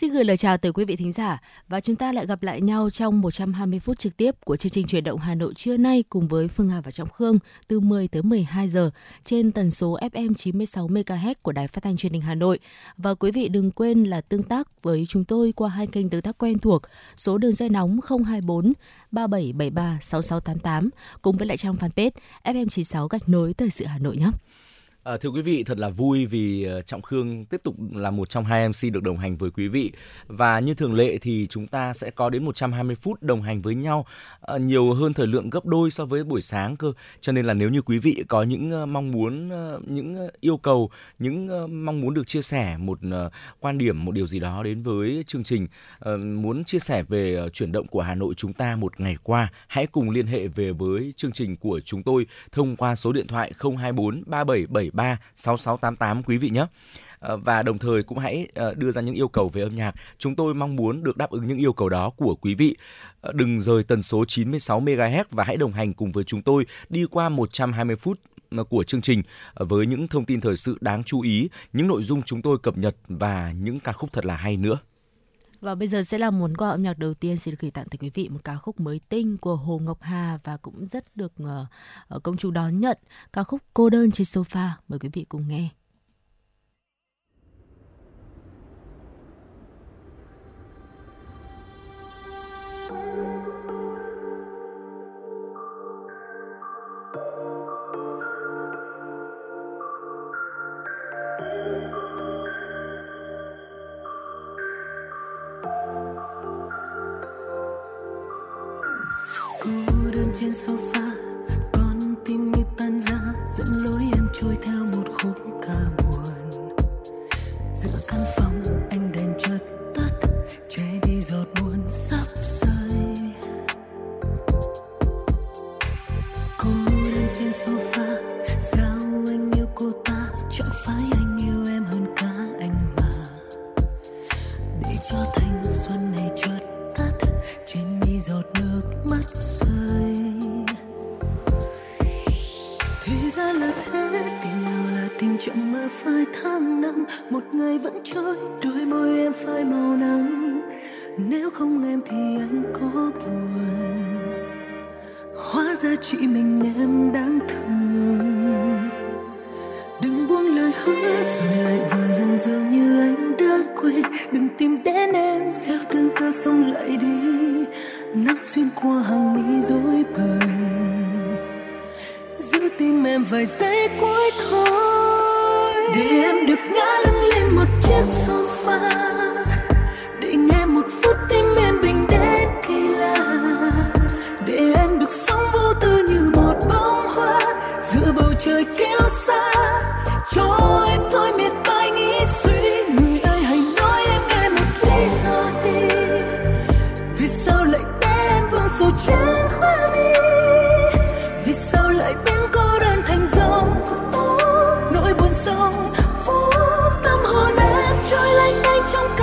Xin gửi lời chào tới quý vị thính giả và chúng ta lại gặp lại nhau trong 120 phút trực tiếp của chương trình Chuyển động Hà Nội trưa nay cùng với Phương Hà và Trọng Khương từ 10 tới 12 giờ trên tần số FM 96 MHz của Đài Phát thanh Truyền hình Hà Nội. Và quý vị đừng quên là tương tác với chúng tôi qua hai kênh tương tác quen thuộc, số đường dây nóng 024 3773 6688 cùng với lại trang fanpage FM 96 _ Thời sự Hà Nội nhé. Thưa quý vị, thật là vui vì Trọng Khương tiếp tục là một trong hai MC được đồng hành với quý vị. Và như thường lệ thì chúng ta sẽ có đến 120 phút đồng hành với nhau, nhiều hơn thời lượng gấp đôi so với buổi sáng cơ. Cho nên là nếu như quý vị có những mong muốn, những yêu cầu, những mong muốn được chia sẻ một quan điểm, một điều gì đó đến với chương trình, muốn chia sẻ về chuyển động của Hà Nội chúng ta một ngày qua, hãy cùng liên hệ về với chương trình của chúng tôi thông qua số điện thoại 024 3773 6688 quý vị nhé. Và đồng thời cũng hãy đưa ra những yêu cầu về âm nhạc. Chúng tôi mong muốn được đáp ứng những yêu cầu đó của quý vị. Đừng rời tần số 96 MHz và hãy đồng hành cùng với chúng tôi đi qua 120 phút của chương trình với những thông tin thời sự đáng chú ý, những nội dung chúng tôi cập nhật và những ca khúc thật là hay nữa. Và bây giờ sẽ là món quà âm nhạc đầu tiên xin được gửi tặng tới quý vị một ca khúc mới tinh của Hồ Ngọc Hà và cũng rất được công chúng đón nhận, ca khúc Cô đơn trên sofa, mời quý vị cùng nghe. Trên sofa con tim như tan rã, dẫn lối em trôi theo một khúc ca buồn. Giữa căn phòng ánh đèn chợt tắt, che đi giọt buồn sắp rơi. Cô đơn trên sofa, sao anh yêu cô ta? Chẳng phải anh yêu em hơn cả anh mà, để cho thanh xuân này chợt tắt, trên mi giọt nước mắt rơi. Tình chẳng mơ phai tháng năm, một ngày vẫn trôi, đôi môi em phai màu nắng. Nếu không em thì anh có buồn, hóa ra chỉ mình em đáng thương. Đừng buông lời hứa rồi lại vờ rằng dường như anh đã quên. Đừng tìm đến em, gieo tương tư xong lại đi. Nắng xuyên qua hàng mi rối bời, giữ tim em vài giây cuối thôi. Để em được ngã lưng lên một chiếc sofa, để nghe một phút tiếng yên bình đến kỳ lạ, để em được sống vô tư như một bông hoa giữa bầu trời kiêu sa. Cho em thôi miệt mài nghĩ suy, người ơi hãy nói em nghe một lý do đi, vì sao lại để em vương sầu trên khoe mi, vì sao lại biến cô đơn thành dòng nỗi buồn sâu. Rồi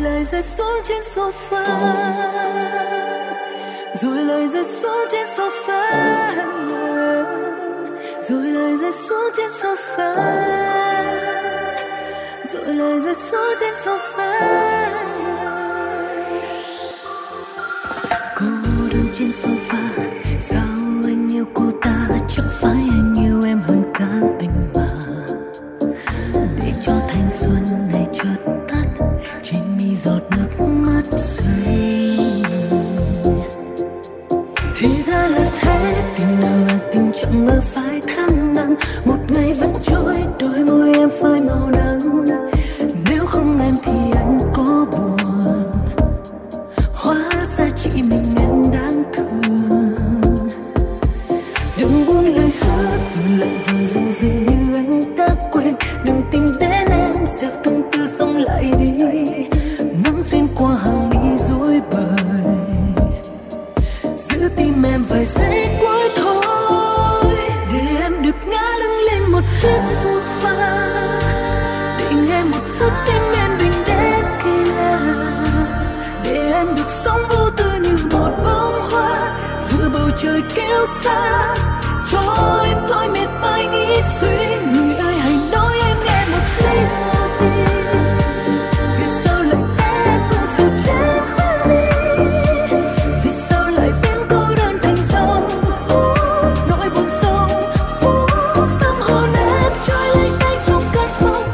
lời rơi xuống trên sofa. Cô đơn trên sofa, sao anh yêu cô ta? Chẳng phải anh yêu em hơn cả anh mà, để cho thanh xuân này chợt tắt, trên mi giọt nước mắt rơi. Thì ra là thế, tình nào là tình chẳng mơ phai tháng năm, một ngày vẫn trôi, đôi môi em phai màu nắng. Nếu không em thì anh có buồn, hóa ra chỉ mình em đáng thương. Đừng buông lời hứa rồi lại vờ rằng dường như anh đã quên. Đừng tìm đến em, gieo tương tư xong lại đi. Nắng xuyên qua hàng mi rối bời, giữ tim em vài giây cuối thôi. Để em được ngã lưng lên một chiếc sofa, để nghe một phút tim em bình đến kỳ lạ, để em được sống vô tư như một bông hoa trời kéo xa, trôi thôi miệt mài nghĩ suy, người ơi hãy nói em nghe một lý do đi, vì sao lại em vừa dù chết qua đi, vì sao lại biến cô đơn thành dòng nỗi buồn sông phố, tâm hồn em trôi lênh đênh trong cơn phong.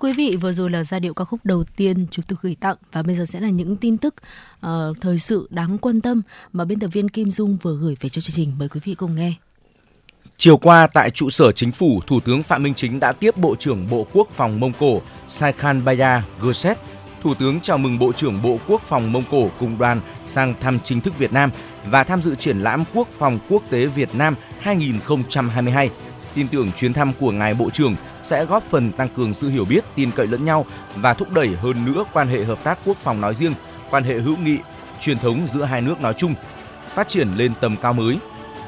Quý vị, vừa rồi là giai điệu ca khúc đầu tiên chúng tôi gửi tặng, và bây giờ sẽ là những tin tức thời sự đáng quan tâm mà biên tập viên Kim Dung vừa gửi về cho chương trình. Mời quý vị cùng nghe. Chiều qua tại trụ sở chính phủ, Thủ tướng Phạm Minh Chính đã tiếp Bộ trưởng Bộ Quốc phòng Mông Cổ Saikhan Bayar Gurset. Thủ tướng chào mừng Bộ trưởng Bộ Quốc phòng Mông Cổ cùng đoàn sang thăm chính thức Việt Nam và tham dự triển lãm Quốc phòng quốc tế Việt Nam 2022. Tin tưởng chuyến thăm của ngài Bộ trưởng sẽ góp phần tăng cường sự hiểu biết, tin cậy lẫn nhau và thúc đẩy hơn nữa quan hệ hợp tác quốc phòng nói riêng, quan hệ hữu nghị, truyền thống giữa hai nước nói chung, phát triển lên tầm cao mới.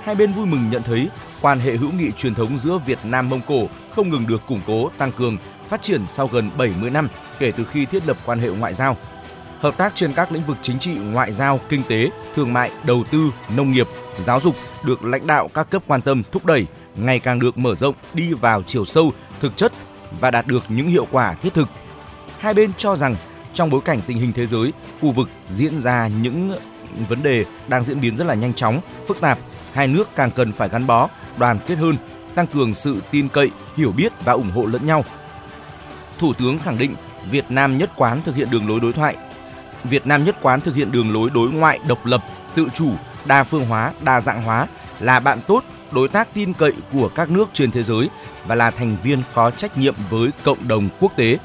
Hai bên vui mừng nhận thấy quan hệ hữu nghị truyền thống giữa Việt Nam - Mông Cổ không ngừng được củng cố, tăng cường, phát triển sau gần 70 năm kể từ khi thiết lập quan hệ ngoại giao. Hợp tác trên các lĩnh vực chính trị, ngoại giao, kinh tế, thương mại, đầu tư, nông nghiệp, giáo dục được lãnh đạo các cấp quan tâm, thúc đẩy, ngày càng được mở rộng, đi vào chiều sâu, thực chất và đạt được những hiệu quả thiết thực. Hai bên cho rằng trong bối cảnh tình hình thế giới, khu vực diễn ra những vấn đề đang diễn biến rất là nhanh chóng, phức tạp, hai nước càng cần phải gắn bó, đoàn kết hơn, tăng cường sự tin cậy, hiểu biết và ủng hộ lẫn nhau. Thủ tướng khẳng định Việt Nam nhất quán thực hiện đường lối đối thoại. Việt Nam nhất quán thực hiện đường lối đối ngoại độc lập, tự chủ, đa phương hóa, đa dạng hóa, là bạn tốt, đối tác tin cậy của các nước trên thế giới và là thành viên có trách nhiệm với cộng đồng quốc tế.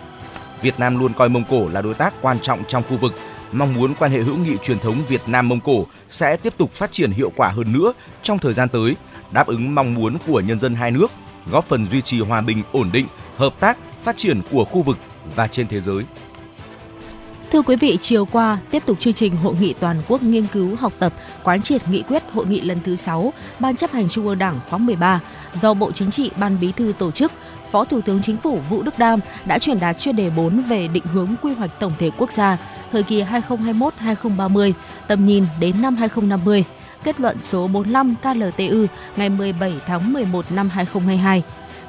Việt Nam luôn coi Mông Cổ là đối tác quan trọng trong khu vực, mong muốn quan hệ hữu nghị truyền thống Việt Nam-Mông Cổ sẽ tiếp tục phát triển hiệu quả hơn nữa trong thời gian tới, đáp ứng mong muốn của nhân dân hai nước, góp phần duy trì hòa bình, ổn định, hợp tác, phát triển của khu vực và trên thế giới. Thưa quý vị, chiều qua, tiếp tục chương trình Hội nghị Toàn quốc nghiên cứu học tập, quán triệt nghị quyết Hội nghị lần thứ 6, Ban chấp hành Trung ương Đảng khóa 13 do Bộ Chính trị, Ban Bí thư tổ chức, Phó Thủ tướng Chính phủ Vũ Đức Đam đã truyền đạt chuyên đề 4 về định hướng quy hoạch tổng thể quốc gia, thời kỳ 2021-2030, tầm nhìn đến năm 2050, kết luận số 45 KLTU ngày 17 tháng 11 năm 2022.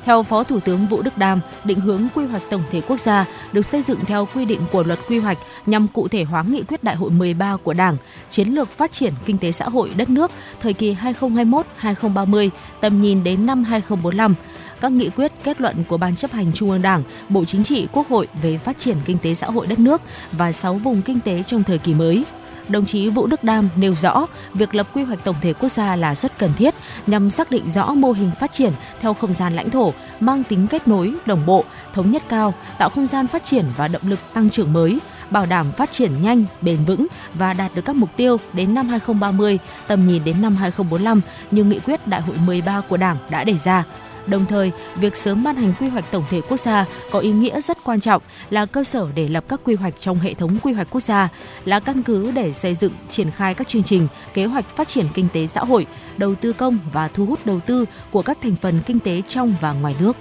Theo Phó Thủ tướng Vũ Đức Đam, định hướng quy hoạch tổng thể quốc gia được xây dựng theo quy định của Luật Quy hoạch nhằm cụ thể hóa nghị quyết Đại hội 13 của Đảng, chiến lược phát triển kinh tế xã hội đất nước thời kỳ 2021-2030, tầm nhìn đến năm 2045, các nghị quyết kết luận của Ban chấp hành Trung ương Đảng, Bộ Chính trị, Quốc hội về phát triển kinh tế xã hội đất nước và 6 vùng kinh tế trong thời kỳ mới. Đồng chí Vũ Đức Đam nêu rõ, việc lập quy hoạch tổng thể quốc gia là rất cần thiết nhằm xác định rõ mô hình phát triển theo không gian lãnh thổ, mang tính kết nối, đồng bộ, thống nhất cao, tạo không gian phát triển và động lực tăng trưởng mới, bảo đảm phát triển nhanh, bền vững và đạt được các mục tiêu đến năm 2030, tầm nhìn đến năm 2045 như nghị quyết Đại hội 13 của Đảng đã đề ra. Đồng thời, việc sớm ban hành quy hoạch tổng thể quốc gia có ý nghĩa rất quan trọng, là cơ sở để lập các quy hoạch trong hệ thống quy hoạch quốc gia, là căn cứ để xây dựng, triển khai các chương trình, kế hoạch phát triển kinh tế xã hội, đầu tư công và thu hút đầu tư của các thành phần kinh tế trong và ngoài nước.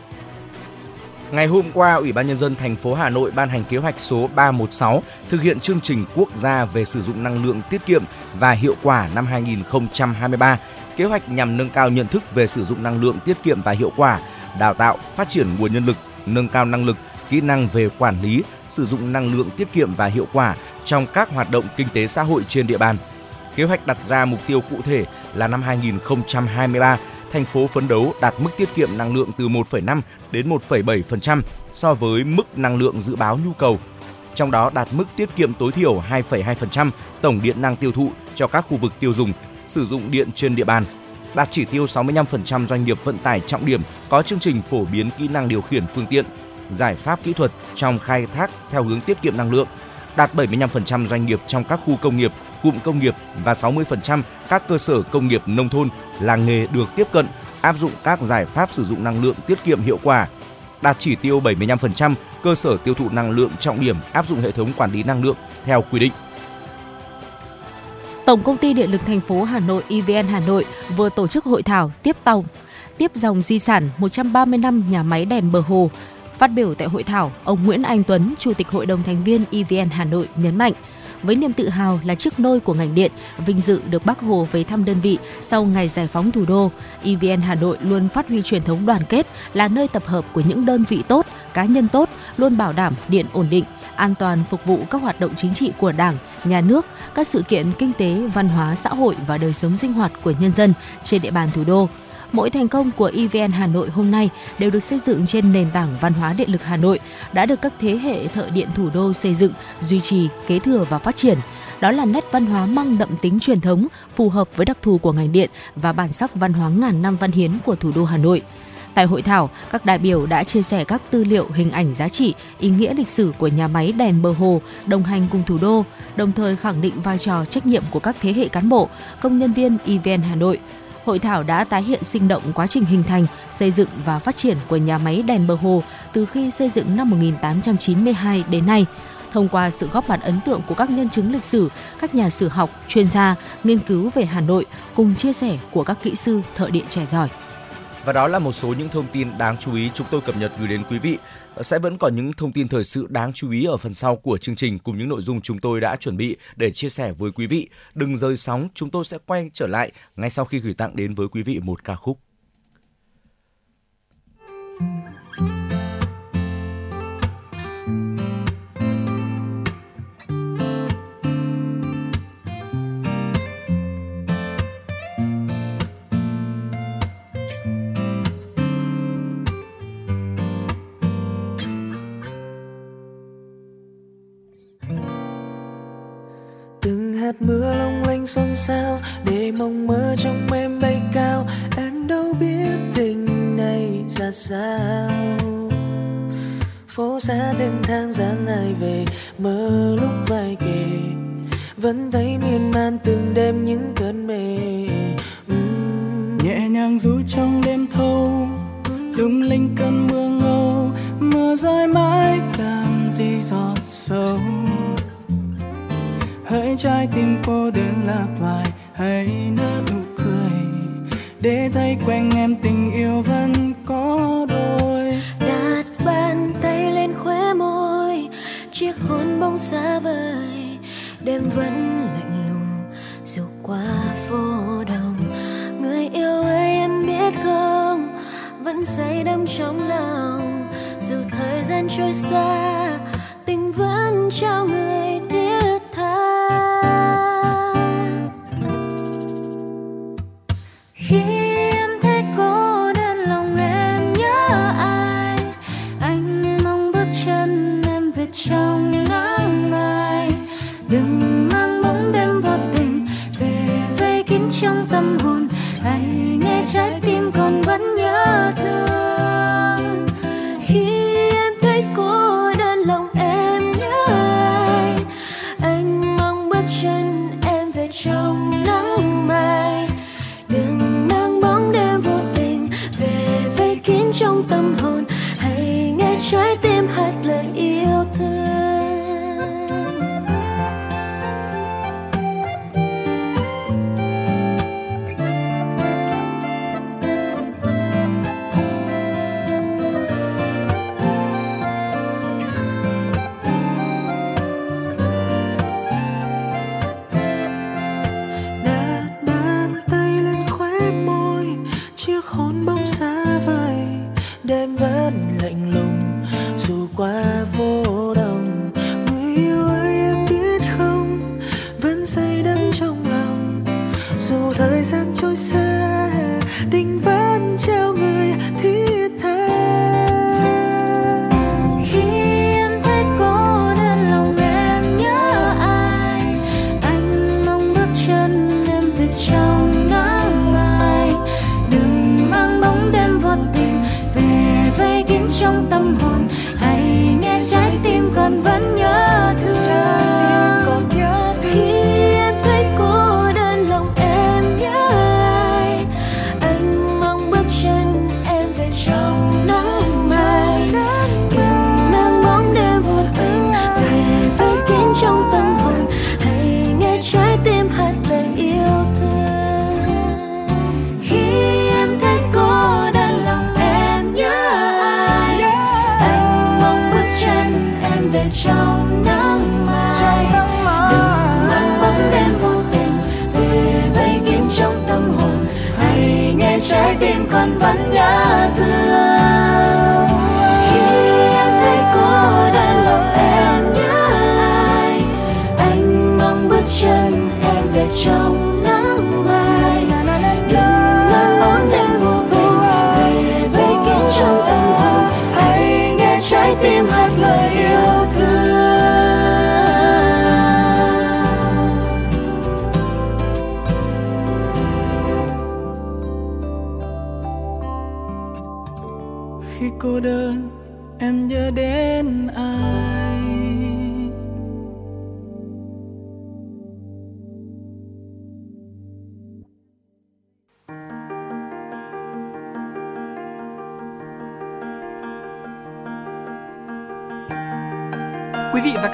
Ngày hôm qua, Ủy ban Nhân dân thành phố Hà Nội ban hành kế hoạch số 316 thực hiện chương trình quốc gia về sử dụng năng lượng tiết kiệm và hiệu quả năm 2023. Kế hoạch nhằm nâng cao nhận thức về sử dụng năng lượng tiết kiệm và hiệu quả, đào tạo, phát triển nguồn nhân lực, nâng cao năng lực, kỹ năng về quản lý, sử dụng năng lượng tiết kiệm và hiệu quả trong các hoạt động kinh tế xã hội trên địa bàn. Kế hoạch đặt ra mục tiêu cụ thể là năm 2023 thành phố phấn đấu đạt mức tiết kiệm năng lượng từ 1,5 đến 1,7% so với mức năng lượng dự báo nhu cầu. Trong đó đạt mức tiết kiệm tối thiểu 2,2% tổng điện năng tiêu thụ cho các khu vực tiêu dùng, sử dụng điện trên địa bàn. Đạt chỉ tiêu 65% doanh nghiệp vận tải trọng điểm có chương trình phổ biến kỹ năng điều khiển phương tiện, giải pháp kỹ thuật trong khai thác theo hướng tiết kiệm năng lượng. Đạt 75% doanh nghiệp trong các khu công nghiệp, cụm công nghiệp và 60% các cơ sở công nghiệp nông thôn, làng nghề được tiếp cận, áp dụng các giải pháp sử dụng năng lượng tiết kiệm hiệu quả. Đạt chỉ tiêu 75% cơ sở tiêu thụ năng lượng trọng điểm áp dụng hệ thống quản lý năng lượng theo quy định. Tổng Công ty Điện lực thành phố Hà Nội EVN Hà Nội vừa tổ chức hội thảo tiếp dòng di sản 130 năm nhà máy đèn bờ hồ. Phát biểu tại hội thảo, ông Nguyễn Anh Tuấn, Chủ tịch Hội đồng thành viên EVN Hà Nội nhấn mạnh, với niềm tự hào là chiếc nôi của ngành điện, vinh dự được Bác Hồ về thăm đơn vị sau ngày giải phóng thủ đô, EVN Hà Nội luôn phát huy truyền thống đoàn kết, là nơi tập hợp của những đơn vị tốt, cá nhân tốt, luôn bảo đảm điện ổn định, an toàn phục vụ các hoạt động chính trị của Đảng, Nhà nước, các sự kiện kinh tế, văn hóa, xã hội và đời sống sinh hoạt của nhân dân trên địa bàn thủ đô. Mỗi thành công của EVN Hà Nội hôm nay đều được xây dựng trên nền tảng văn hóa điện lực Hà Nội, đã được các thế hệ thợ điện thủ đô xây dựng, duy trì, kế thừa và phát triển. Đó là nét văn hóa mang đậm tính truyền thống, phù hợp với đặc thù của ngành điện và bản sắc văn hóa ngàn năm văn hiến của thủ đô Hà Nội. Tại hội thảo, các đại biểu đã chia sẻ các tư liệu, hình ảnh giá trị, ý nghĩa lịch sử của nhà máy đèn bờ hồ đồng hành cùng thủ đô, đồng thời khẳng định vai trò trách nhiệm của các thế hệ cán bộ, công nhân viên EVN Hà Nội. Hội thảo đã tái hiện sinh động quá trình hình thành, xây dựng và phát triển của nhà máy đèn bờ hồ từ khi xây dựng năm 1892 đến nay. Thông qua sự góp mặt ấn tượng của các nhân chứng lịch sử, các nhà sử học, chuyên gia, nghiên cứu về Hà Nội cùng chia sẻ của các kỹ sư thợ điện trẻ giỏi. Và đó là một số những thông tin đáng chú ý chúng tôi cập nhật gửi đến quý vị. Sẽ vẫn còn những thông tin thời sự đáng chú ý ở phần sau của chương trình cùng những nội dung chúng tôi đã chuẩn bị để chia sẻ với quý vị. Đừng rời sóng, chúng tôi sẽ quay trở lại ngay sau khi gửi tặng đến với quý vị một ca khúc. Mưa long lanh xôn xao để mong mơ trong em bay cao, em đâu biết tình này ra sao. Phố xá thêm thang dáng ai về, mơ lúc vai kề vẫn thấy miên man từng đêm những cơn mê. Nhẹ nhàng ru trong đêm thâu, lung linh cơn mưa ngâu, mưa rơi mãi làm gì giọt sâu. Hãy trái tim cô đến lạc loài, hãy nở nụ cười để thấy quanh em tình yêu vẫn có đôi. Đặt bàn tay lên khóe môi, chiếc hôn bông xa vời, đêm vẫn lạnh lùng dù qua phố đông. Người yêu ơi em biết không, vẫn say đắm trong lòng dù thời gian trôi xa, tình vẫn trao người thiết tha. Khi em thấy cô đơn lòng em nhớ ai, anh mong bước chân em về trong nắng mai. Đừng mang bóng đêm vô tình về vây kín trong tâm hồn, hãy nghe trái tim còn vẫn nhớ thương. Khi em thấy cô đơn lòng em nhớ ai, anh mong bước chân em về trong nắng mai. Trong tâm hồn hãy nghe trái tim hát lời yêu thương. Trái tim con vẫn nhớ thương. Khi em thấy cô đơn lòng em nhớ ai, anh mong bước chân em về trong nắng mai. Đừng mang bóng đêm vô tình về với kín trong tâm hồn, hãy nghe trái tim hát lời yêu cô đơn. Em nhớ đến ai? Quý vị và các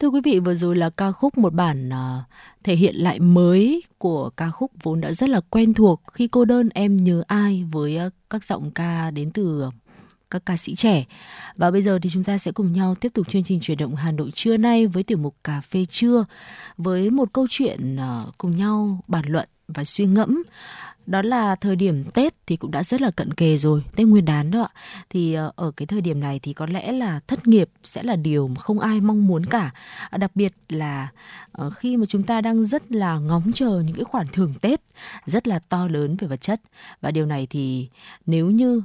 Thưa quý vị, vừa rồi là ca khúc một bản thể hiện lại mới của ca khúc vốn đã rất là quen thuộc Khi Cô Đơn Em Nhớ Ai, với các giọng ca đến từ các ca sĩ trẻ. Và bây giờ thì chúng ta sẽ cùng nhau tiếp tục chương trình Chuyển động Hà Nội trưa nay với tiểu mục Cà phê trưa, với một câu chuyện cùng nhau bàn luận và suy ngẫm. Đó là thời điểm Tết thì cũng đã rất là cận kề rồi, Tết Nguyên đán đó ạ. Thì ở cái thời điểm này thì có lẽ là thất nghiệp sẽ là điều mà không ai mong muốn cả. Đặc biệt là khi mà chúng ta đang rất là ngóng chờ những cái khoản thưởng Tết rất là to lớn về vật chất. Và điều này thì nếu như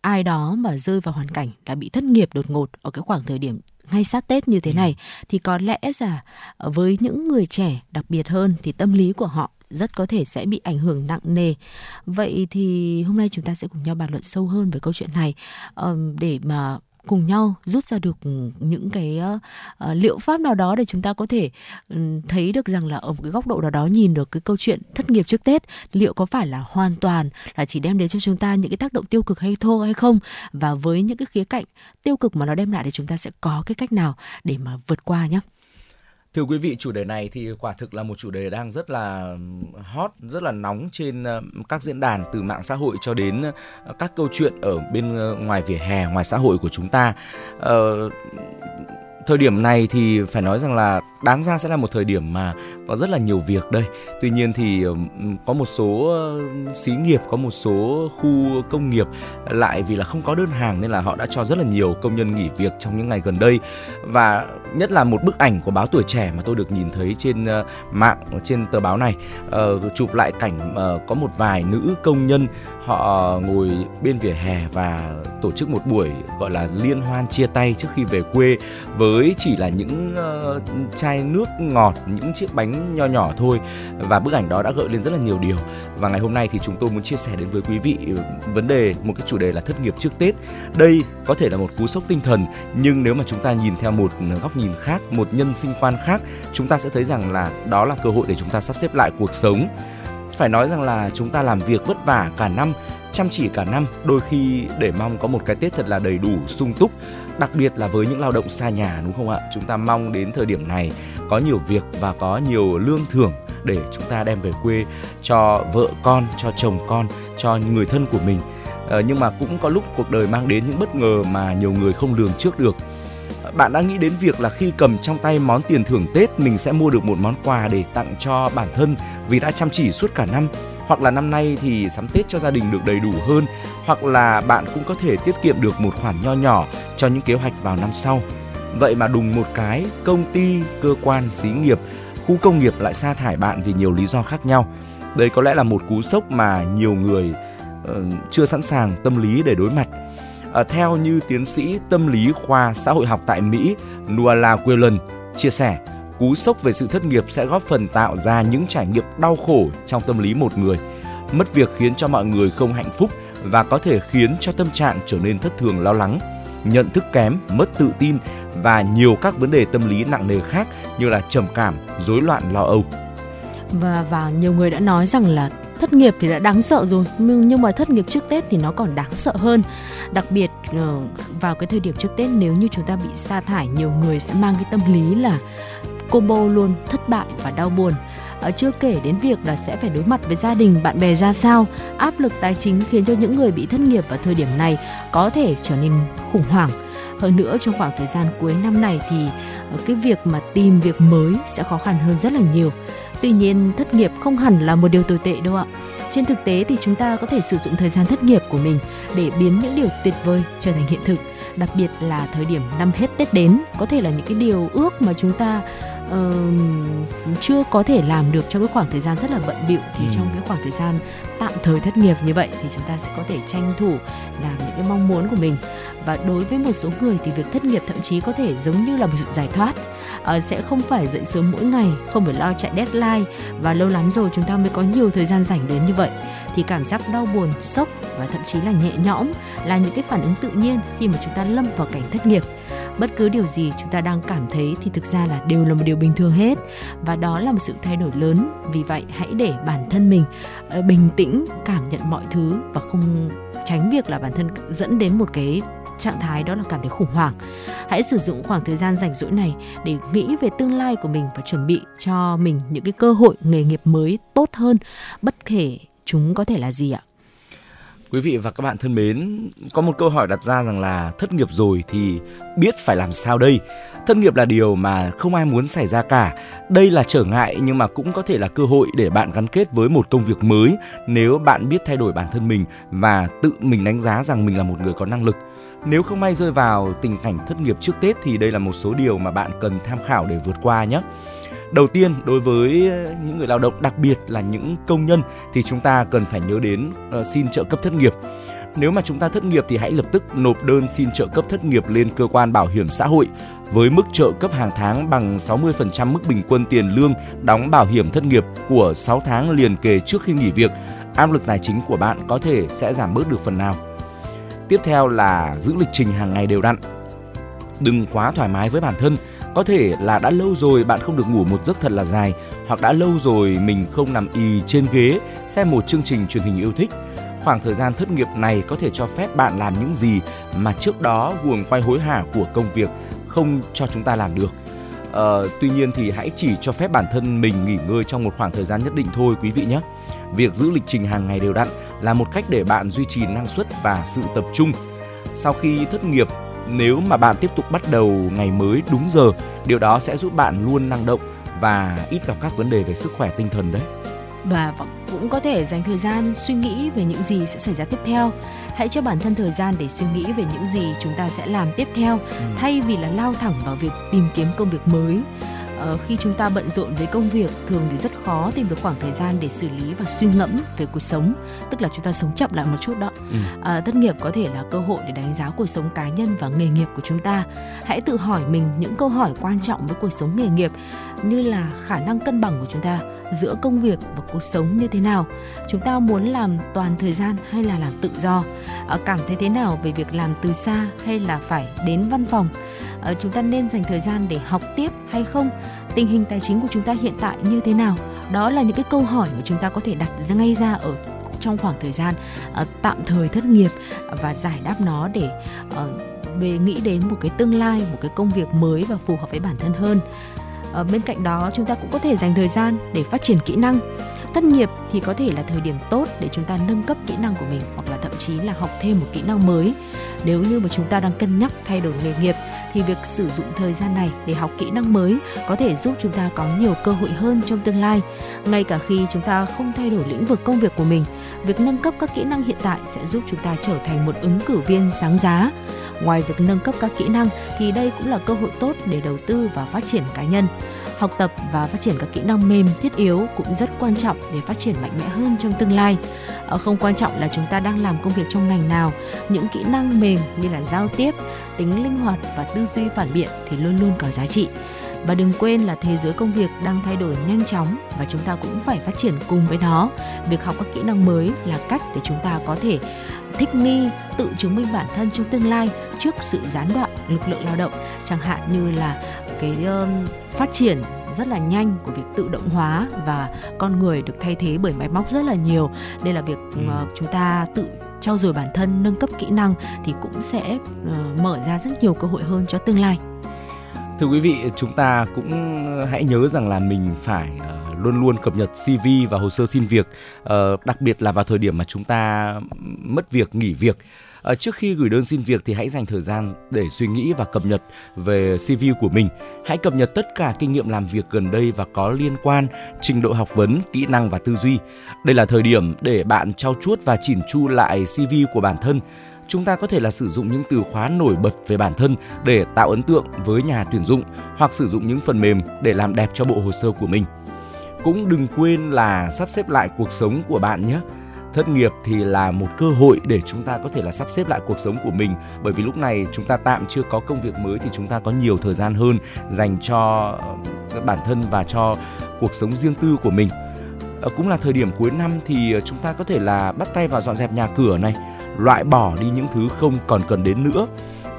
ai đó mà rơi vào hoàn cảnh đã bị thất nghiệp đột ngột ở cái khoảng thời điểm ngay sát Tết như thế này, thì có lẽ là với những người trẻ đặc biệt hơn thì tâm lý của họ rất có thể sẽ bị ảnh hưởng nặng nề. Vậy thì hôm nay chúng ta sẽ cùng nhau bàn luận sâu hơn về câu chuyện này, để mà cùng nhau rút ra được những cái liệu pháp nào đó để chúng ta có thể thấy được rằng là ở một cái góc độ nào đó nhìn được cái câu chuyện thất nghiệp trước Tết liệu có phải là hoàn toàn là chỉ đem đến cho chúng ta những cái tác động tiêu cực hay không, và với những cái khía cạnh tiêu cực mà nó đem lại thì chúng ta sẽ có cái cách nào để mà vượt qua nhé. Thưa quý vị, chủ đề này thì quả thực là một chủ đề đang rất là hot, rất là nóng trên các diễn đàn, từ mạng xã hội cho đến các câu chuyện ở bên ngoài vỉa hè, ngoài xã hội của chúng ta. Thời điểm này thì phải nói rằng là đáng ra sẽ là một thời điểm mà có rất là nhiều việc đây. Tuy nhiên thì có một số xí nghiệp, có một số khu công nghiệp lại vì là không có đơn hàng nên là họ đã cho rất là nhiều công nhân nghỉ việc trong những ngày gần đây. Và nhất là một bức ảnh của báo Tuổi Trẻ mà tôi được nhìn thấy trên mạng, trên tờ báo này, chụp lại cảnh có một vài nữ công nhân họ ngồi bên vỉa hè và tổ chức một buổi gọi là liên hoan chia tay trước khi về quê, với chỉ là những chai nước ngọt, những chiếc bánh nho nhỏ thôi. Và bức ảnh đó đã gợi lên rất là nhiều điều. Và ngày hôm nay thì chúng tôi muốn chia sẻ đến với quý vị vấn đề, một cái chủ đề là thất nghiệp trước Tết. Đây có thể là một cú sốc tinh thần, nhưng nếu mà chúng ta nhìn theo một góc nhìn khác, một nhân sinh quan khác, chúng ta sẽ thấy rằng là đó là cơ hội để chúng ta sắp xếp lại cuộc sống. Phải nói rằng là chúng ta làm việc vất vả cả năm, chăm chỉ cả năm, đôi khi để mong có một cái Tết thật là đầy đủ, sung túc. Đặc biệt là với những lao động xa nhà, đúng không ạ? Chúng ta mong đến thời điểm này có nhiều việc và có nhiều lương thưởng để chúng ta đem về quê cho vợ con, cho chồng con, cho người thân của mình. Nhưng mà cũng có lúc cuộc đời mang đến những bất ngờ mà nhiều người không lường trước được. Bạn đã nghĩ đến việc là khi cầm trong tay món tiền thưởng Tết, mình sẽ mua được một món quà để tặng cho bản thân vì đã chăm chỉ suốt cả năm. Hoặc là năm nay thì sắm Tết cho gia đình được đầy đủ hơn. Hoặc là bạn cũng có thể tiết kiệm được một khoản nho nhỏ cho những kế hoạch vào năm sau. Vậy mà đùng một cái, công ty, cơ quan, xí nghiệp, khu công nghiệp lại sa thải bạn vì nhiều lý do khác nhau. Đây có lẽ là một cú sốc mà nhiều người chưa sẵn sàng tâm lý để đối mặt. Theo như tiến sĩ tâm lý khoa xã hội học tại Mỹ, Nuala Quillan chia sẻ, cú sốc về sự thất nghiệp sẽ góp phần tạo ra những trải nghiệm đau khổ trong tâm lý một người. Mất việc khiến cho mọi người không hạnh phúc và có thể khiến cho tâm trạng trở nên thất thường, lo lắng, nhận thức kém, mất tự tin và nhiều các vấn đề tâm lý nặng nề khác như là trầm cảm, rối loạn lo âu. Và nhiều người đã nói rằng là thất nghiệp thì đã đáng sợ rồi, nhưng mà thất nghiệp trước Tết thì nó còn đáng sợ hơn. Đặc biệt vào cái thời điểm trước Tết, nếu như chúng ta bị sa thải, nhiều người sẽ mang cái tâm lý là combo luôn thất bại và đau buồn. Chưa kể đến việc là sẽ phải đối mặt với gia đình, bạn bè ra sao. Áp lực tài chính khiến cho những người bị thất nghiệp vào thời điểm này có thể trở nên khủng hoảng. Hơn nữa, trong khoảng thời gian cuối năm này thì cái việc mà tìm việc mới sẽ khó khăn hơn rất là nhiều. Tuy nhiên, thất nghiệp không hẳn là một điều tồi tệ đâu ạ. Trên thực tế thì chúng ta có thể sử dụng thời gian thất nghiệp của mình để biến những điều tuyệt vời trở thành hiện thực. Đặc biệt là thời điểm năm hết Tết đến, có thể là những cái điều ước mà chúng ta chưa có thể làm được trong cái khoảng thời gian rất là bận bịu, thì trong cái khoảng thời gian tạm thời thất nghiệp như vậy thì chúng ta sẽ có thể tranh thủ làm những cái mong muốn của mình. Và đối với một số người thì việc thất nghiệp thậm chí có thể giống như là một sự giải thoát, sẽ không phải dậy sớm mỗi ngày, không phải lo chạy deadline, và lâu lắm rồi chúng ta mới có nhiều thời gian rảnh đến như vậy. Thì cảm giác đau buồn, sốc và thậm chí là nhẹ nhõm là những cái phản ứng tự nhiên khi mà chúng ta lâm vào cảnh thất nghiệp. Bất cứ điều gì chúng ta đang cảm thấy thì thực ra là đều là một điều bình thường hết, và đó là một sự thay đổi lớn. Vì vậy hãy để bản thân mình bình tĩnh cảm nhận mọi thứ và không tránh việc là bản thân dẫn đến một cái trạng thái đó là cảm thấy khủng hoảng. Hãy sử dụng khoảng thời gian rảnh rỗi này để nghĩ về tương lai của mình và chuẩn bị cho mình những cái cơ hội nghề nghiệp mới tốt hơn, bất kể chúng có thể là gì ạ. Quý vị và các bạn thân mến, có một câu hỏi đặt ra rằng là thất nghiệp rồi thì biết phải làm sao đây? Thất nghiệp là điều mà không ai muốn xảy ra cả. Đây là trở ngại nhưng mà cũng có thể là cơ hội để bạn gắn kết với một công việc mới nếu bạn biết thay đổi bản thân mình và tự mình đánh giá rằng mình là một người có năng lực. Nếu không may rơi vào tình cảnh thất nghiệp trước Tết thì đây là một số điều mà bạn cần tham khảo để vượt qua nhé. Đầu tiên, đối với những người lao động, đặc biệt là những công nhân, thì chúng ta cần phải nhớ đến xin trợ cấp thất nghiệp. Nếu mà chúng ta thất nghiệp thì hãy lập tức nộp đơn xin trợ cấp thất nghiệp lên cơ quan bảo hiểm xã hội với mức trợ cấp hàng tháng bằng 60% mức bình quân tiền lương đóng bảo hiểm thất nghiệp của 6 tháng liền kề trước khi nghỉ việc. Áp lực tài chính của bạn có thể sẽ giảm bớt được phần nào. Tiếp theo là giữ lịch trình hàng ngày đều đặn. Đừng quá thoải mái với bản thân. Có thể là đã lâu rồi bạn không được ngủ một giấc thật là dài, hoặc đã lâu rồi mình không nằm ì trên ghế xem một chương trình truyền hình yêu thích. Khoảng thời gian thất nghiệp này có thể cho phép bạn làm những gì mà trước đó guồng quay hối hả của công việc không cho chúng ta làm được. Tuy nhiên thì hãy chỉ cho phép bản thân mình nghỉ ngơi trong một khoảng thời gian nhất định thôi quý vị nhé. Việc giữ lịch trình hàng ngày đều đặn là một cách để bạn duy trì năng suất và sự tập trung. Sau khi thất nghiệp, nếu mà bạn tiếp tục bắt đầu ngày mới đúng giờ, điều đó sẽ giúp bạn luôn năng động và ít gặp các vấn đề về sức khỏe tinh thần đấy. Và cũng có thể dành thời gian suy nghĩ về những gì sẽ xảy ra tiếp theo. Hãy cho bản thân thời gian để suy nghĩ về những gì chúng ta sẽ làm tiếp theo, thay vì là lao thẳng vào việc tìm kiếm công việc mới. Khi chúng ta bận rộn với công việc, thường thì rất khó tìm được khoảng thời gian để xử lý và suy ngẫm về cuộc sống, tức là chúng ta sống chậm lại một chút đó. Thất nghiệp có thể là cơ hội để đánh giá cuộc sống cá nhân và nghề nghiệp của chúng ta. Hãy tự hỏi mình những câu hỏi quan trọng với cuộc sống nghề nghiệp, như là khả năng cân bằng của chúng ta giữa công việc và cuộc sống như thế nào. Chúng ta muốn làm toàn thời gian hay là làm tự do? Cảm thấy thế nào về việc làm từ xa hay là phải đến văn phòng? Chúng ta nên dành thời gian để học tiếp hay không? Tình hình tài chính của chúng ta hiện tại như thế nào? Đó là những cái câu hỏi mà chúng ta có thể đặt ngay ra ở trong khoảng thời gian tạm thời thất nghiệp, và giải đáp nó để nghĩ đến một cái tương lai, một cái công việc mới và phù hợp với bản thân hơn. Bên cạnh đó, chúng ta cũng có thể dành thời gian để phát triển kỹ năng. Thất nghiệp thì có thể là thời điểm tốt để chúng ta nâng cấp kỹ năng của mình, hoặc là thậm chí là học thêm một kỹ năng mới. Nếu như mà chúng ta đang cân nhắc thay đổi nghề nghiệp thì việc sử dụng thời gian này để học kỹ năng mới có thể giúp chúng ta có nhiều cơ hội hơn trong tương lai. Ngay cả khi chúng ta không thay đổi lĩnh vực công việc của mình, việc nâng cấp các kỹ năng hiện tại sẽ giúp chúng ta trở thành một ứng cử viên sáng giá. Ngoài việc nâng cấp các kỹ năng thì đây cũng là cơ hội tốt để đầu tư và phát triển cá nhân. Học tập và phát triển các kỹ năng mềm thiết yếu cũng rất quan trọng để phát triển mạnh mẽ hơn trong tương lai. Không quan trọng là chúng ta đang làm công việc trong ngành nào, những kỹ năng mềm như là giao tiếp, tính linh hoạt và tư duy phản biện thì luôn luôn có giá trị. Và đừng quên là thế giới công việc đang thay đổi nhanh chóng và chúng ta cũng phải phát triển cùng với nó. Việc học các kỹ năng mới là cách để chúng ta có thể thích nghi, tự chứng minh bản thân trong tương lai trước sự gián đoạn lực lượng lao động, chẳng hạn như là cái phát triển rất là nhanh của việc tự động hóa và con người được thay thế bởi máy móc rất là nhiều. Đây là việc chúng ta tự trau dồi bản thân, nâng cấp kỹ năng thì cũng sẽ mở ra rất nhiều cơ hội hơn cho tương lai. Thưa quý vị, chúng ta cũng hãy nhớ rằng là mình phải luôn luôn cập nhật CV và hồ sơ xin việc, đặc biệt là vào thời điểm mà chúng ta mất việc, nghỉ việc. Trước khi gửi đơn xin việc thì hãy dành thời gian để suy nghĩ và cập nhật về CV của mình. Hãy cập nhật tất cả kinh nghiệm làm việc gần đây và có liên quan, trình độ học vấn, kỹ năng và tư duy. Đây là thời điểm để bạn trau chuốt và chỉn chu lại CV của bản thân. Chúng ta có thể là sử dụng những từ khóa nổi bật về bản thân để tạo ấn tượng với nhà tuyển dụng hoặc sử dụng những phần mềm để làm đẹp cho bộ hồ sơ của mình. Cũng đừng quên là sắp xếp lại cuộc sống của bạn nhé. Thất nghiệp thì là một cơ hội để chúng ta có thể là sắp xếp lại cuộc sống của mình, bởi vì lúc này chúng ta tạm chưa có công việc mới thì chúng ta có nhiều thời gian hơn dành cho bản thân và cho cuộc sống riêng tư của mình. Cũng là thời điểm cuối năm thì chúng ta có thể là bắt tay vào dọn dẹp nhà cửa này, loại bỏ đi những thứ không còn cần đến nữa.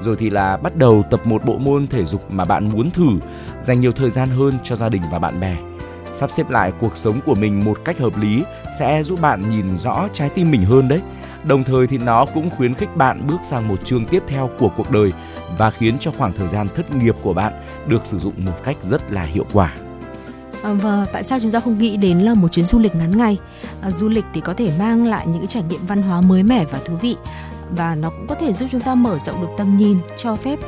Rồi thì là bắt đầu tập một bộ môn thể dục mà bạn muốn thử, dành nhiều thời gian hơn cho gia đình và bạn bè. Sắp xếp lại cuộc sống của mình một cách hợp lý sẽ giúp bạn nhìn rõ trái tim mình hơn đấy. Đồng thời thì nó cũng khuyến khích bạn bước sang một chương tiếp theo của cuộc đời và khiến cho khoảng thời gian thất nghiệp của bạn được sử dụng một cách rất là hiệu quả. Và tại sao chúng ta không nghĩ đến là một chuyến du lịch ngắn ngày? Du lịch thì có thể mang lại những trải nghiệm văn hóa mới mẻ và thú vị, và nó cũng có thể giúp chúng ta mở rộng được tầm nhìn, cho phép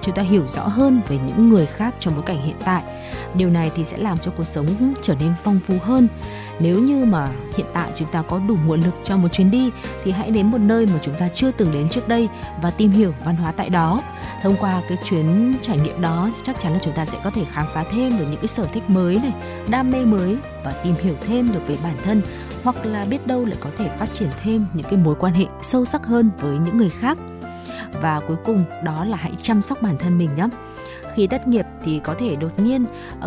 chúng ta hiểu rõ hơn về những người khác trong bối cảnh hiện tại. Điều này thì sẽ làm cho cuộc sống trở nên phong phú hơn. Nếu như mà hiện tại chúng ta có đủ nguồn lực cho một chuyến đi thì hãy đến một nơi mà chúng ta chưa từng đến trước đây và tìm hiểu văn hóa tại đó. Thông qua cái chuyến trải nghiệm đó, chắc chắn là chúng ta sẽ có thể khám phá thêm được những cái sở thích mới này, đam mê mới và tìm hiểu thêm được về bản thân, hoặc là biết đâu lại có thể phát triển thêm những cái mối quan hệ sâu sắc hơn với những người khác. Và cuối cùng đó là hãy chăm sóc bản thân mình nhé. Khi thất nghiệp thì có thể đột nhiên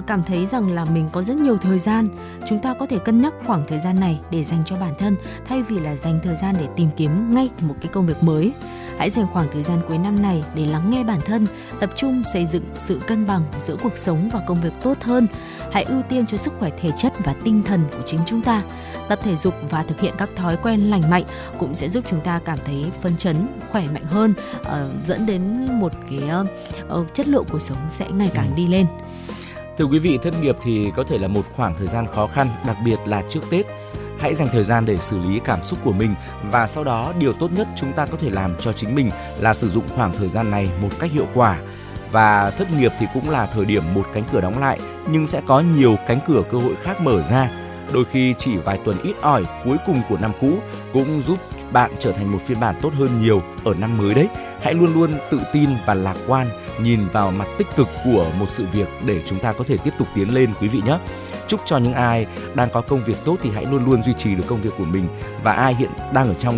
cảm thấy rằng là mình có rất nhiều thời gian. Chúng ta có thể cân nhắc khoảng thời gian này để dành cho bản thân, thay vì là dành thời gian để tìm kiếm ngay một cái công việc mới. Hãy dành khoảng thời gian cuối năm này để lắng nghe bản thân, tập trung xây dựng sự cân bằng giữa cuộc sống và công việc tốt hơn. Hãy ưu tiên cho sức khỏe thể chất và tinh thần của chính chúng ta. Tập thể dục và thực hiện các thói quen lành mạnh cũng sẽ giúp chúng ta cảm thấy phấn chấn, khỏe mạnh hơn, dẫn đến một cái chất lượng cuộc sống sẽ ngày càng đi lên. Thưa quý vị, thất nghiệp thì có thể là một khoảng thời gian khó khăn, đặc biệt là trước Tết. Hãy dành thời gian để xử lý cảm xúc của mình, và sau đó điều tốt nhất chúng ta có thể làm cho chính mình là sử dụng khoảng thời gian này một cách hiệu quả. Và thất nghiệp thì cũng là thời điểm một cánh cửa đóng lại nhưng sẽ có nhiều cánh cửa cơ hội khác mở ra. Đôi khi chỉ vài tuần ít ỏi cuối cùng của năm cũ cũng giúp bạn trở thành một phiên bản tốt hơn nhiều ở năm mới đấy. Hãy luôn luôn tự tin và lạc quan, nhìn vào mặt tích cực của một sự việc để chúng ta có thể tiếp tục tiến lên quý vị nhé. Chúc cho những ai đang có công việc tốt thì hãy luôn luôn duy trì được công việc của mình, và ai hiện đang ở trong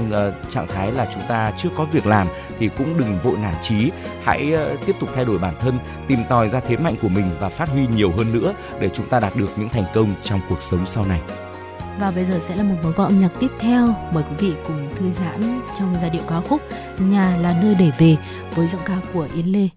trạng thái là chúng ta chưa có việc làm thì cũng đừng vội nản chí, hãy tiếp tục thay đổi bản thân, tìm tòi ra thế mạnh của mình và phát huy nhiều hơn nữa để chúng ta đạt được những thành công trong cuộc sống sau này. Và bây giờ sẽ là một món quà âm nhạc tiếp theo, mời quý vị cùng thư giãn trong giai điệu ca khúc Nhà là nơi để về với giọng ca của Yến Lê.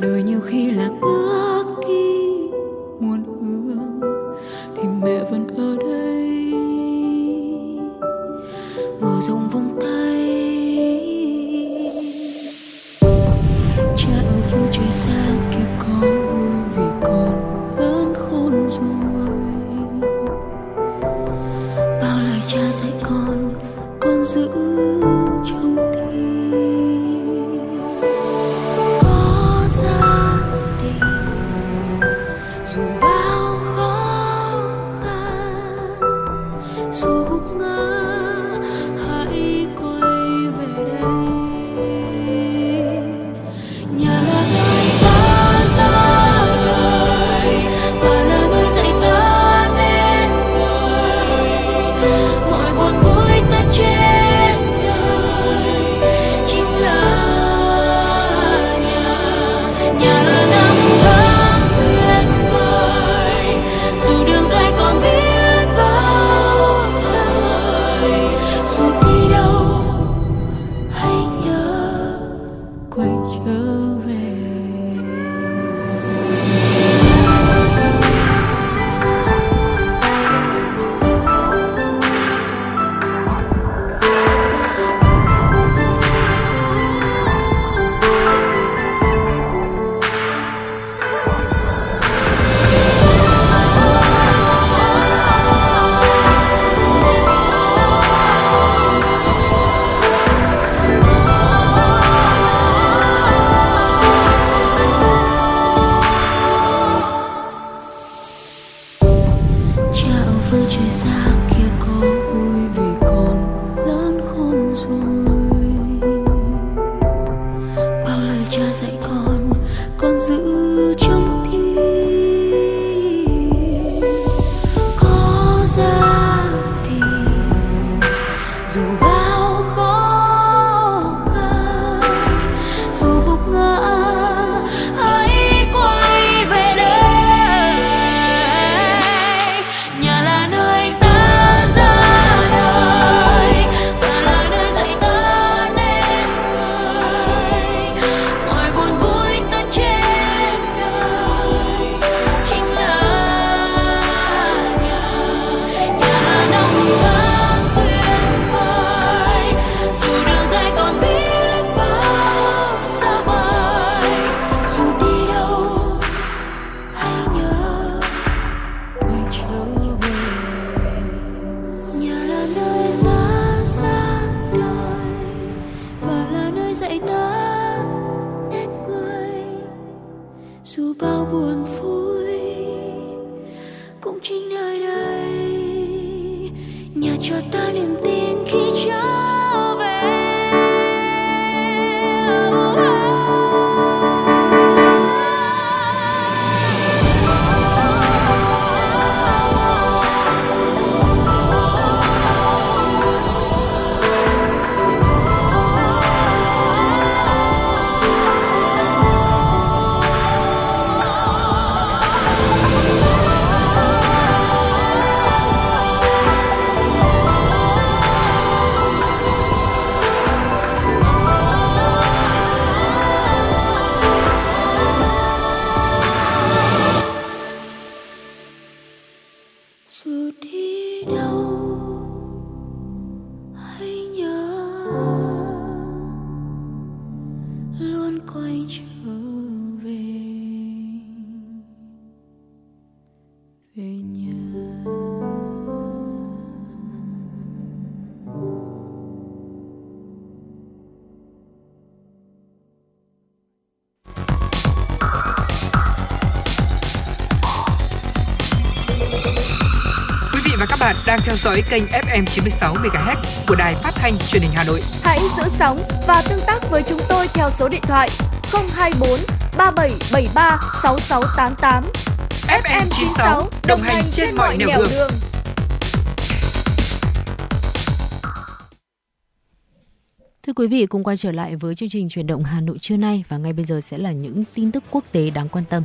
Đời nhiều khi là bước đi muôn hướng, Đang theo dõi kênh FM 96 MHz của Đài Phát thanh Truyền hình Hà Nội. Hãy giữ sóng và tương tác với chúng tôi theo số điện thoại 024 3773 6688. FM 96 đồng hành trên mọi nẻo đường. Thưa quý vị, cùng quay trở lại với chương trình Chuyển động Hà Nội trưa nay và ngay bây giờ sẽ là những tin tức quốc tế đáng quan tâm.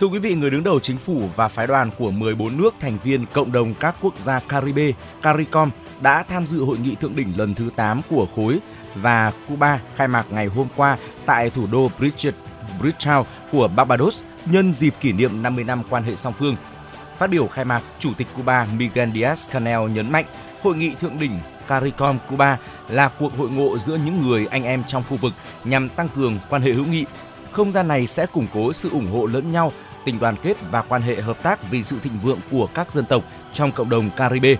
Thưa quý vị, người đứng đầu chính phủ và phái đoàn của 14 nước thành viên cộng đồng các quốc gia Caribe, Caricom đã tham dự hội nghị thượng đỉnh lần thứ 8 của khối và Cuba khai mạc ngày hôm qua tại thủ đô Bridgetown của Barbados nhân dịp kỷ niệm 50 năm quan hệ song phương. Phát biểu khai mạc, Chủ tịch Cuba Miguel Diaz-Canel nhấn mạnh hội nghị thượng đỉnh Caricom Cuba là cuộc hội ngộ giữa những người anh em trong khu vực nhằm tăng cường quan hệ hữu nghị. Không gian này sẽ củng cố sự ủng hộ lẫn nhau, tình đoàn kết và quan hệ hợp tác vì sự thịnh vượng của các dân tộc trong cộng đồng Caribe.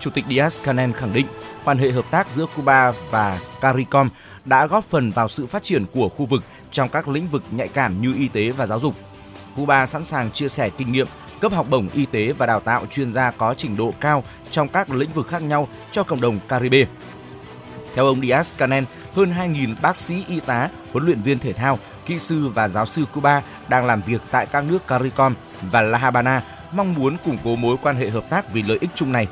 Chủ tịch Diaz-Canel khẳng định quan hệ hợp tác giữa Cuba và Caricom đã góp phần vào sự phát triển của khu vực trong các lĩnh vực nhạy cảm như y tế và giáo dục. Cuba sẵn sàng chia sẻ kinh nghiệm, cấp học bổng y tế và đào tạo chuyên gia có trình độ cao trong các lĩnh vực khác nhau cho cộng đồng Caribe. Theo ông Diaz-Canel, hơn 2.000 bác sĩ, y tá, huấn luyện viên thể thao, kỹ sư và giáo sư Cuba đang làm việc tại các nước CARICOM và La Habana, mong muốn củng cố mối quan hệ hợp tác vì lợi ích chung này.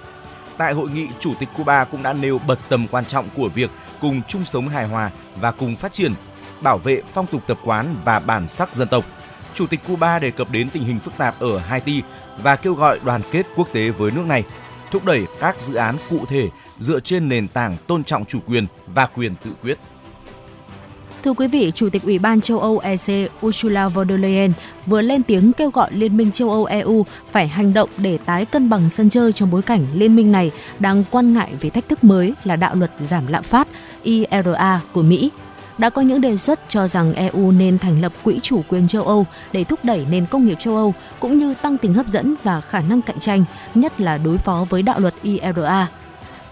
Tại hội nghị, Chủ tịch Cuba cũng đã nêu bật tầm quan trọng của việc cùng chung sống hài hòa và cùng phát triển, bảo vệ phong tục tập quán và bản sắc dân tộc. Chủ tịch Cuba đề cập đến tình hình phức tạp ở Haiti và kêu gọi đoàn kết quốc tế với nước này, thúc đẩy các dự án cụ thể dựa trên nền tảng tôn trọng chủ quyền và quyền tự quyết. Thưa quý vị, Chủ tịch Ủy ban châu Âu EC Ursula von der Leyen vừa lên tiếng kêu gọi Liên minh châu Âu EU phải hành động để tái cân bằng sân chơi trong bối cảnh Liên minh này đang quan ngại về thách thức mới là đạo luật giảm lạm phát IRA của Mỹ. Đã có những đề xuất cho rằng EU nên thành lập quỹ chủ quyền châu Âu để thúc đẩy nền công nghiệp châu Âu cũng như tăng tính hấp dẫn và khả năng cạnh tranh, nhất là đối phó với đạo luật IRA.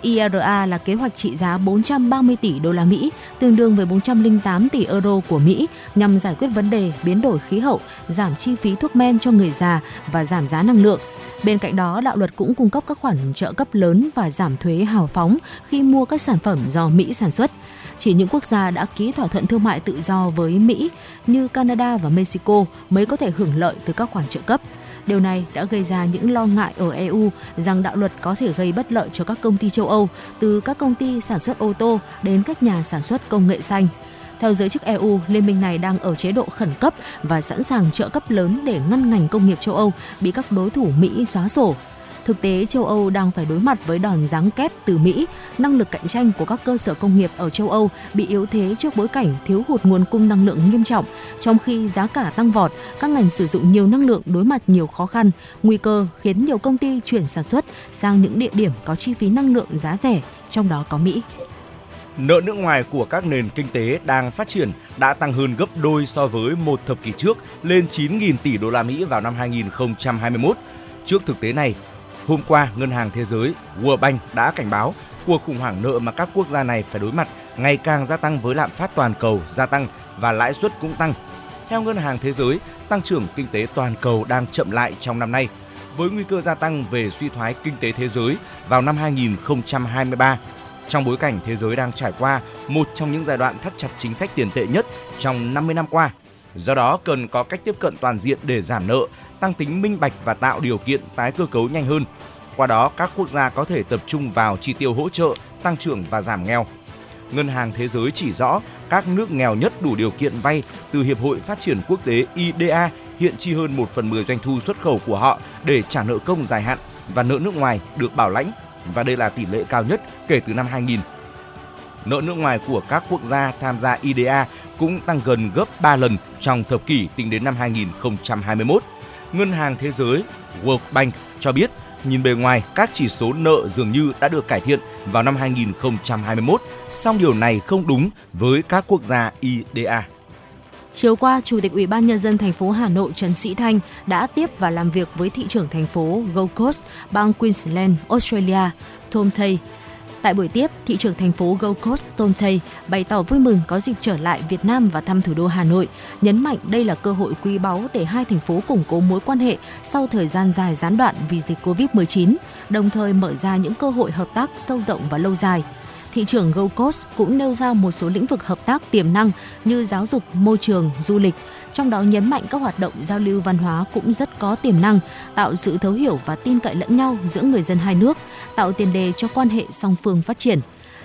IRA là kế hoạch trị giá 430 tỷ đô la Mỹ, tương đương với 408 tỷ euro của Mỹ, nhằm giải quyết vấn đề biến đổi khí hậu, giảm chi phí thuốc men cho người già và giảm giá năng lượng. Bên cạnh đó, đạo luật cũng cung cấp các khoản trợ cấp lớn và giảm thuế hào phóng khi mua các sản phẩm do Mỹ sản xuất. Chỉ những quốc gia đã ký thỏa thuận thương mại tự do với Mỹ như Canada và Mexico mới có thể hưởng lợi từ các khoản trợ cấp. Điều này đã gây ra những lo ngại ở EU rằng đạo luật có thể gây bất lợi cho các công ty châu Âu, từ các công ty sản xuất ô tô đến các nhà sản xuất công nghệ xanh. Theo giới chức EU, liên minh này đang ở chế độ khẩn cấp và sẵn sàng trợ cấp lớn để ngăn ngành công nghiệp châu Âu bị các đối thủ Mỹ xóa sổ. Thực tế, châu Âu đang phải đối mặt với đòn giáng kép từ Mỹ, năng lực cạnh tranh của các cơ sở công nghiệp ở châu Âu bị yếu thế trước bối cảnh thiếu hụt nguồn cung năng lượng nghiêm trọng. Trong khi giá cả tăng vọt, các ngành sử dụng nhiều năng lượng đối mặt nhiều khó khăn, nguy cơ khiến nhiều công ty chuyển sản xuất sang những địa điểm có chi phí năng lượng giá rẻ, trong đó có Mỹ. Nợ nước ngoài của các nền kinh tế đang phát triển đã tăng hơn gấp đôi so với một thập kỷ trước, lên 9.000 tỷ đô la Mỹ vào năm 2021. Trước thực tế này, hôm qua, Ngân hàng Thế giới World Bank đã cảnh báo cuộc khủng hoảng nợ mà các quốc gia này phải đối mặt ngày càng gia tăng với lạm phát toàn cầu gia tăng và lãi suất cũng tăng. Theo Ngân hàng Thế giới, tăng trưởng kinh tế toàn cầu đang chậm lại trong năm nay, với nguy cơ gia tăng về suy thoái kinh tế thế giới vào năm 2023. Trong bối cảnh thế giới đang trải qua một trong những giai đoạn thắt chặt chính sách tiền tệ nhất trong 50 năm qua, do đó cần có cách tiếp cận toàn diện để giảm nợ, tăng tính minh bạch và tạo điều kiện tái cơ cấu nhanh hơn. Qua đó, các quốc gia có thể tập trung vào chi tiêu hỗ trợ, tăng trưởng và giảm nghèo. Ngân hàng Thế giới chỉ rõ các nước nghèo nhất đủ điều kiện vay từ Hiệp hội Phát triển Quốc tế IDA hiện chi hơn 1/10 doanh thu xuất khẩu của họ để trả nợ công dài hạn và nợ nước ngoài được bảo lãnh, và đây là tỷ lệ cao nhất kể từ năm 2000. Nợ nước ngoài của các quốc gia tham gia IDA cũng tăng gần gấp 3 lần trong thập kỷ tính đến năm 2021. Ngân hàng Thế giới World Bank cho biết, nhìn bề ngoài, các chỉ số nợ dường như đã được cải thiện vào năm 2021, song điều này không đúng với các quốc gia IDA. Chiều qua, Chủ tịch Ủy ban Nhân dân thành phố Hà Nội Trần Sĩ Thanh đã tiếp và làm việc với thị trưởng thành phố Gold Coast, bang Queensland, Australia, Thom Tay. Tại buổi tiếp, thị trưởng thành phố Gold Coast Thom Tay bày tỏ vui mừng có dịp trở lại Việt Nam và thăm thủ đô Hà Nội, nhấn mạnh đây là cơ hội quý báu để hai thành phố củng cố mối quan hệ sau thời gian dài gián đoạn vì dịch Covid-19, đồng thời mở ra những cơ hội hợp tác sâu rộng và lâu dài. Thị trưởng Gold Coast cũng nêu ra một số lĩnh vực hợp tác tiềm năng như giáo dục, môi trường, du lịch, trong đó nhấn mạnh các hoạt động giao lưu văn hóa cũng rất có tiềm năng, tạo sự thấu hiểu và tin cậy lẫn nhau giữa người dân hai nước, tạo tiền đề cho quan hệ song phương phát triển.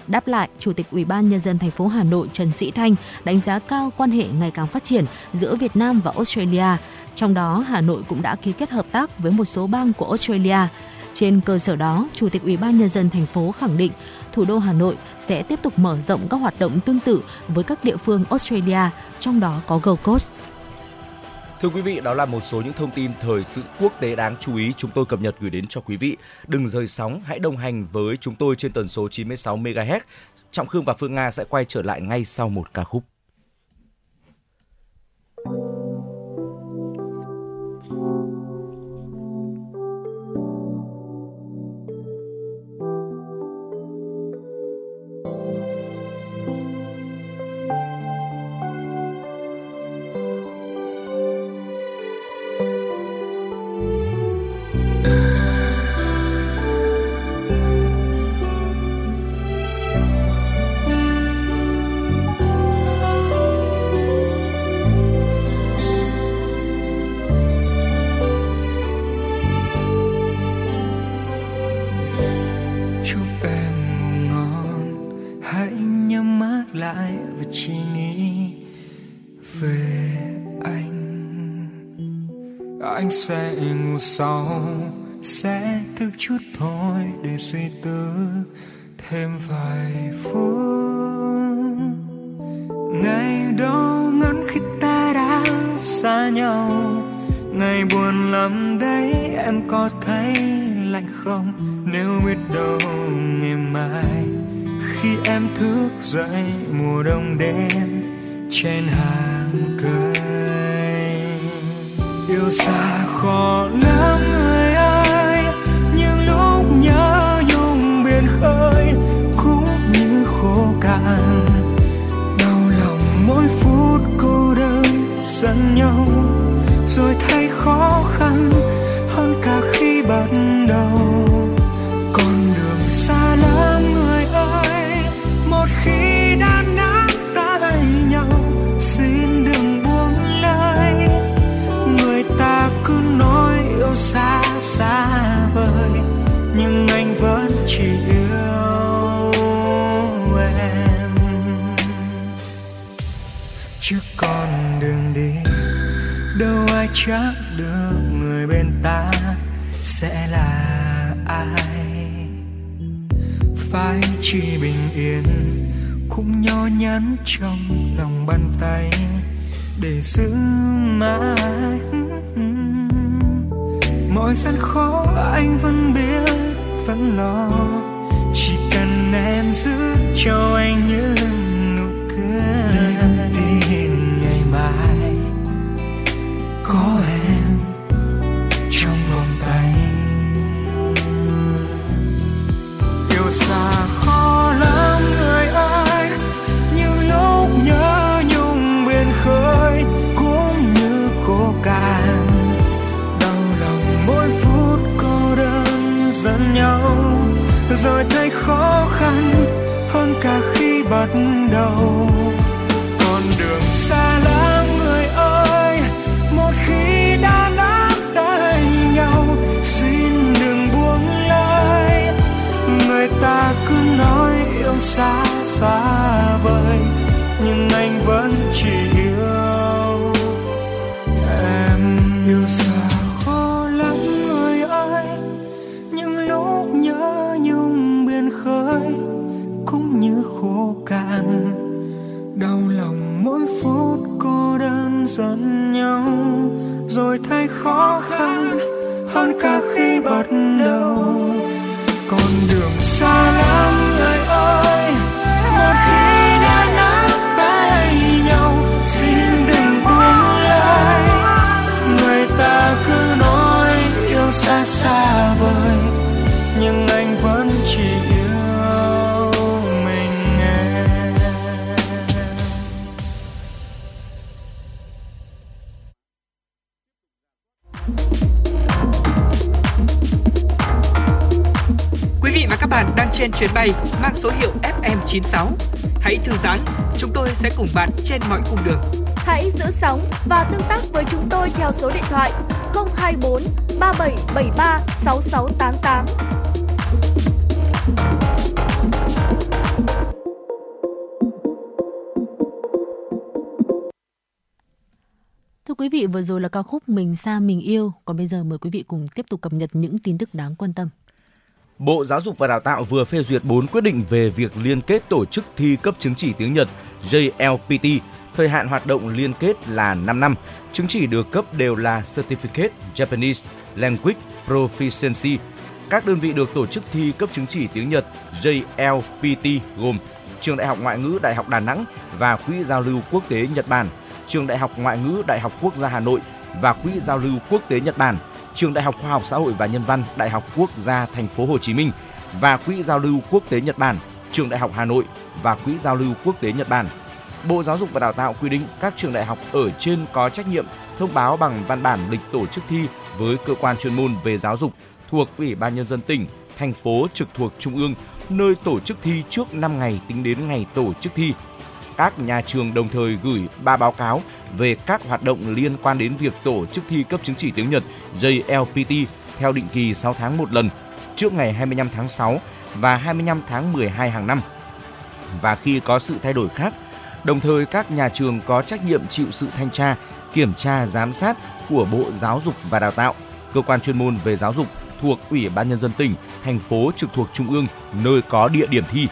Đáp lại, Chủ tịch Ủy ban Nhân dân thành phố Hà Nội Trần Sĩ Thanh đánh giá cao quan hệ ngày càng phát triển giữa Việt Nam và Australia, trong đó Hà Nội cũng đã ký kết hợp tác với một số bang của Australia. Trên cơ sở đó, Chủ tịch Ủy ban Nhân dân thành phố khẳng định thủ đô Hà Nội sẽ tiếp tục mở rộng các hoạt động tương tự với các địa phương Australia, trong đó có Gold Coast. Thưa quý vị, đó là một số những thông tin thời sự quốc tế đáng chú ý chúng tôi cập nhật gửi đến cho quý vị. Đừng rời sóng, hãy đồng hành với chúng tôi trên tần số 96 MHz. Trọng Khương và Phương Nga sẽ quay trở lại ngay sau một ca khúc. nhắc lại và chỉ nghĩ về anh. Anh sẽ ngủ sâu, sẽ thức chút thôi để suy tư thêm vài phút. Ngày đâu ngắn khi ta đã xa nhau, ngày buồn lắm đấy em có thấy lạnh không? Nếu biết đâu ngày mai khi em thức dậy mùa đông đến trên hàng cây. Yêu xa khó lắm người ơi, nhưng lúc nhớ nhung biển khơi cũng như khô cạn. Đau lòng mỗi phút cô đơn dẫn nhau, rồi thấy khó khăn hơn cả khi ban đầu. Con đường xa lắm người ơi, một khi đã nắm tay nhau, xin đừng buông lơi. Người ta cứ nói yêu xa xa vời, nhưng anh vẫn chỉ yêu em. Chứ con đường đi đâu ai chắc được người bên ta sẽ là ai. Phải chỉ bình yên cũng nhỏ nhắn trong lòng bàn tay để giữ mãi. Mọi gian khó anh vẫn biết, vẫn lo, chỉ cần em giữ cho anh những nụ cười. Để em tin ngày mai có em trong vòng tay. Yêu xa khó lắm người ơi, nhưng lúc nhớ nhung biển khơi cũng như khô cạn. Đau lòng mỗi phút cô đơn dẫn nhau, rồi thấy khó khăn hơn cả khi bắt đầu. Con đường xa lắm người ơi, một khi đã nắm tay nhau, xin đừng buông lơi. Người ta cứ nói yêu xa xa vời, nhưng anh vẫn chỉ yêu em. Yêu xa khó lắm người ơi, nhưng lúc nhớ nhung biển khơi cũng như khô cạn. Đau lòng mỗi phút cô đơn dẫn nhau, rồi thấy khó khăn hơn cả khi bắt đầu. Con đường xa lắm người ơi, một khi đã nắm tay nhau, xin đừng buông lơi. Người ta cứ nói yêu xa xa vời, nhưng anh vẫn chỉ trên chuyến bay mang số hiệu FM96. Hãy thư giãn, chúng tôi sẽ cùng bạn trên mọi cung đường. Hãy giữ sóng và tương tác với chúng tôi theo số điện thoại 024 3773 6688. Thưa quý vị, vừa rồi là ca khúc Mình Xa Mình Yêu, còn bây giờ mời quý vị cùng tiếp tục cập nhật những tin tức đáng quan tâm. Bộ Giáo dục và Đào tạo vừa phê duyệt 4 quyết định về việc liên kết tổ chức thi cấp chứng chỉ tiếng Nhật JLPT. Thời hạn hoạt động liên kết là 5 năm. Chứng chỉ được cấp đều là Certificate Japanese Language Proficiency. Các đơn vị được tổ chức thi cấp chứng chỉ tiếng Nhật JLPT gồm Trường Đại học Ngoại ngữ Đại học Đà Nẵng và Quỹ Giao lưu Quốc tế Nhật Bản, Trường Đại học Ngoại ngữ Đại học Quốc gia Hà Nội và Quỹ Giao lưu Quốc tế Nhật Bản, Trường Đại học Khoa học Xã hội và Nhân văn Đại học Quốc gia Thành phố Hồ Chí Minh và Quỹ Giao lưu Quốc tế Nhật Bản, Trường Đại học Hà Nội và Quỹ Giao lưu Quốc tế Nhật Bản. Bộ Giáo dục và Đào tạo quy định các trường đại học ở trên có trách nhiệm thông báo bằng văn bản lịch tổ chức thi với cơ quan chuyên môn về giáo dục thuộc Ủy ban Nhân dân tỉnh, thành phố trực thuộc Trung ương, nơi tổ chức thi trước 5 ngày tính đến ngày tổ chức thi. Các nhà trường đồng thời gửi 3 báo cáo về các hoạt động liên quan đến việc tổ chức thi cấp chứng chỉ tiếng Nhật JLPT theo định kỳ 6 tháng một lần, trước ngày 25 tháng 6 và 25 tháng 12 hàng năm. và khi có sự thay đổi khác. Đồng thời, các nhà trường có trách nhiệm chịu sự thanh tra, kiểm tra, giám sát của Bộ Giáo dục và Đào tạo, cơ quan chuyên môn về giáo dục thuộc Ủy ban Nhân dân tỉnh, thành phố trực thuộc Trung ương nơi có địa điểm thi.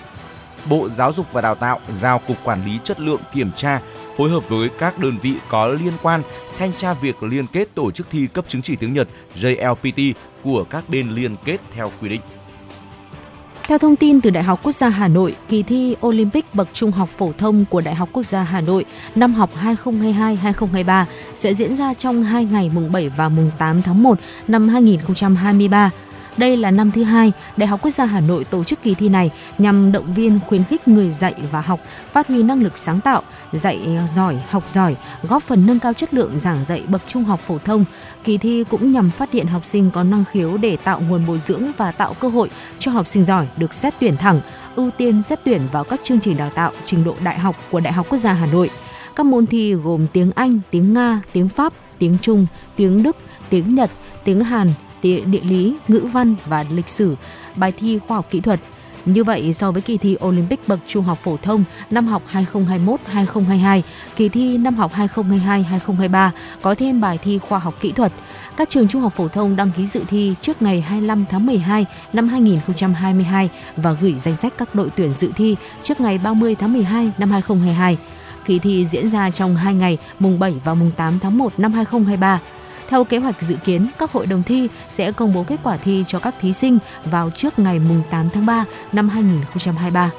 Bộ Giáo dục và Đào tạo giao Cục Quản lý Chất lượng kiểm tra, phối hợp với các đơn vị có liên quan, thanh tra việc liên kết tổ chức thi cấp chứng chỉ tiếng Nhật JLPT của các bên liên kết theo quy định. Theo thông tin từ Đại học Quốc gia Hà Nội, kỳ thi Olympic bậc trung học phổ thông của Đại học Quốc gia Hà Nội năm học 2022-2023 sẽ diễn ra trong 2 ngày mùng 7 và mùng 8 tháng 1 năm 2023. Đây là năm thứ hai Đại học Quốc gia Hà Nội tổ chức kỳ thi này nhằm động viên khuyến khích người dạy và học phát huy năng lực sáng tạo, dạy giỏi, học giỏi, góp phần nâng cao chất lượng giảng dạy bậc trung học phổ thông. Kỳ thi cũng nhằm phát hiện học sinh có năng khiếu để tạo nguồn bồi dưỡng và tạo cơ hội cho học sinh giỏi được xét tuyển thẳng, ưu tiên xét tuyển vào các chương trình đào tạo trình độ đại học của Đại học Quốc gia Hà Nội. Các môn thi gồm tiếng Anh, tiếng Nga, tiếng Pháp, tiếng Trung, tiếng Đức, tiếng Nhật, tiếng Hàn, địa lý, ngữ văn và lịch sử, bài thi khoa học kỹ thuật. Như vậy, so với kỳ thi Olympic bậc trung học phổ thông năm học 2021-2022, kỳ thi năm học 2022-2023 có thêm bài thi khoa học kỹ thuật. Các trường trung học phổ thông đăng ký dự thi trước ngày 25 tháng 12 năm 2022 và gửi danh sách các đội tuyển dự thi trước ngày 30 tháng 12 năm 2022. Kỳ thi diễn ra trong 2 ngày, mùng 7 và mùng 8 tháng 1 năm 2023. Theo kế hoạch dự kiến, các hội đồng thi sẽ công bố kết quả thi cho các thí sinh vào trước ngày 8 tháng 3 năm 2023.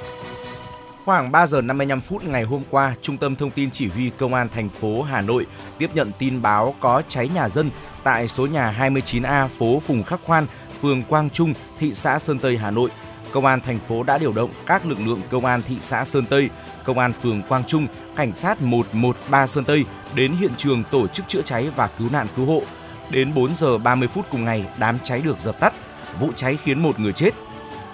Khoảng 3 giờ 55 phút ngày hôm qua, Trung tâm Thông tin Chỉ huy Công an thành phố Hà Nội tiếp nhận tin báo có cháy nhà dân tại số nhà 29A phố Phùng Khắc Khoan, phường Quang Trung, thị xã Sơn Tây, Hà Nội. Công an thành phố đã điều động các lực lượng công an thị xã Sơn Tây, công an phường Quang Trung, cảnh sát 113 Sơn Tây đến hiện trường tổ chức chữa cháy và cứu nạn cứu hộ. Đến 4 giờ 30 phút cùng ngày, đám cháy được dập tắt. Vụ cháy khiến 1 người chết.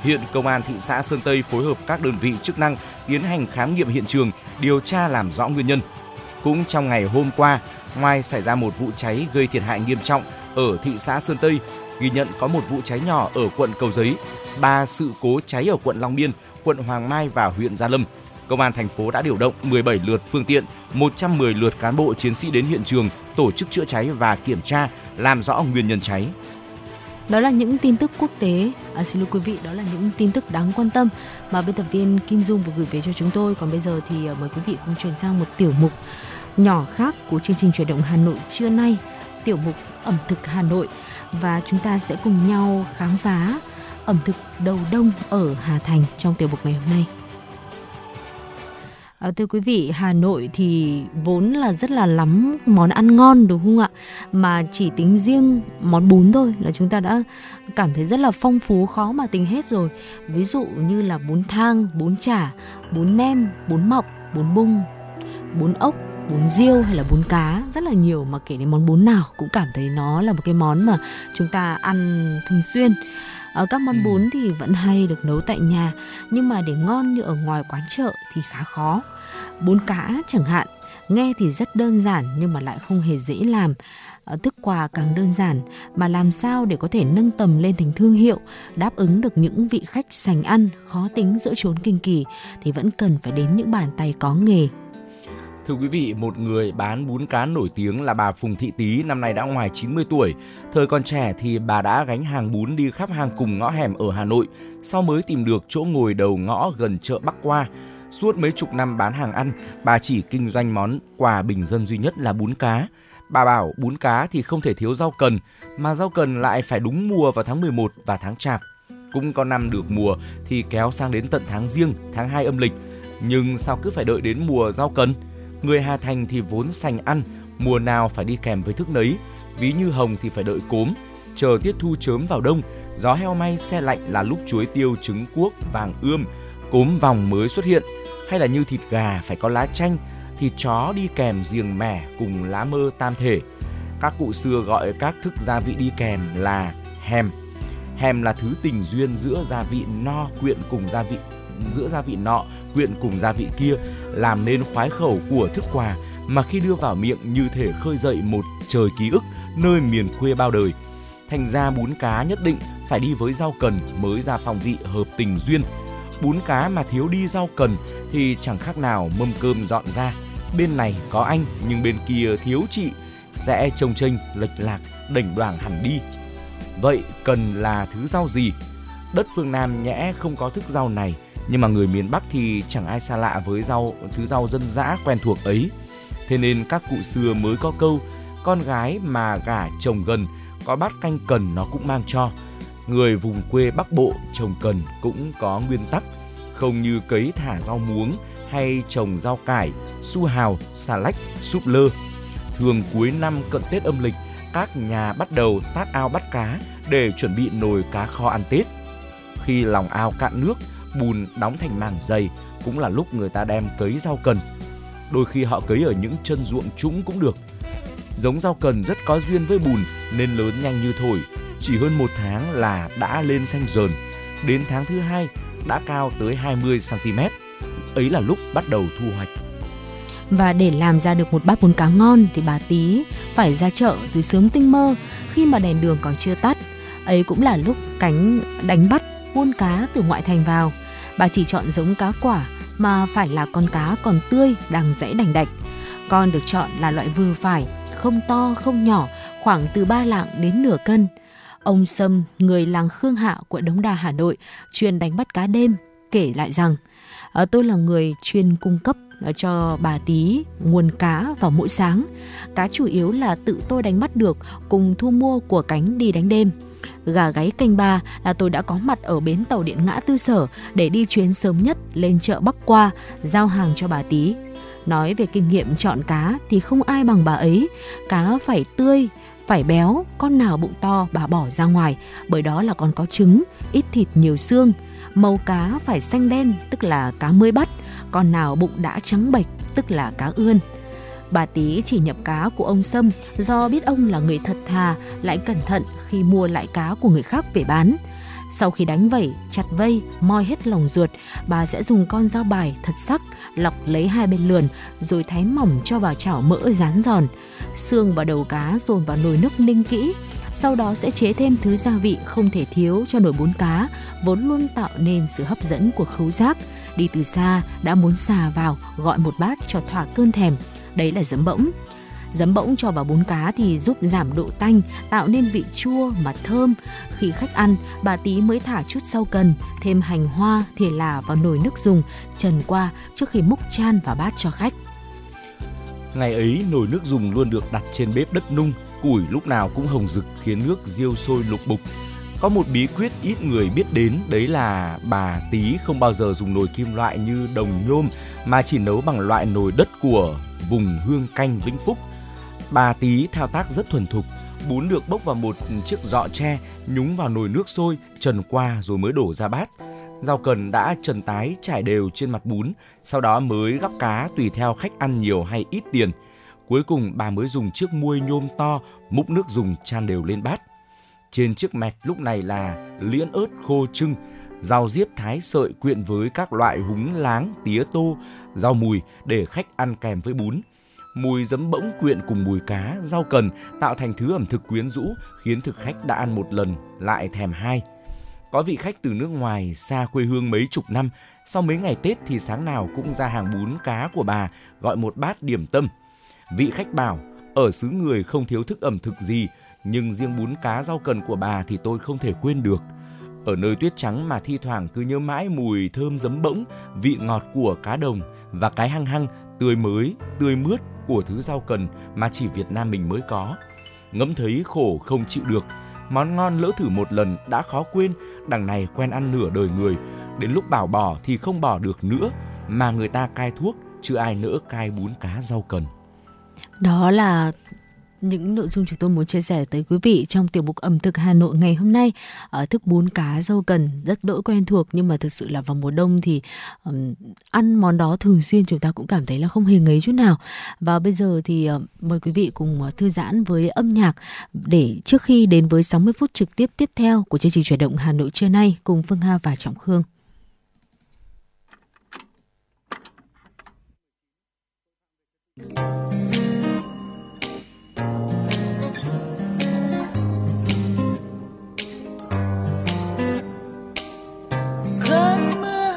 Hiện công an thị xã Sơn Tây phối hợp các đơn vị chức năng tiến hành khám nghiệm hiện trường, điều tra làm rõ nguyên nhân. Cũng trong ngày hôm qua, ngoài xảy ra một vụ cháy gây thiệt hại nghiêm trọng ở thị xã Sơn Tây, ghi nhận có một vụ cháy nhỏ ở quận Cầu Giấy, 3 sự cố cháy ở quận Long Biên, quận Hoàng Mai và huyện Gia Lâm. Công an thành phố đã điều động 17 lượt phương tiện, 110 lượt cán bộ chiến sĩ đến hiện trường tổ chức chữa cháy và kiểm tra, làm rõ nguyên nhân cháy. Đó là những tin tức quốc tế, xin lỗi quý vị, đó là những tin tức đáng quan tâm mà biên tập viên Kim Dung vừa gửi về cho chúng tôi. Còn bây giờ thì mời quý vị cùng chuyển sang một tiểu mục nhỏ khác của chương trình Chuyển động Hà Nội trưa nay, tiểu mục ẩm thực Hà Nội. Và chúng ta sẽ cùng nhau khám phá ẩm thực đầu đông ở Hà Thành trong tiểu mục ngày hôm nay. Thưa quý vị, Hà Nội thì vốn là rất là lắm món ăn ngon đúng không ạ? Mà chỉ tính riêng món bún thôi là chúng ta đã cảm thấy rất là phong phú khó mà tính hết rồi. Ví dụ như là bún thang, bún chả, bún nem, bún mọc, bún bung, bún ốc, bún riêu hay là bún cá, rất là nhiều, mà kể đến món bún nào cũng cảm thấy nó là một cái món mà chúng ta ăn thường xuyên. Ở các món bún thì vẫn hay được nấu tại nhà, nhưng mà để ngon như ở ngoài quán chợ thì khá khó. Bún cá chẳng hạn, nghe thì rất đơn giản nhưng mà lại không hề dễ làm. Thức quà càng đơn giản mà làm sao để có thể nâng tầm lên thành thương hiệu, đáp ứng được những vị khách sành ăn khó tính giữa chốn kinh kỳ thì vẫn cần phải đến những bàn tay có nghề. Thưa quý vị, một người bán bún cá nổi tiếng là bà Phùng Thị Tý, năm nay đã ngoài 90 tuổi. Thời còn trẻ thì bà đã gánh hàng bún đi khắp hàng cùng ngõ hẻm ở Hà Nội, sau mới tìm được chỗ ngồi đầu ngõ gần chợ Bắc Qua. Suốt mấy chục năm bán hàng ăn, bà chỉ kinh doanh món quà bình dân duy nhất là bún cá. Bà bảo bún cá thì không thể thiếu rau cần, mà rau cần lại phải đúng mùa vào tháng 11 và tháng Chạp. Cũng có năm được mùa thì kéo sang đến tận tháng Giêng, tháng 2 âm lịch. Nhưng sao cứ phải đợi đến mùa rau cần? Người Hà Thành thì vốn sành ăn, mùa nào phải đi kèm với thức nấy. Ví như hồng thì phải đợi cốm, chờ tiết thu chớm vào đông, gió heo may xe lạnh là lúc chuối tiêu trứng cuốc vàng ươm, cốm vòng mới xuất hiện. Hay là như thịt gà phải có lá chanh, thịt chó đi kèm giềng mẻ cùng lá mơ tam thể. Các cụ xưa gọi các thức gia vị đi kèm là hèm. Hèm là thứ tình duyên giữa gia vị no quyện cùng gia vị nọ quyện cùng gia vị kia, làm nên khoái khẩu của thức quà mà khi đưa vào miệng như thể khơi dậy một trời ký ức nơi miền quê bao đời. Thành ra bún cá nhất định phải đi với rau cần mới ra phong vị hợp tình duyên. bún cá mà thiếu đi rau cần thì chẳng khác nào mâm cơm dọn ra. Bên này có anh nhưng bên kia thiếu chị, sẽ chồng chênh, lệch lạc, đỉnh đoảng hẳn đi. Vậy cần là thứ rau gì? Đất phương Nam nhẽ không có thức rau này, nhưng mà người miền Bắc thì chẳng ai xa lạ với thứ rau dân dã quen thuộc ấy. Thế nên các cụ xưa mới có câu, con gái mà gả chồng gần, có bát canh cần nó cũng mang cho. Người vùng quê Bắc Bộ trồng cần cũng có nguyên tắc, không như cấy thả rau muống hay trồng rau cải, su hào, xà lách, súp lơ. Thường cuối năm cận Tết âm lịch, các nhà bắt đầu tát ao bắt cá để chuẩn bị nồi cá kho ăn Tết. Khi lòng ao cạn nước, bùn đóng thành màng dày cũng là lúc người ta đem cấy rau cần. Đôi khi họ cấy ở những chân ruộng trũng cũng được. Giống rau cần rất có duyên với bùn nên lớn nhanh như thổi, chỉ hơn 1 tháng là đã lên xanh rờn, đến tháng thứ 2 đã cao tới 20cm. Ấy là lúc bắt đầu thu hoạch. Và để làm ra được một bát bún cá ngon thì bà Tí phải ra chợ từ sớm tinh mơ khi mà đèn đường còn chưa tắt. Ấy cũng là lúc cánh đánh bắt buôn cá từ ngoại thành vào. Bà chỉ chọn giống cá quả mà phải là con cá còn tươi đang rãy đành đạch. Con được chọn là loại vừa phải, không to không nhỏ, khoảng từ 3 lạng đến nửa cân. Ông Sâm, người làng Khương Hạ, quận Đống Đa, Hà Nội, chuyên đánh bắt cá đêm, kể lại rằng tôi là người chuyên cung cấp cho bà Tí nguồn cá vào mỗi sáng. Cá chủ yếu là tự tôi đánh bắt được cùng thu mua của cánh đi đánh đêm. Gà gáy canh ba là tôi đã có mặt ở bến tàu điện ngã Tư Sở để đi chuyến sớm nhất lên chợ Bắc qua, giao hàng cho bà Tí. Nói về kinh nghiệm chọn cá thì không ai bằng bà ấy. Cá phải tươi, phải béo, con nào bụng to bà bỏ ra ngoài, bởi đó là con có trứng, ít thịt nhiều xương. Màu cá phải xanh đen, tức là cá mới bắt, con nào bụng đã trắng bệch, tức là cá ươn. Bà Tí chỉ nhập cá của ông Sâm do biết ông là người thật thà, lại cẩn thận khi mua lại cá của người khác về bán. Sau khi đánh vẩy, chặt vây, moi hết lòng ruột, bà sẽ dùng con dao bài thật sắc, lọc lấy hai bên lườn, rồi thái mỏng cho vào chảo mỡ rán giòn. Xương và đầu cá dồn vào nồi nước ninh kỹ. Sau đó sẽ chế thêm thứ gia vị không thể thiếu cho nồi bún cá, vốn luôn tạo nên sự hấp dẫn của khứu giác. Đi từ xa đã muốn xà vào, gọi một bát cho thỏa cơn thèm. Đấy là giấm bỗng. Giấm bỗng cho vào bún cá thì giúp giảm độ tanh, tạo nên vị chua mà thơm. Khi khách ăn, bà Tí mới thả chút rau cần, thêm hành hoa, thì là vào nồi nước dùng, trần qua trước khi múc chan vào bát cho khách. Ngày ấy, nồi nước dùng luôn được đặt trên bếp đất nung, củi lúc nào cũng hồng rực khiến nước riêu sôi lục bục. Có một bí quyết ít người biết đến, đấy là bà Tí không bao giờ dùng nồi kim loại như đồng nhôm mà chỉ nấu bằng loại nồi đất của vùng Hương Canh, Vĩnh Phúc. Bà Tí thao tác rất thuần thục, bún được bốc vào một chiếc giọ tre, nhúng vào nồi nước sôi, trần qua rồi mới đổ ra bát. Rau cần đã trần tái trải đều trên mặt bún, sau đó mới gắp cá tùy theo khách ăn nhiều hay ít tiền. Cuối cùng bà mới dùng chiếc muôi nhôm to múc nước dùng chan đều lên bát. Trên chiếc mẹt lúc này là liễn ớt khô trưng, rau diếp thái sợi quyện với các loại húng láng, tía tô, rau mùi để khách ăn kèm với bún. Mùi giấm bỗng quyện cùng mùi cá, rau cần tạo thành thứ ẩm thực quyến rũ khiến thực khách đã ăn một lần lại thèm hai. Có vị khách từ nước ngoài xa quê hương mấy chục năm, sau mấy ngày Tết thì sáng nào cũng ra hàng bún cá của bà gọi một bát điểm tâm. Vị khách bảo, ở xứ người không thiếu thức ẩm thực gì, nhưng riêng bún cá rau cần của bà thì tôi không thể quên được. Ở nơi tuyết trắng mà thi thoảng cứ nhớ mãi mùi thơm giấm bỗng, vị ngọt của cá đồng và cái hăng hăng, tươi mới, tươi mướt của thứ rau cần mà chỉ Việt Nam mình mới có. Ngẫm thấy khổ không chịu được, món ngon lỡ thử một lần đã khó quên, đằng này quen ăn nửa đời người, đến lúc bảo bỏ thì không bỏ được nữa, mà người ta cai thuốc, chứ ai nỡ cai bún cá rau cần. Đó là những nội dung chúng tôi muốn chia sẻ tới quý vị trong tiểu mục ẩm thực Hà Nội ngày hôm nay. Thức bún cá rau cần rất đỗi quen thuộc, nhưng mà thực sự là vào mùa đông thì ăn món đó thường xuyên chúng ta cũng cảm thấy là không hề ngấy chút nào. Và bây giờ thì mời quý vị cùng thư giãn với âm nhạc để trước khi đến với 60 phút trực tiếp tiếp theo của chương trình Chuyển động Hà Nội trưa nay cùng Phương Hà và Trọng Khương. Cơn mưa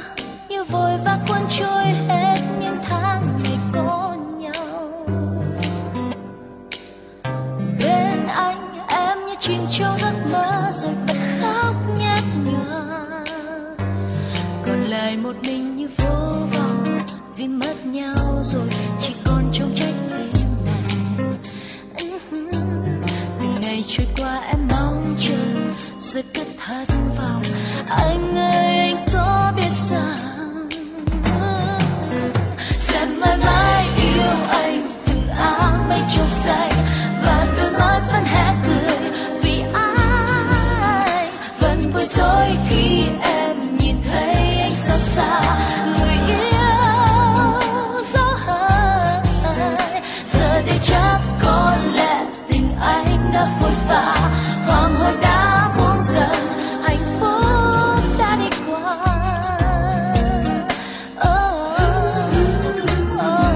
rồi, chỉ còn trong trái tim này. Từng ngày trôi qua em mong chờ rồi cất thất vọng. Anh ơi anh có biết rằng sẽ mãi mãi yêu anh, từng áng mây trong xanh và đôi mắt vẫn hé cười vì anh vẫn bối rối khi em nhìn thấy anh xa xa. Người yêu chắc có lẽ tình anh đã vội vã, hoàng hôn đã buông dần, hạnh phúc đã đi qua. Oh, oh, oh.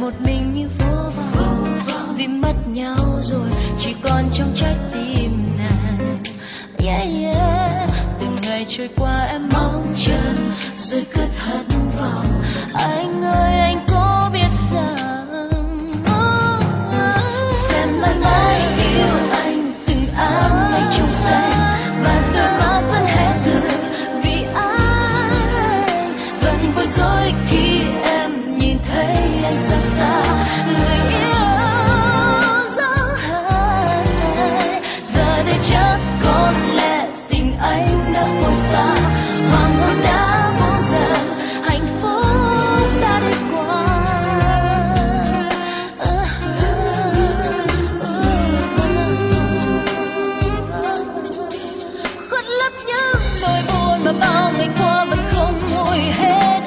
Một mình như vô vọng vì mất nhau rồi, chỉ còn trong trái tim nàng. Yeah, yeah. Từng ngày trôi qua em mong chờ rồi cứ thất vọng. Anh ơi anh có biết rằng sẽ mãi mãi yêu anh, từng áng mây trong xanh và đôi mắt vẫn hé cười vì anh vẫn bối rối khi em nhìn thấy anh xa xa. Người yêu dấu hai giờ đây chắc có lẽ tình anh đã vội vã, hoàng hôn đã buông dần, hạnh phúc đã đi qua. Khuất lấp những nỗi buồn mà bao ngày qua vẫn không nguôi hết,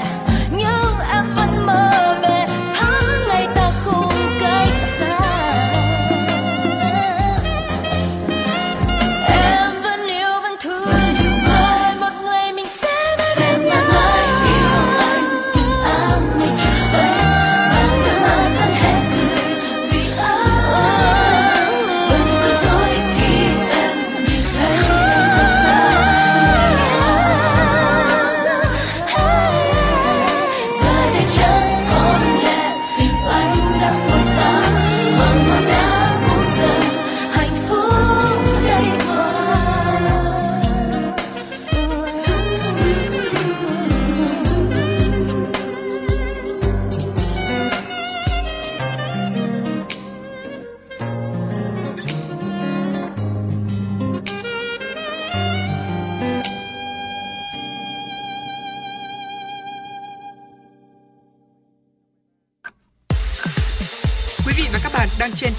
nhưng em vẫn mơ về trên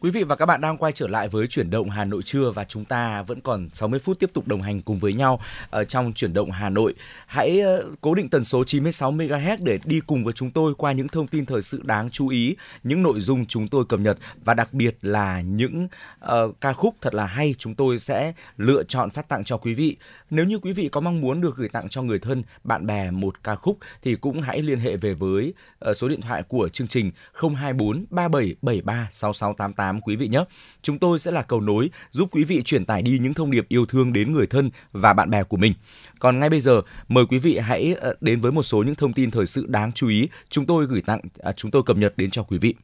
Quý vị và các bạn đang quay trở lại với Chuyển động Hà Nội trưa và chúng ta vẫn còn 60 phút tiếp tục đồng hành cùng với nhau trong Chuyển động Hà Nội. Hãy cố định tần số 96 MHz để đi cùng với chúng tôi qua những thông tin thời sự đáng chú ý, những nội dung chúng tôi cập nhật và đặc biệt là những ca khúc thật là hay chúng tôi sẽ lựa chọn phát tặng cho quý vị. Nếu như quý vị có mong muốn được gửi tặng cho người thân, bạn bè một ca khúc thì cũng hãy liên hệ về với số điện thoại của chương trình 024 3773 6688. Quý vị nhé. Chúng tôi sẽ là cầu nối giúp quý vị truyền tải đi những thông điệp yêu thương đến người thân và bạn bè của mình. Còn ngay bây giờ, mời quý vị hãy đến với một số những thông tin thời sự đáng chú ý chúng tôi cập nhật đến cho quý vị.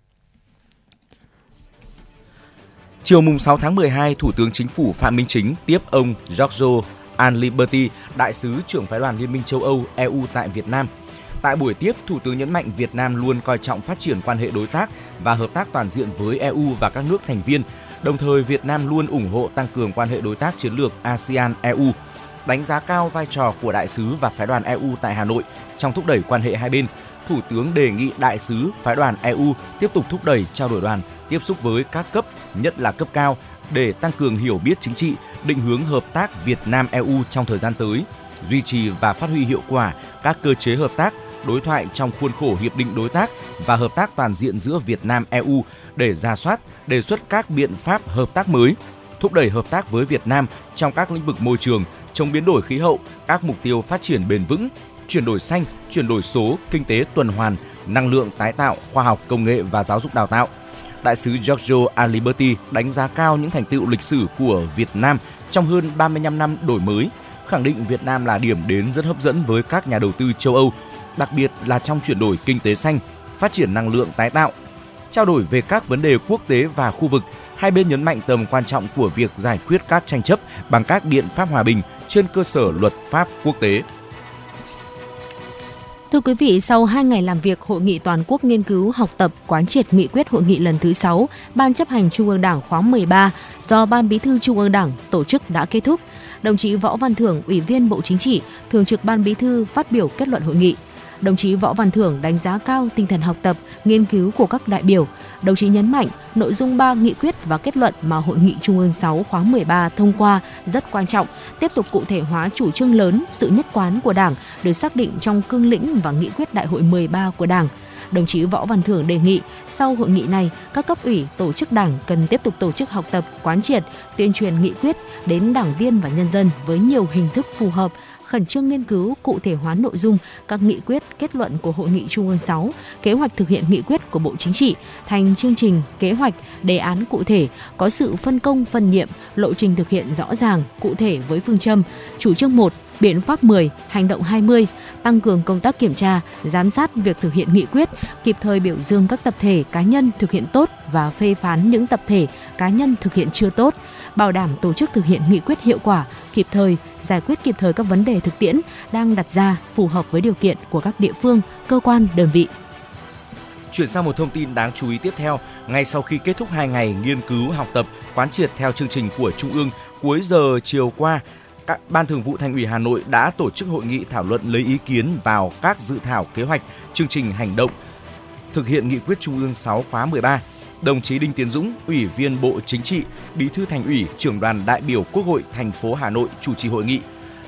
Chiều mùng 6 tháng 12, Thủ tướng Chính phủ Phạm Minh Chính tiếp ông Giorgio Aliberti, đại sứ trưởng phái đoàn Liên minh châu Âu EU tại Việt Nam. Tại buổi tiếp, Thủ tướng nhấn mạnh Việt Nam luôn coi trọng phát triển quan hệ đối tác và hợp tác toàn diện với EU và các nước thành viên. Đồng thời, Việt Nam luôn ủng hộ tăng cường quan hệ đối tác chiến lược ASEAN-EU. Đánh giá cao vai trò của đại sứ và phái đoàn EU tại Hà Nội trong thúc đẩy quan hệ hai bên, Thủ tướng đề nghị đại sứ, phái đoàn EU tiếp tục thúc đẩy trao đổi đoàn, tiếp xúc với các cấp, nhất là cấp cao, để tăng cường hiểu biết chính trị, định hướng hợp tác Việt Nam-EU trong thời gian tới, duy trì và phát huy hiệu quả các cơ chế hợp tác, đối thoại trong khuôn khổ Hiệp định Đối tác và Hợp tác Toàn diện giữa Việt Nam-EU để rà soát, đề xuất các biện pháp hợp tác mới, thúc đẩy hợp tác với Việt Nam trong các lĩnh vực môi trường, chống biến đổi khí hậu, các mục tiêu phát triển bền vững, chuyển đổi xanh, chuyển đổi số, kinh tế tuần hoàn, năng lượng tái tạo, khoa học, công nghệ và giáo dục đào tạo. Đại sứ Giorgio Aliberti đánh giá cao những thành tựu lịch sử của Việt Nam trong hơn 35 năm đổi mới, khẳng định Việt Nam là điểm đến rất hấp dẫn với các nhà đầu tư châu Âu, đặc biệt là trong chuyển đổi kinh tế xanh, phát triển năng lượng tái tạo. Trao đổi về các vấn đề quốc tế và khu vực, hai bên nhấn mạnh tầm quan trọng của việc giải quyết các tranh chấp bằng các biện pháp hòa bình trên cơ sở luật pháp quốc tế. Thưa quý vị, sau 2 ngày làm việc, Hội nghị Toàn quốc nghiên cứu học tập quán triệt nghị quyết Hội nghị lần thứ 6 Ban chấp hành Trung ương Đảng khóa 13 do Ban Bí thư Trung ương Đảng tổ chức đã kết thúc. Đồng chí Võ Văn Thưởng, Ủy viên Bộ Chính trị, Thường trực Ban Bí thư phát biểu kết luận hội nghị. Đồng chí Võ Văn Thưởng đánh giá cao tinh thần học tập, nghiên cứu của các đại biểu. Đồng chí nhấn mạnh, nội dung 3 nghị quyết và kết luận mà Hội nghị Trung ương 6 khóa 13 thông qua rất quan trọng, tiếp tục cụ thể hóa chủ trương lớn, sự nhất quán của Đảng được xác định trong cương lĩnh và nghị quyết Đại hội 13 của Đảng. Đồng chí Võ Văn Thưởng đề nghị, sau hội nghị này, các cấp ủy, tổ chức Đảng cần tiếp tục tổ chức học tập, quán triệt, tuyên truyền nghị quyết đến đảng viên và nhân dân với nhiều hình thức phù hợp, khẩn trương nghiên cứu cụ thể hóa nội dung các nghị quyết, kết luận của Hội nghị Trung ương 6, kế hoạch thực hiện nghị quyết của Bộ Chính trị thành chương trình, kế hoạch, đề án cụ thể, có sự phân công, phân nhiệm, lộ trình thực hiện rõ ràng, cụ thể với phương châm chủ trương 1, biện pháp 10, hành động 20, tăng cường công tác kiểm tra, giám sát việc thực hiện nghị quyết, kịp thời biểu dương các tập thể, cá nhân thực hiện tốt và phê phán những tập thể, cá nhân thực hiện chưa tốt, bảo đảm tổ chức thực hiện nghị quyết hiệu quả, kịp thời, giải quyết kịp thời các vấn đề thực tiễn đang đặt ra phù hợp với điều kiện của các địa phương, cơ quan, đơn vị. Chuyển sang một thông tin đáng chú ý tiếp theo, ngay sau khi kết thúc 2 ngày nghiên cứu, học tập, quán triệt theo chương trình của Trung ương, cuối giờ chiều qua, các Ban Thường vụ Thành ủy Hà Nội đã tổ chức hội nghị thảo luận lấy ý kiến vào các dự thảo kế hoạch, chương trình hành động thực hiện nghị quyết Trung ương 6 khóa 13. Đồng chí Đinh Tiến Dũng, Ủy viên Bộ Chính trị, Bí thư Thành ủy, Trưởng đoàn đại biểu Quốc hội thành phố Hà Nội chủ trì hội nghị.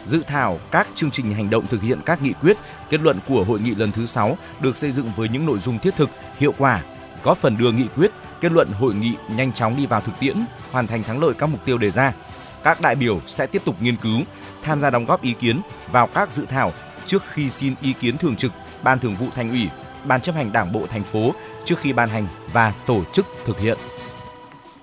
Dự thảo các chương trình hành động thực hiện các nghị quyết, kết luận của hội nghị lần thứ 6 được xây dựng với những nội dung thiết thực, hiệu quả, góp phần đưa nghị quyết, kết luận hội nghị nhanh chóng đi vào thực tiễn, hoàn thành thắng lợi các mục tiêu đề ra. Các đại biểu sẽ tiếp tục nghiên cứu, tham gia đóng góp ý kiến vào các dự thảo trước khi xin ý kiến thường trực Ban Thường vụ Thành ủy, Ban Chấp hành Đảng bộ thành phố trước khi ban hành và tổ chức thực hiện.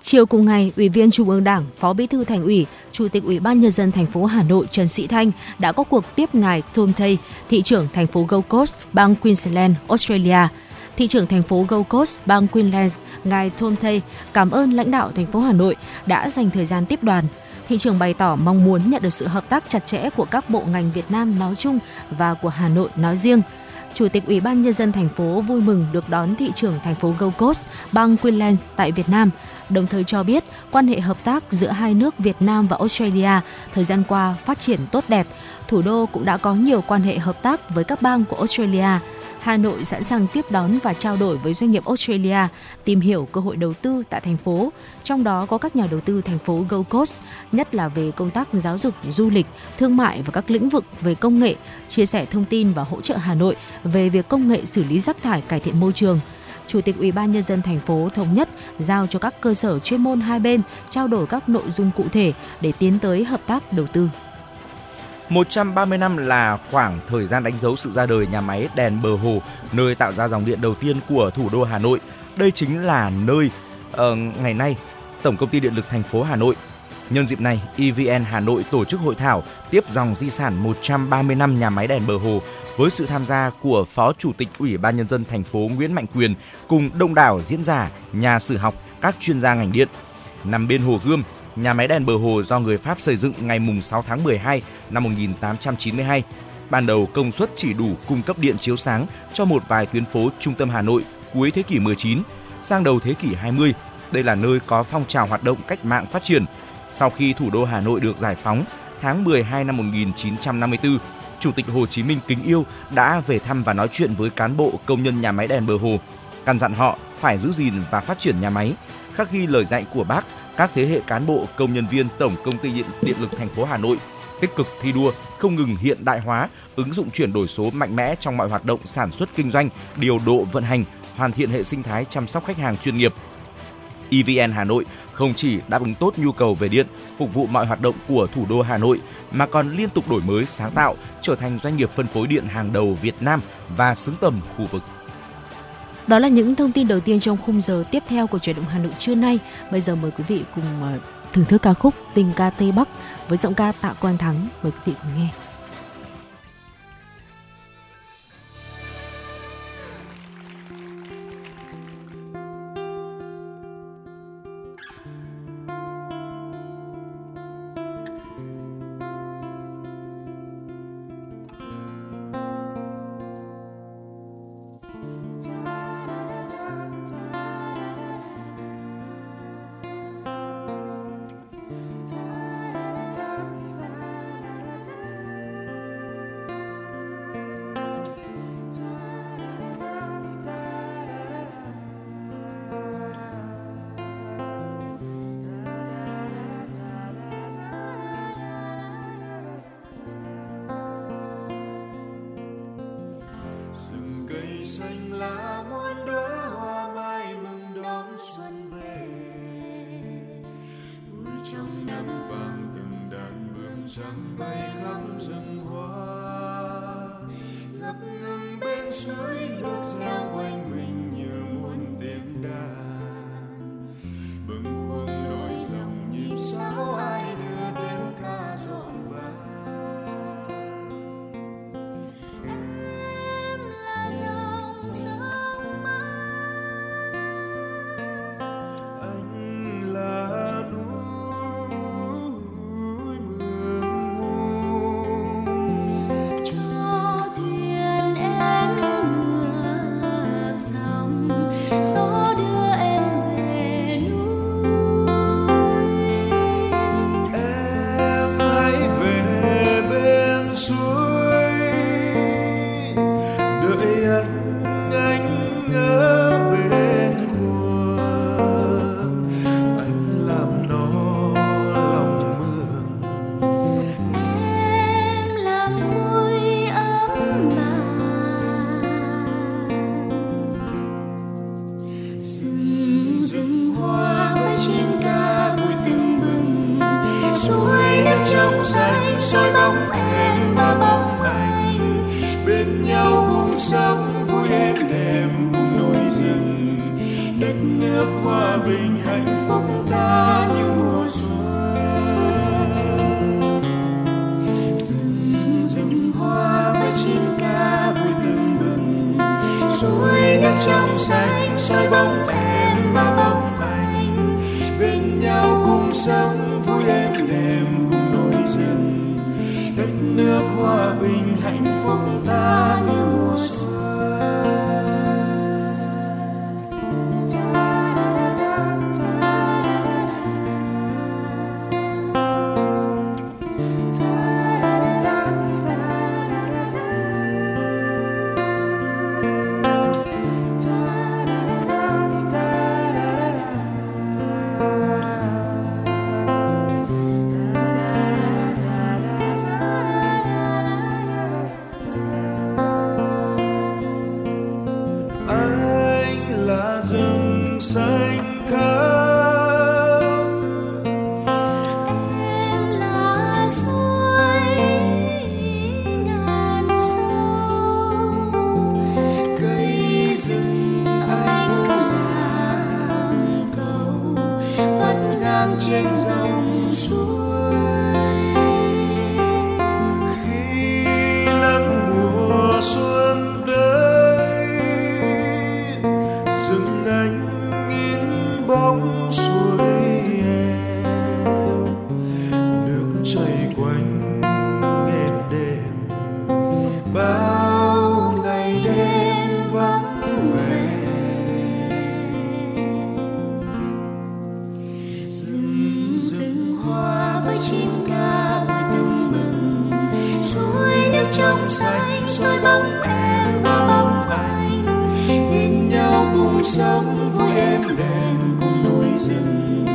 Chiều cùng ngày, Ủy viên Trung ương Đảng, Phó Bí thư Thành ủy, Chủ tịch Ủy ban Nhân dân thành phố Hà Nội Trần Sĩ Thanh đã có cuộc tiếp ngài Thom Tay, thị trưởng thành phố Gold Coast, bang Queensland, Australia. Thị trưởng thành phố Gold Coast, bang Queensland, ngài Thom Tay cảm ơn lãnh đạo thành phố Hà Nội đã dành thời gian tiếp đoàn. Thị trưởng bày tỏ mong muốn nhận được sự hợp tác chặt chẽ của các bộ ngành Việt Nam nói chung và của Hà Nội nói riêng. Chủ tịch Ủy ban Nhân dân thành phố vui mừng được đón thị trưởng thành phố Gold Coast, bang Queensland tại Việt Nam, đồng thời cho biết quan hệ hợp tác giữa hai nước Việt Nam và Australia thời gian qua phát triển tốt đẹp. Thủ đô cũng đã có nhiều quan hệ hợp tác với các bang của Australia. Hà Nội sẵn sàng tiếp đón và trao đổi với doanh nghiệp Australia, tìm hiểu cơ hội đầu tư tại thành phố, trong đó có các nhà đầu tư thành phố Gold Coast, nhất là về công tác giáo dục, du lịch, thương mại và các lĩnh vực về công nghệ, chia sẻ thông tin và hỗ trợ Hà Nội về việc công nghệ xử lý rác thải cải thiện môi trường. Chủ tịch Ủy ban Nhân dân thành phố thống nhất giao cho các cơ sở chuyên môn hai bên trao đổi các nội dung cụ thể để tiến tới hợp tác đầu tư. 130 năm là khoảng thời gian đánh dấu sự ra đời nhà máy đèn Bờ Hồ, nơi tạo ra dòng điện đầu tiên của thủ đô Hà Nội. Đây chính là nơi ngày nay Tổng công ty Điện lực thành phố Hà Nội. Nhân dịp này, EVN Hà Nội tổ chức hội thảo tiếp dòng di sản 130 năm nhà máy đèn Bờ Hồ với sự tham gia của Phó Chủ tịch Ủy ban Nhân dân thành phố Nguyễn Mạnh Quyền cùng đông đảo diễn giả, nhà sử học, các chuyên gia ngành điện. Nằm bên Hồ Gươm, nhà máy đèn Bờ Hồ do người Pháp xây dựng ngày 6 tháng 12 năm 1892. Ban đầu công suất chỉ đủ cung cấp điện chiếu sáng cho một vài tuyến phố trung tâm Hà Nội cuối thế kỷ 19. Sang đầu thế kỷ 20, đây là nơi có phong trào hoạt động cách mạng phát triển. Sau khi thủ đô Hà Nội được giải phóng, tháng 12 năm 1954, Chủ tịch Hồ Chí Minh kính yêu đã về thăm và nói chuyện với cán bộ công nhân nhà máy đèn Bờ Hồ, căn dặn họ phải giữ gìn và phát triển nhà máy, khắc ghi lời dạy của Bác các thế hệ cán bộ, công nhân viên Tổng Công ty Điện lực thành phố Hà Nội tích cực thi đua, không ngừng hiện đại hóa, ứng dụng chuyển đổi số mạnh mẽ trong mọi hoạt động sản xuất kinh doanh, điều độ vận hành, hoàn thiện hệ sinh thái chăm sóc khách hàng chuyên nghiệp. EVN Hà Nội không chỉ đáp ứng tốt nhu cầu về điện, phục vụ mọi hoạt động của thủ đô Hà Nội, mà còn liên tục đổi mới sáng tạo, trở thành doanh nghiệp phân phối điện hàng đầu Việt Nam và xứng tầm khu vực. Đó là những thông tin đầu tiên trong khung giờ tiếp theo của Chuyển động Hà Nội trưa nay. Bây giờ mời quý vị cùng thưởng thức ca khúc Tình ca Tây Bắc với giọng ca Tạ Quang Thắng. Mời quý vị cùng nghe. Sống với em đèn cùng núi rừng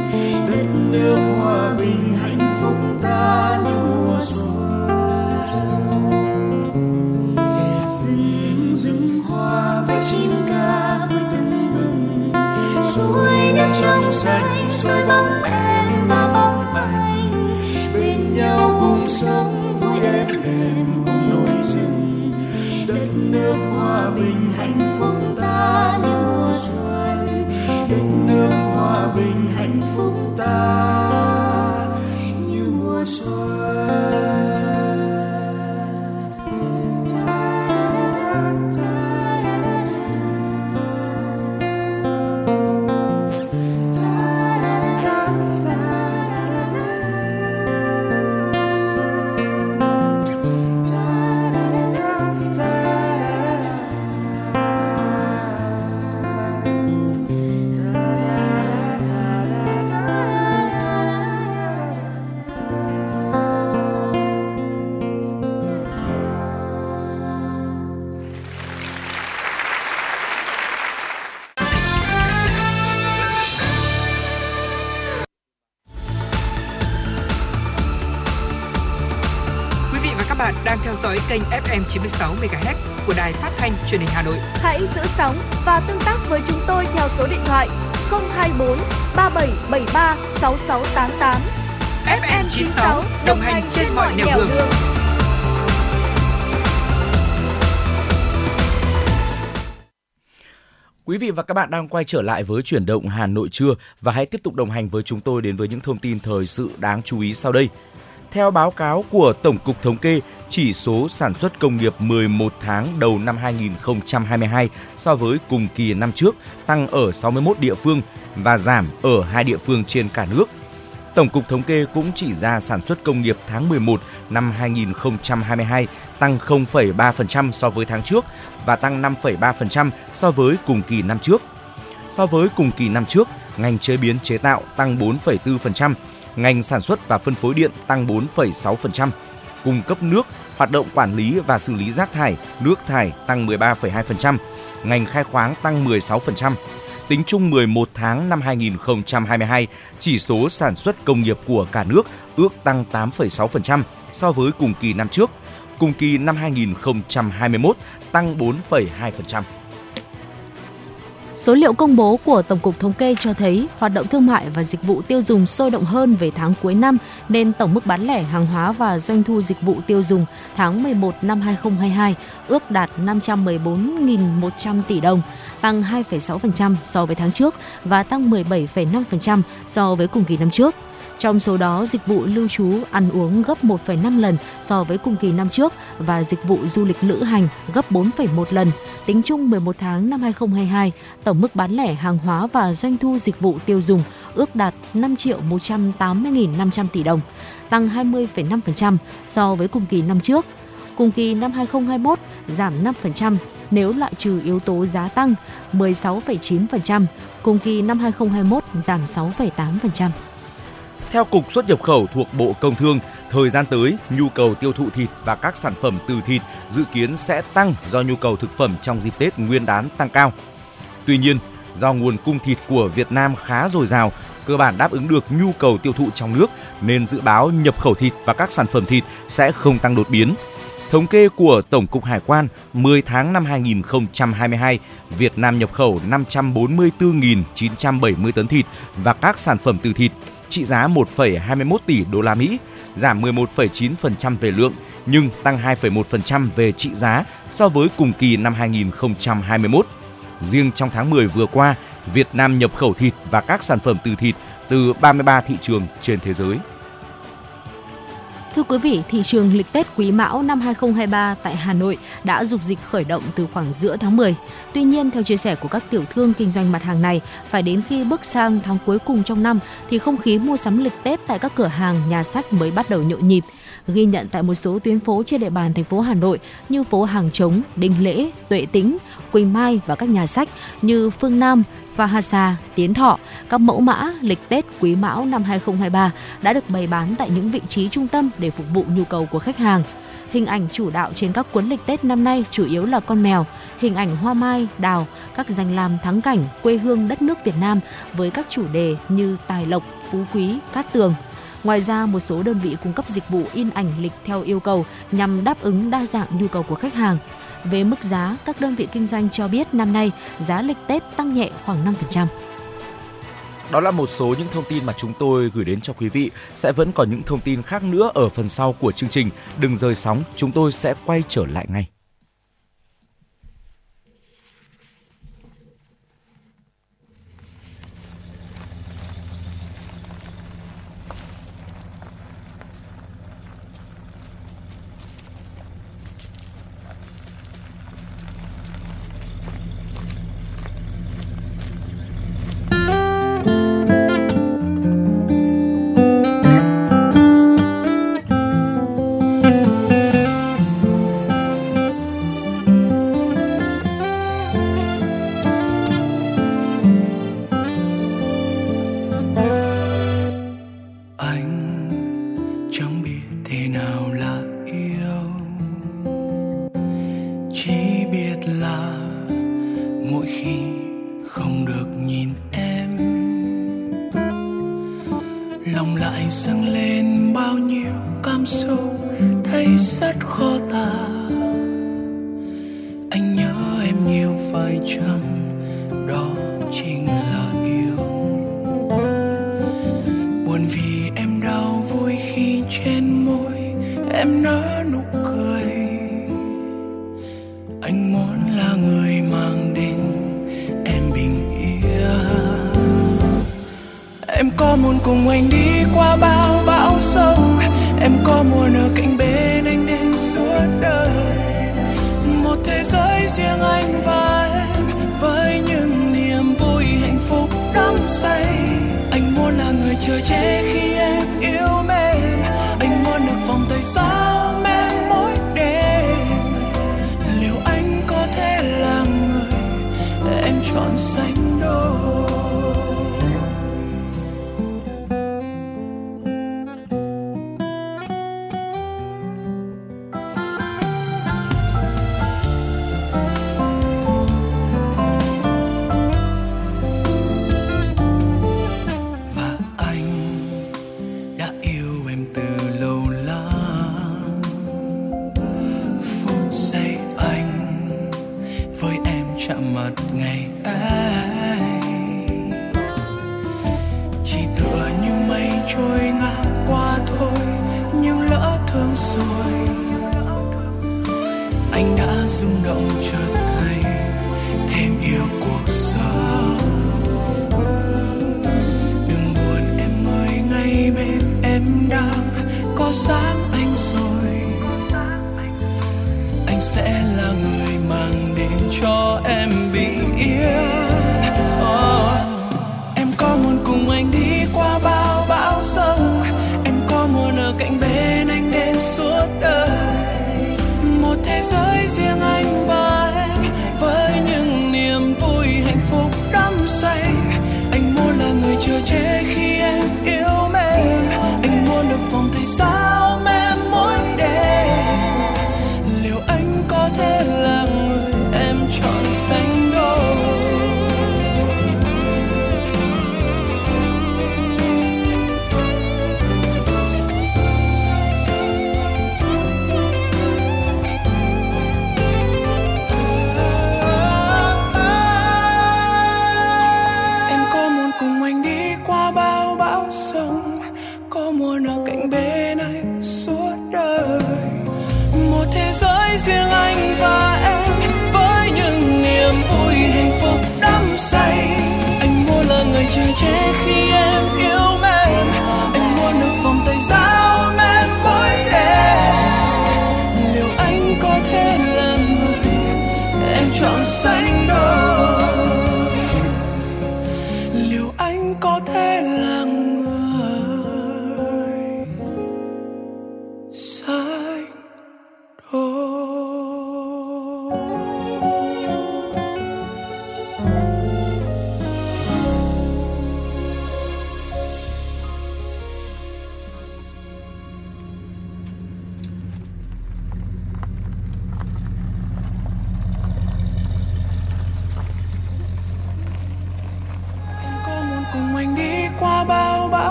đất nước hòa bình hạnh phúc ta như mùa xuân. Để rừng rừng hoa với chim ca với từng bừng, suối nước trong xanh soi bóng em và bóng anh, bên nhau cùng sống vui êm đềm cùng núi rừng. Đất nước hòa bình hạnh phúc ta như mùa xuân, đất nước hòa bình hạnh phúc ta như mùa xuân. Kênh FM 96 MHz của Đài Phát thanh Truyền hình Hà Nội. Hãy giữ sóng và tương tác với chúng tôi theo số điện thoại 024 3773 6688. FM 96 đồng hành trên mọi nẻo đường. Quý vị và các bạn đang quay trở lại với Chuyển động Hà Nội trưa và hãy tiếp tục đồng hành với chúng tôi đến với những thông tin thời sự đáng chú ý sau đây. Theo báo cáo của Tổng cục Thống kê, chỉ số sản xuất công nghiệp 11 tháng đầu năm 2022 so với cùng kỳ năm trước tăng ở 61 địa phương và giảm ở 2 địa phương trên cả nước. Tổng cục Thống kê cũng chỉ ra sản xuất công nghiệp tháng 11 năm 2022 tăng 0,3% so với tháng trước và tăng 5,3% so với cùng kỳ năm trước. So với cùng kỳ năm trước, ngành chế biến chế tạo tăng 4,4%, ngành sản xuất và phân phối điện tăng 4,6%, cung cấp nước, hoạt động quản lý và xử lý rác thải, nước thải tăng 13,2%, ngành khai khoáng tăng 16%. Tính chung 11 tháng năm 2022, chỉ số sản xuất công nghiệp của cả nước ước tăng 8,6% so với cùng kỳ năm trước, cùng kỳ năm 2021 tăng 4,2%. Số liệu công bố của Tổng cục Thống kê cho thấy hoạt động thương mại và dịch vụ tiêu dùng sôi động hơn về tháng cuối năm nên tổng mức bán lẻ hàng hóa và doanh thu dịch vụ tiêu dùng tháng 11 năm 2022 ước đạt 514.100 tỷ đồng, tăng 2,6% so với tháng trước và tăng 17,5% so với cùng kỳ năm trước. Trong số đó, dịch vụ lưu trú ăn uống gấp 1,5 lần so với cùng kỳ năm trước và dịch vụ du lịch lữ hành gấp 4,1 lần. Tính chung 11 tháng năm 2022, tổng mức bán lẻ hàng hóa và doanh thu dịch vụ tiêu dùng ước đạt 5.180.500 tỷ đồng, tăng 20,5% so với cùng kỳ năm trước. Cùng kỳ năm 2021 giảm 5% nếu loại trừ yếu tố giá tăng 16,9%, cùng kỳ năm 2021 giảm 6,8%. Theo Cục Xuất nhập khẩu thuộc Bộ Công Thương, thời gian tới, nhu cầu tiêu thụ thịt và các sản phẩm từ thịt dự kiến sẽ tăng do nhu cầu thực phẩm trong dịp Tết Nguyên đán tăng cao. Tuy nhiên, do nguồn cung thịt của Việt Nam khá dồi dào, cơ bản đáp ứng được nhu cầu tiêu thụ trong nước nên dự báo nhập khẩu thịt và các sản phẩm thịt sẽ không tăng đột biến. Thống kê của Tổng cục Hải quan 10 tháng năm 2022, Việt Nam nhập khẩu 544.970 tấn thịt và các sản phẩm từ thịt, trị giá 1,21 tỷ đô la Mỹ, giảm 11,9% về lượng nhưng tăng 2,1% về trị giá so với cùng kỳ năm 2021. Riêng trong tháng 10 vừa qua, Việt Nam nhập khẩu thịt và các sản phẩm từ thịt từ 33 thị trường trên thế giới. Thưa quý vị, thị trường lịch Tết Quý Mão năm 2023 tại Hà Nội đã dục dịch khởi động từ khoảng giữa tháng 10. Tuy nhiên, theo chia sẻ của các tiểu thương kinh doanh mặt hàng này, phải đến khi bước sang tháng cuối cùng trong năm thì không khí mua sắm lịch Tết tại các cửa hàng, nhà sách mới bắt đầu nhộn nhịp. Ghi nhận tại một số tuyến phố trên địa bàn thành phố Hà Nội như phố Hàng Trống, Đinh Lễ, Tuệ Tĩnh, Quỳnh Mai và các nhà sách như Phương Nam, Phahasa, Tiến Thọ, các mẫu mã lịch Tết Quý Mão năm 2023 đã được bày bán tại những vị trí trung tâm để phục vụ nhu cầu của khách hàng. Hình ảnh chủ đạo trên các cuốn lịch Tết năm nay chủ yếu là con mèo. hình ảnh hoa mai, đào, các danh lam thắng cảnh quê hương đất nước Việt Nam với các chủ đề như tài lộc, phú quý, cát tường. Ngoài ra, một số đơn vị cung cấp dịch vụ in ảnh lịch theo yêu cầu nhằm đáp ứng đa dạng nhu cầu của khách hàng. Về mức giá, các đơn vị kinh doanh cho biết năm nay giá lịch Tết tăng nhẹ khoảng 5%. Đó là một số những thông tin mà chúng tôi gửi đến cho quý vị. Sẽ vẫn còn những thông tin khác nữa ở phần sau của chương trình. Đừng rời sóng, chúng tôi sẽ quay trở lại ngay.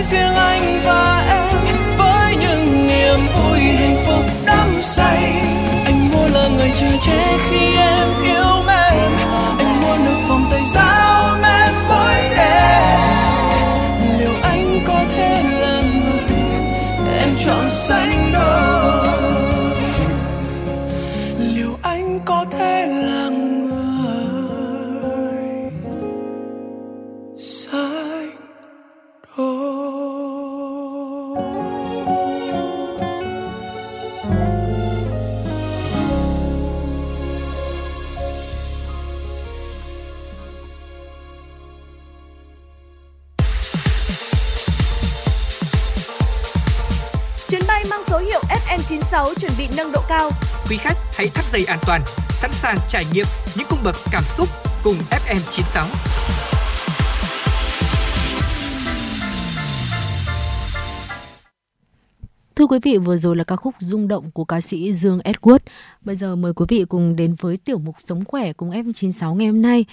mãi riêng anh và em với những niềm vui hạnh phúc đắm say. Anh muốn là người chờ che khi em yêu em, anh muốn được vòng tay giao em mỗi đêm. Liệu anh có thể làm người em chọn sánh đôi? Liệu anh có thể làm N96 chuẩn bị nâng độ cao. Quý khách hãy thắt dây an toàn, sẵn sàng trải nghiệm những cung bậc cảm xúc cùng FM 96. Thưa quý vị, vừa rồi là ca khúc rung động của ca sĩ Dương Edward. Bây giờ mời quý vị cùng đến với tiểu mục Sống Khỏe cùng F96 ngày hôm nay.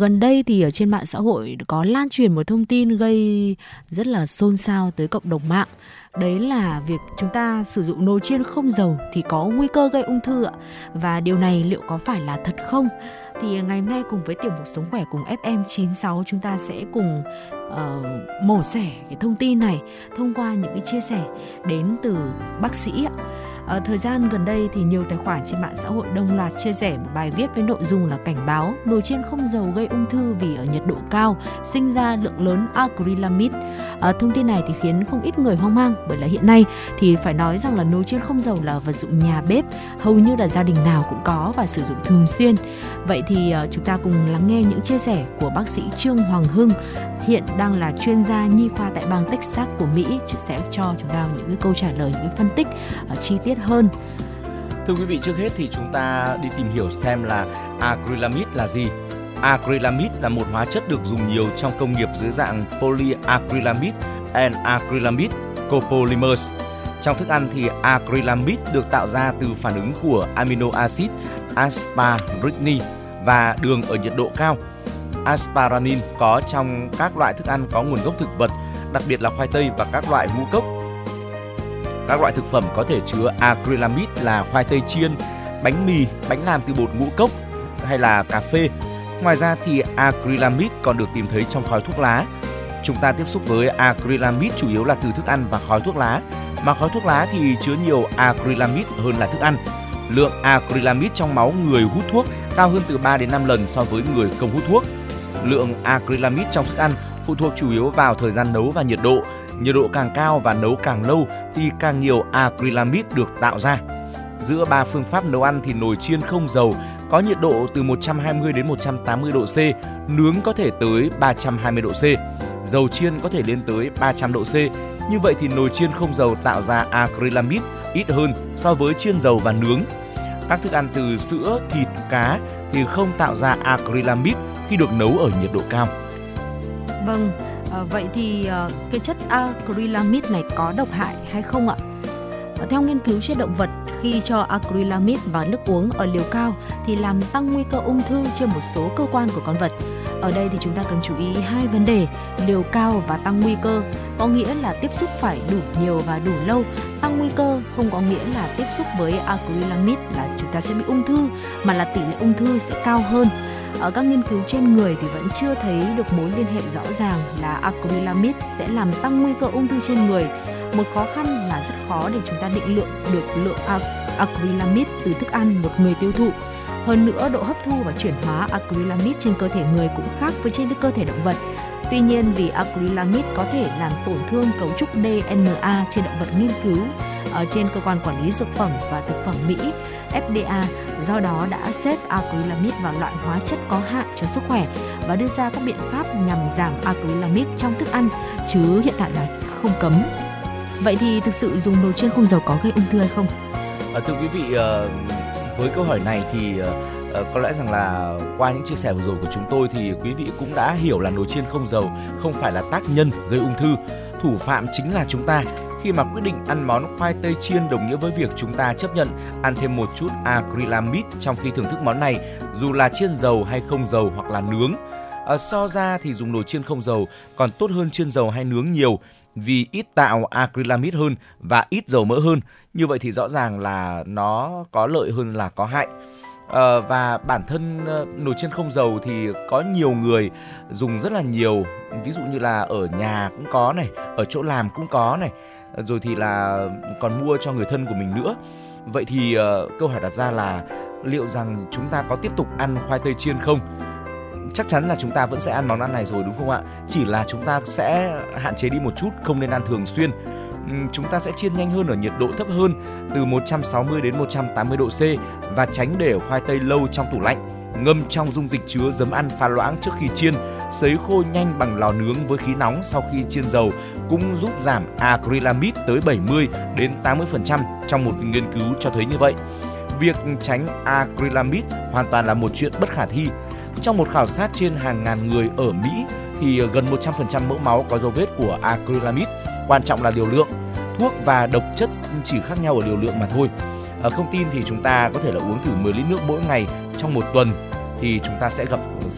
Gần đây thì ở trên mạng xã hội có lan truyền một thông tin gây rất là xôn xao tới cộng đồng mạng. Đấy là việc chúng ta sử dụng nồi chiên không dầu thì có nguy cơ gây ung thư ạ. Và điều này liệu có phải là thật không? Thì ngày hôm nay cùng với tiểu mục Sống Khỏe cùng FM96 chúng ta sẽ cùng mổ xẻ cái thông tin này thông qua những cái chia sẻ đến từ bác sĩ ạ. Thời gian gần đây thì nhiều tài khoản trên mạng xã hội đồng loạt chia sẻ một bài viết với nội dung là cảnh báo nồi chiên không dầu gây ung thư vì ở nhiệt độ cao sinh ra lượng lớn acrylamide. Thông tin này thì khiến không ít người hoang mang, bởi là hiện nay thì phải nói rằng là nồi chiên không dầu là vật dụng nhà bếp hầu như là gia đình nào cũng có và sử dụng thường xuyên. Vậy thì chúng ta cùng lắng nghe những chia sẻ của bác sĩ Trương Hoàng Hưng, hiện đang là chuyên gia nhi khoa tại bang Texas của Mỹ, sẽ cho chúng ta những cái câu trả lời, những phân tích chi tiết hơn. Thưa quý vị, trước hết thì chúng ta đi tìm hiểu xem là acrylamide là gì. Acrylamide là một hóa chất được dùng nhiều trong công nghiệp dưới dạng polyacrylamide and acrylamide copolymers. Trong thức ăn thì acrylamide được tạo ra từ phản ứng của amino acid asparagnin và đường ở nhiệt độ cao. Asparagnin có trong các loại thức ăn có nguồn gốc thực vật, đặc biệt là khoai tây và các loại ngũ cốc. Các loại thực phẩm có thể chứa acrylamide là khoai tây chiên, bánh mì, bánh làm từ bột ngũ cốc hay là cà phê. Ngoài ra thì acrylamide còn được tìm thấy trong khói thuốc lá. Chúng ta tiếp xúc với acrylamide chủ yếu là từ thức ăn và khói thuốc lá, mà khói thuốc lá thì chứa nhiều acrylamide hơn là thức ăn. Lượng acrylamide trong máu người hút thuốc cao hơn từ 3 đến 5 lần so với người không hút thuốc. Lượng acrylamide trong thức ăn phụ thuộc chủ yếu vào thời gian nấu và nhiệt độ. Nhiệt độ càng cao và nấu càng lâu thì càng nhiều acrylamide được tạo ra. Giữa 3 phương pháp nấu ăn thì nồi chiên không dầu có nhiệt độ từ 120 đến 180 độ C, nướng có thể tới 320 độ C, dầu chiên có thể lên tới 300 độ C. Như vậy thì nồi chiên không dầu tạo ra acrylamide ít hơn so với chiên dầu và nướng. Các thức ăn từ sữa, thịt, cá thì không tạo ra acrylamide khi được nấu ở nhiệt độ cao. Vâng, vậy thì cái chất acrylamide này có độc hại hay không ạ? Theo nghiên cứu trên động vật, khi cho acrylamide vào nước uống ở liều cao thì làm tăng nguy cơ ung thư trên một số cơ quan của con vật. Ở đây thì chúng ta cần chú ý hai vấn đề: liều cao và tăng nguy cơ, có nghĩa là tiếp xúc phải đủ nhiều và đủ lâu. Tăng nguy cơ không có nghĩa là tiếp xúc với acrylamide là chúng ta sẽ bị ung thư, mà là tỷ lệ ung thư sẽ cao hơn. Ở các nghiên cứu trên người thì vẫn chưa thấy được mối liên hệ rõ ràng là acrylamide sẽ làm tăng nguy cơ ung thư trên người. Một khó khăn là rất khó để chúng ta định lượng được lượng acrylamide từ thức ăn một người tiêu thụ. Hơn nữa, độ hấp thu và chuyển hóa acrylamide trên cơ thể người cũng khác với trên cơ thể động vật. Tuy nhiên, vì acrylamide có thể làm tổn thương cấu trúc DNA trên động vật nghiên cứu ở trên cơ quan quản lý dược phẩm và thực phẩm Mỹ, FDA, do đó đã xếp acrylamide vào loại hóa chất có hại cho sức khỏe và đưa ra các biện pháp nhằm giảm acrylamide trong thức ăn, chứ hiện tại là không cấm. Vậy thì thực sự dùng nồi chiên không dầu có gây ung thư hay không? Thưa quý vị, với câu hỏi này thì có lẽ rằng là qua những chia sẻ vừa rồi của chúng tôi thì quý vị cũng đã hiểu là nồi chiên không dầu không phải là tác nhân gây ung thư. Thủ phạm chính là chúng ta. Khi mà quyết định ăn món khoai tây chiên đồng nghĩa với việc chúng ta chấp nhận ăn thêm một chút acrylamide trong khi thưởng thức món này, dù là chiên dầu hay không dầu hoặc là nướng. So ra thì dùng nồi chiên không dầu còn tốt hơn chiên dầu hay nướng nhiều. vì ít tạo acrylamide hơn và ít dầu mỡ hơn. Như vậy thì rõ ràng là nó có lợi hơn là có hại. Và bản thân nồi chiên không dầu thì có nhiều người dùng rất là nhiều, ví dụ như là ở nhà cũng có này, ở chỗ làm cũng có này, rồi thì là còn mua cho người thân của mình nữa. Vậy thì câu hỏi đặt ra là liệu rằng chúng ta có tiếp tục ăn khoai tây chiên không? Chắc chắn là chúng ta vẫn sẽ ăn món ăn này rồi, đúng không ạ? Chỉ là chúng ta sẽ hạn chế đi một chút, không nên ăn thường xuyên. Chúng ta sẽ chiên nhanh hơn ở nhiệt độ thấp hơn, từ 160 đến 180 độ C, và tránh để khoai tây lâu trong tủ lạnh. Ngâm trong dung dịch chứa giấm ăn pha loãng trước khi chiên, sấy khô nhanh bằng lò nướng với khí nóng sau khi chiên dầu cũng giúp giảm acrylamide tới 70 đến 80% trong một nghiên cứu cho thấy như vậy. Việc tránh acrylamide hoàn toàn là một chuyện bất khả thi. Trong một khảo sát trên hàng ngàn người ở Mỹ thì gần 100% mẫu máu có dấu vết của acrylamide. Quan trọng là liều lượng, thuốc và độc chất chỉ khác nhau ở liều lượng mà thôi. Không tin thì chúng ta có thể là uống thử 10 lít nước mỗi ngày trong một tuần thì chúng ta sẽ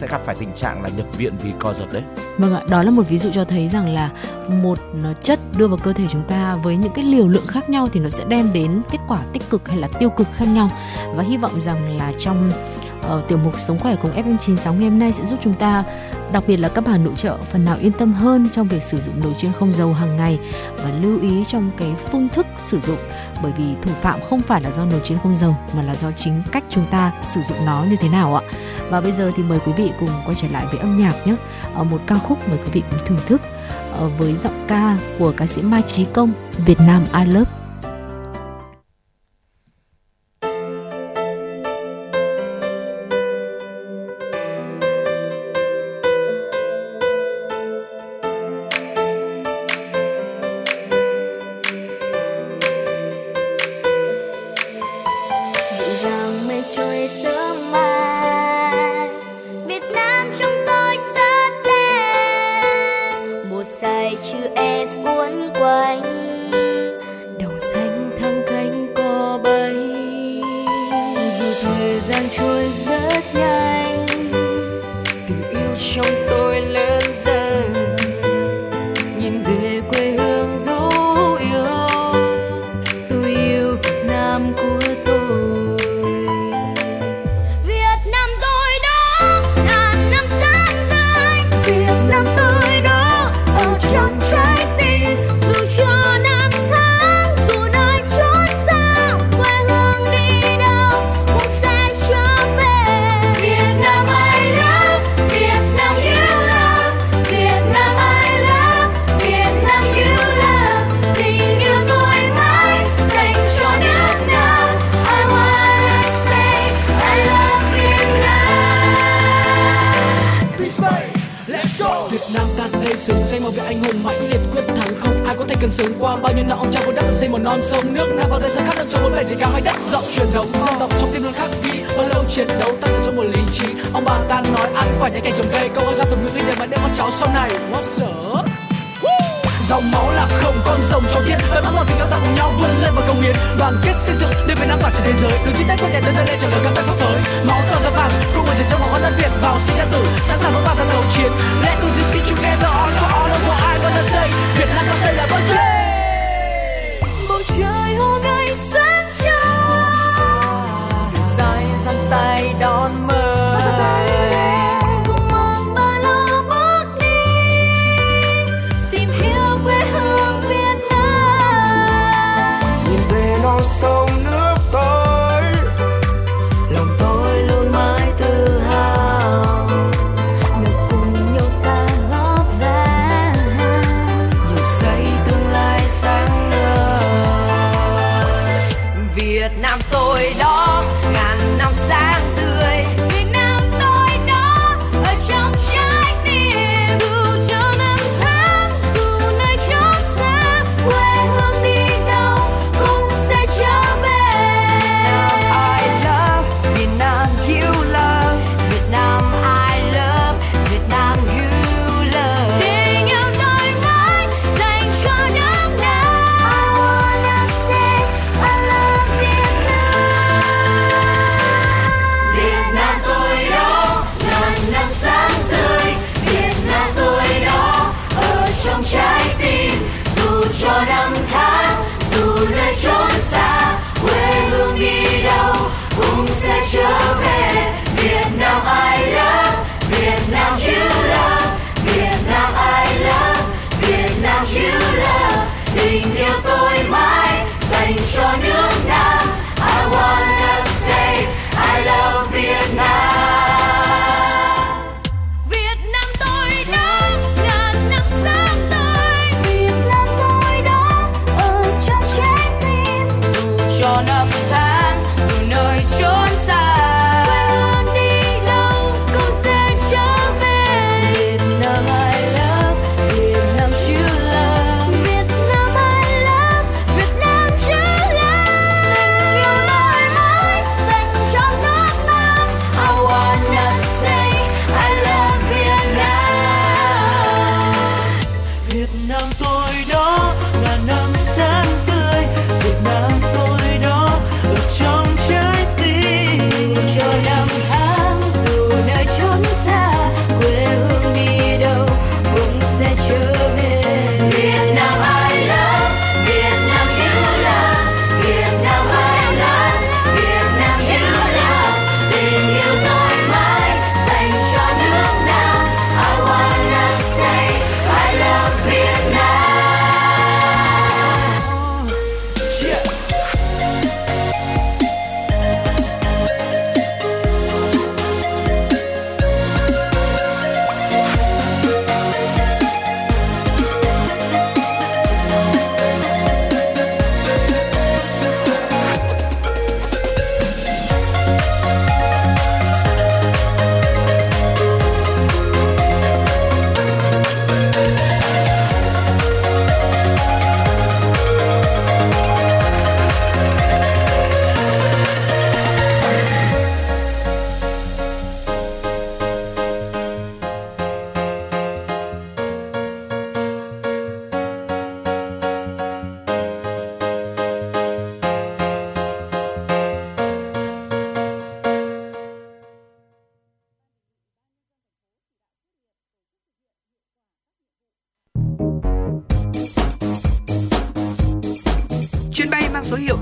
gặp phải tình trạng là nhập viện vì co giật đấy. Vâng ạ, đó là một ví dụ cho thấy rằng là một chất đưa vào cơ thể chúng ta với những cái liều lượng khác nhau thì nó sẽ đem đến kết quả tích cực hay là tiêu cực khác nhau. Và hy vọng rằng là trong tiểu mục Sống Khỏe cùng FM96 ngày hôm nay sẽ giúp chúng ta, đặc biệt là các bà nội trợ, phần nào yên tâm hơn trong việc sử dụng nồi chiên không dầu hàng ngày và lưu ý trong cái phương thức sử dụng, bởi vì thủ phạm không phải là do nồi chiên không dầu mà là do chính cách chúng ta sử dụng nó như thế nào ạ. Và bây giờ thì mời quý vị cùng quay trở lại với âm nhạc nhé. Một ca khúc mời quý vị cùng thưởng thức với giọng ca của ca sĩ Mai Chí Công, Việt Nam I Love.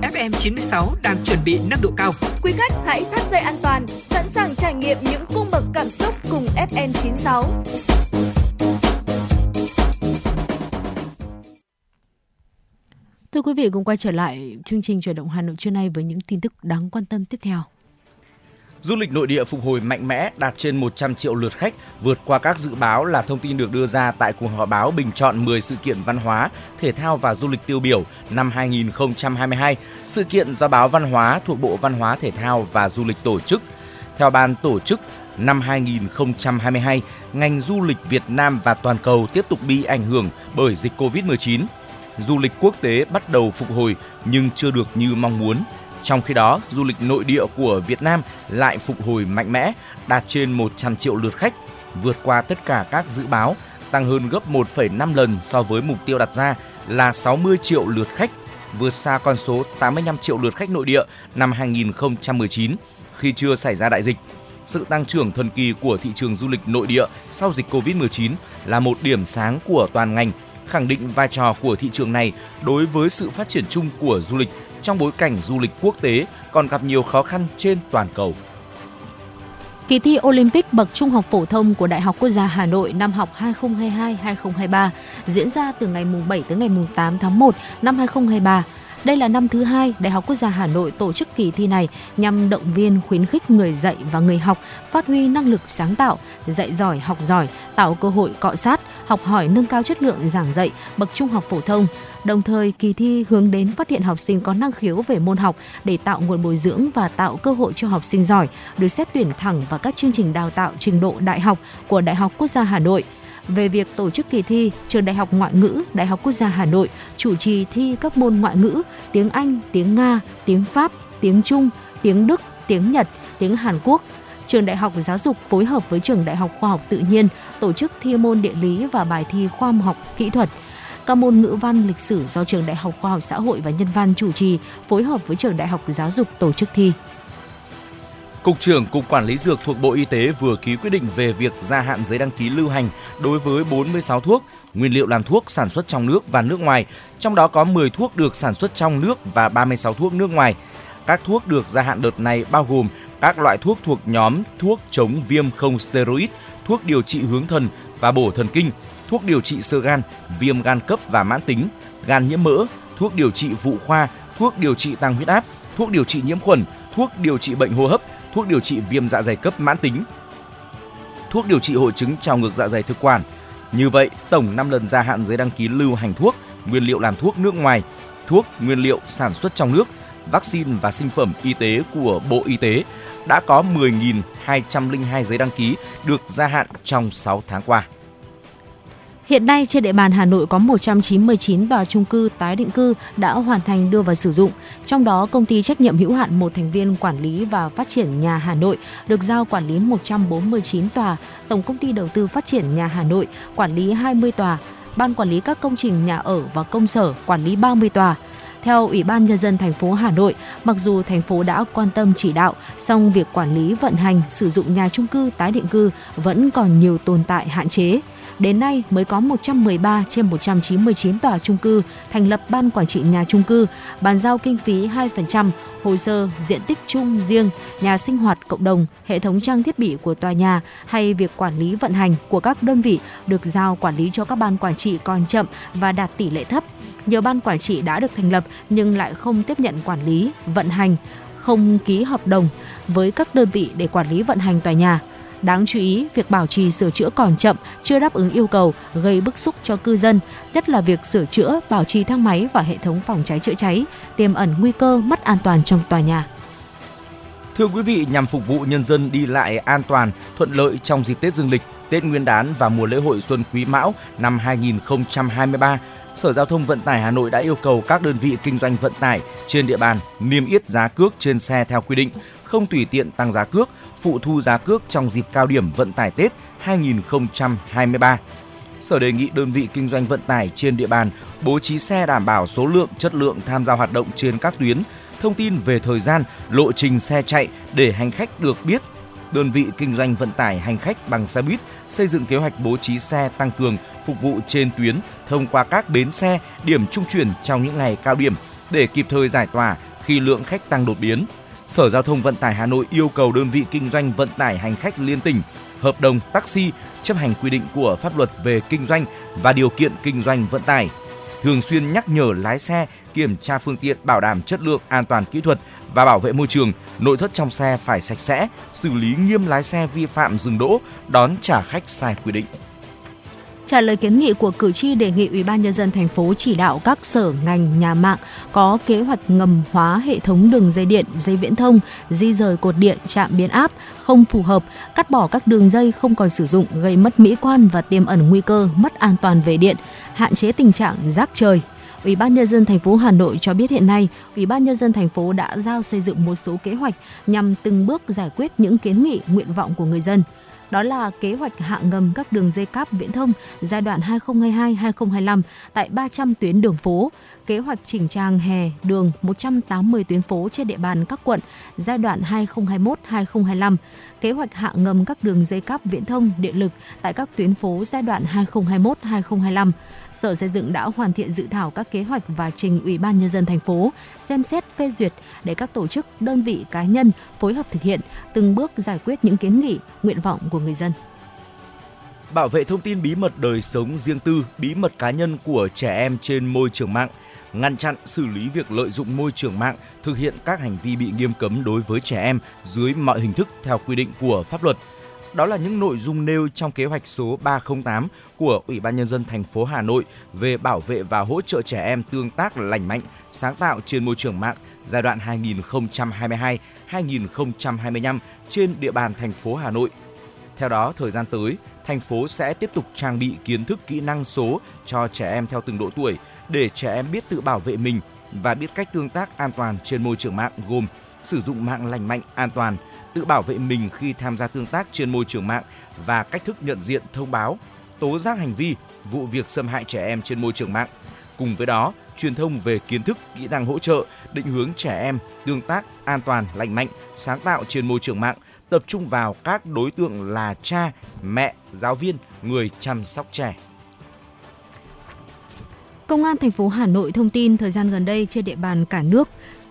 FM96 đang chuẩn bị nâng độ cao. Quý khách hãy thắt dây an toàn, sẵn sàng trải nghiệm những cung bậc cảm xúc cùng FM96. Thưa quý vị, cùng quay trở lại chương trình Chuyển động Hà Nội trưa nay với những tin tức đáng quan tâm tiếp theo. Du lịch nội địa phục hồi mạnh mẽ, đạt trên 100 triệu lượt khách, vượt qua các dự báo là thông tin được đưa ra tại cuộc họp báo bình chọn 10 sự kiện văn hóa, thể thao và du lịch tiêu biểu năm 2022. Sự kiện do báo Văn hóa thuộc Bộ Văn hóa, Thể thao và Du lịch tổ chức. Theo ban tổ chức, năm 2022, ngành du lịch Việt Nam và toàn cầu tiếp tục bị ảnh hưởng bởi dịch Covid-19. Du lịch quốc tế bắt đầu phục hồi nhưng chưa được như mong muốn. Trong khi đó, du lịch nội địa của Việt Nam lại phục hồi mạnh mẽ, đạt trên 100 triệu lượt khách, vượt qua tất cả các dự báo, tăng hơn gấp 1,5 lần so với mục tiêu đặt ra là 60 triệu lượt khách, vượt xa con số 85 triệu lượt khách nội địa năm 2019 khi chưa xảy ra đại dịch. Sự tăng trưởng thần kỳ của thị trường du lịch nội địa sau dịch Covid-19 là một điểm sáng của toàn ngành, khẳng định vai trò của thị trường này đối với sự phát triển chung của du lịch trong bối cảnh du lịch quốc tế còn gặp nhiều khó khăn trên toàn cầu. Kỳ thi Olympic bậc trung học phổ thông của Đại học Quốc gia Hà Nội năm học 2022-2023 diễn ra từ ngày 7 tới ngày 8 tháng 1 năm 2023. Đây là năm thứ hai Đại học Quốc gia Hà Nội tổ chức kỳ thi này nhằm động viên khuyến khích người dạy và người học phát huy năng lực sáng tạo, dạy giỏi, học giỏi, tạo cơ hội cọ sát, học hỏi nâng cao chất lượng giảng dạy bậc trung học phổ thông. Đồng thời, kỳ thi hướng đến phát hiện học sinh có năng khiếu về môn học để tạo nguồn bồi dưỡng và tạo cơ hội cho học sinh giỏi được xét tuyển thẳng vào các chương trình đào tạo trình độ đại học của Đại học Quốc gia Hà Nội. Về việc tổ chức kỳ thi, Trường Đại học Ngoại ngữ, Đại học Quốc gia Hà Nội chủ trì thi các môn ngoại ngữ, tiếng Anh, tiếng Nga, tiếng Pháp, tiếng Trung, tiếng Đức, tiếng Nhật, tiếng Hàn Quốc. Trường Đại học Giáo dục phối hợp với Trường Đại học Khoa học Tự nhiên tổ chức thi môn địa lý và bài thi khoa học kỹ thuật. Các môn ngữ văn, lịch sử do Trường Đại học Khoa học Xã hội và Nhân văn chủ trì phối hợp với Trường Đại học Giáo dục tổ chức thi. Cục trưởng Cục Quản lý Dược thuộc Bộ Y tế vừa ký quyết định về việc gia hạn giấy đăng ký lưu hành đối với 46 thuốc, nguyên liệu làm thuốc sản xuất trong nước và nước ngoài, trong đó có 10 thuốc được sản xuất trong nước và 36 thuốc nước ngoài. Các thuốc được gia hạn đợt này bao gồm các loại thuốc thuộc nhóm thuốc chống viêm không steroid, thuốc điều trị hướng thần và bổ thần kinh, thuốc điều trị xơ gan, viêm gan cấp và mãn tính, gan nhiễm mỡ, thuốc điều trị phụ khoa, thuốc điều trị tăng huyết áp, thuốc điều trị nhiễm khuẩn, thuốc điều trị bệnh hô hấp, thuốc điều trị viêm dạ dày cấp mãn tính, thuốc điều trị hội chứng trào ngược dạ dày thực quản. Như vậy, tổng 5 lần gia hạn giấy đăng ký lưu hành thuốc, nguyên liệu làm thuốc nước ngoài, thuốc, nguyên liệu sản xuất trong nước, vaccine và sinh phẩm y tế của Bộ Y tế đã có 10.202 giấy đăng ký được gia hạn trong 6 tháng qua. Hiện nay, trên địa bàn Hà Nội có 199 tòa chung cư tái định cư đã hoàn thành đưa vào sử dụng. Trong đó, công ty trách nhiệm hữu hạn một thành viên quản lý và phát triển nhà Hà Nội được giao quản lý 149 tòa, Tổng công ty đầu tư phát triển nhà Hà Nội quản lý 20 tòa, Ban quản lý các công trình nhà ở và công sở quản lý 30 tòa. Theo Ủy ban Nhân dân thành phố Hà Nội, mặc dù thành phố đã quan tâm chỉ đạo, song việc quản lý vận hành sử dụng nhà chung cư tái định cư vẫn còn nhiều tồn tại hạn chế. Đến nay mới có 113 trên 199 tòa chung cư thành lập ban quản trị nhà chung cư, bàn giao kinh phí 2%, hồ sơ, diện tích chung riêng, nhà sinh hoạt cộng đồng, hệ thống trang thiết bị của tòa nhà hay việc quản lý vận hành của các đơn vị được giao quản lý cho các ban quản trị còn chậm và đạt tỷ lệ thấp. Nhiều ban quản trị đã được thành lập nhưng lại không tiếp nhận quản lý, vận hành, không ký hợp đồng với các đơn vị để quản lý vận hành tòa nhà. Đáng chú ý, việc bảo trì sửa chữa còn chậm, chưa đáp ứng yêu cầu, gây bức xúc cho cư dân, nhất là việc sửa chữa, bảo trì thang máy và hệ thống phòng cháy chữa cháy, tiềm ẩn nguy cơ mất an toàn trong tòa nhà. Thưa quý vị, nhằm phục vụ nhân dân đi lại an toàn, thuận lợi trong dịp Tết Dương lịch, Tết Nguyên đán và mùa lễ hội Xuân Quý Mão năm 2023, Sở Giao thông Vận tải Hà Nội đã yêu cầu các đơn vị kinh doanh vận tải trên địa bàn niêm yết giá cước trên xe theo quy định, không tùy tiện tăng giá cước, phụ thu giá cước trong dịp cao điểm vận tải Tết 2023. Sở đề nghị đơn vị kinh doanh vận tải trên địa bàn bố trí xe đảm bảo số lượng, chất lượng tham gia hoạt động trên các tuyến, thông tin về thời gian, lộ trình xe chạy để hành khách được biết. Đơn vị kinh doanh vận tải hành khách bằng xe buýt xây dựng kế hoạch bố trí xe tăng cường phục vụ trên tuyến thông qua các bến xe, điểm trung chuyển trong những ngày cao điểm để kịp thời giải tỏa khi lượng khách tăng đột biến. Sở Giao thông Vận tải Hà Nội yêu cầu đơn vị kinh doanh vận tải hành khách liên tỉnh, hợp đồng taxi chấp hành quy định của pháp luật về kinh doanh và điều kiện kinh doanh vận tải, thường xuyên nhắc nhở lái xe kiểm tra phương tiện bảo đảm chất lượng, an toàn kỹ thuật và bảo vệ môi trường, nội thất trong xe phải sạch sẽ, xử lý nghiêm lái xe vi phạm dừng đỗ, đón trả khách sai quy định. Trả lời kiến nghị của cử tri đề nghị Ủy ban Nhân dân thành phố chỉ đạo các sở ngành nhà mạng có kế hoạch ngầm hóa hệ thống đường dây điện, dây viễn thông, di rời cột điện, trạm biến áp không phù hợp, cắt bỏ các đường dây không còn sử dụng gây mất mỹ quan và tiềm ẩn nguy cơ mất an toàn về điện, hạn chế tình trạng rác trời. Ủy ban Nhân dân thành phố Hà Nội cho biết hiện nay, Ủy ban Nhân dân thành phố đã giao xây dựng một số kế hoạch nhằm từng bước giải quyết những kiến nghị, nguyện vọng của người dân. Đó là kế hoạch hạ ngầm các đường dây cáp viễn thông giai đoạn 2022-2025 tại 300 tuyến đường phố, kế hoạch chỉnh trang hè đường 180 tuyến phố trên địa bàn các quận giai đoạn 2021-2025, kế hoạch hạ ngầm các đường dây cáp viễn thông điện lực tại các tuyến phố giai đoạn 2021-2025. Sở Xây dựng đã hoàn thiện dự thảo các kế hoạch và trình Ủy ban Nhân dân thành phố xem xét phê duyệt để các tổ chức, đơn vị, cá nhân phối hợp thực hiện, từng bước giải quyết những kiến nghị, nguyện vọng của người dân. Bảo vệ thông tin bí mật đời sống riêng tư, bí mật cá nhân của trẻ em trên môi trường mạng, ngăn chặn xử lý việc lợi dụng môi trường mạng, thực hiện các hành vi bị nghiêm cấm đối với trẻ em dưới mọi hình thức theo quy định của pháp luật. Đó là những nội dung nêu trong kế hoạch số 308 của Ủy ban Nhân dân thành phố Hà Nội về bảo vệ và hỗ trợ trẻ em tương tác lành mạnh, sáng tạo trên môi trường mạng giai đoạn 2022-2025 trên địa bàn thành phố Hà Nội. Theo đó, thời gian tới, thành phố sẽ tiếp tục trang bị kiến thức kỹ năng số cho trẻ em theo từng độ tuổi để trẻ em biết tự bảo vệ mình và biết cách tương tác an toàn trên môi trường mạng, gồm sử dụng mạng lành mạnh, an toàn, tự bảo vệ mình khi tham gia tương tác trên môi trường mạng và cách thức nhận diện, thông báo, tố giác hành vi, vụ việc xâm hại trẻ em trên môi trường mạng. Cùng với đó, truyền thông về kiến thức, kỹ năng hỗ trợ, định hướng trẻ em tương tác an toàn, lành mạnh, sáng tạo trên môi trường mạng, tập trung vào các đối tượng là cha, mẹ, giáo viên, người chăm sóc trẻ. Công an thành phố Hà Nội thông tin thời gian gần đây trên địa bàn cả nước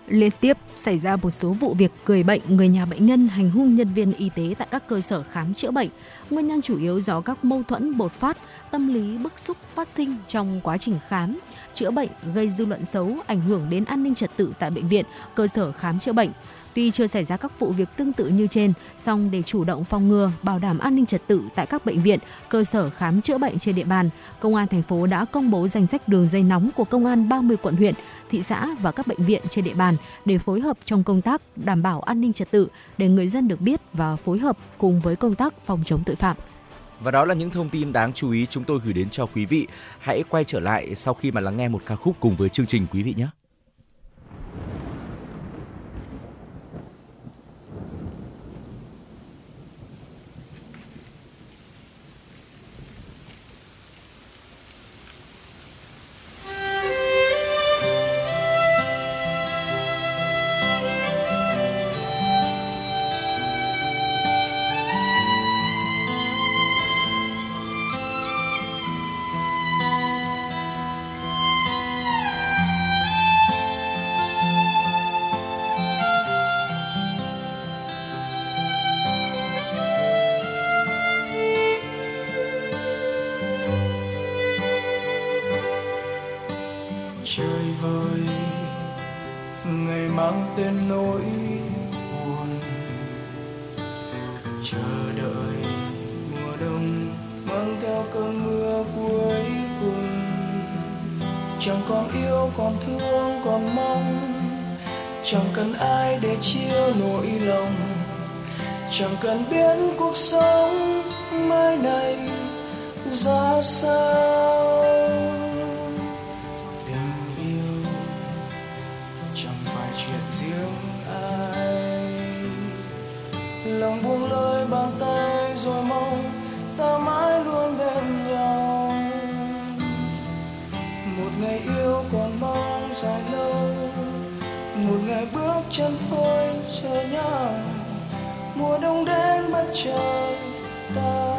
Liên tiếp xảy ra một số vụ việc cười bệnh, người nhà bệnh nhân hành hung nhân viên y tế tại các cơ sở khám chữa bệnh. Nguyên nhân chủ yếu do các mâu thuẫn bột phát, tâm lý bức xúc phát sinh trong quá trình khám chữa bệnh gây dư luận xấu, ảnh hưởng đến an ninh trật tự tại bệnh viện, cơ sở khám chữa bệnh. Tuy chưa xảy ra các vụ việc tương tự như trên, song để chủ động phòng ngừa, bảo đảm an ninh trật tự tại các bệnh viện, cơ sở khám chữa bệnh trên địa bàn, Công an thành phố đã công bố danh sách đường dây nóng của Công an 30 quận huyện, thị xã và các bệnh viện trên địa bàn để phối hợp trong công tác đảm bảo an ninh trật tự, để người dân được biết và phối hợp cùng với công tác phòng chống tội phạm. Và đó là những thông tin đáng chú ý chúng tôi gửi đến cho quý vị. Hãy quay trở lại sau khi mà lắng nghe một ca khúc cùng với chương trình quý vị nhé. Trời vơi, ngày mang tên nỗi buồn, chờ đợi mùa đông mang theo cơn mưa cuối cùng. Chẳng còn yêu, còn thương, còn mong, chẳng cần ai để chia nỗi lòng, chẳng cần biết cuộc sống mai này ra sao. Lòng buông lơi bàn tay rồi mong ta mãi luôn bên nhau. Một ngày yêu còn mong dài lâu, một ngày bước chân thôi chờ nhau. Mùa đông đến bất chợt ta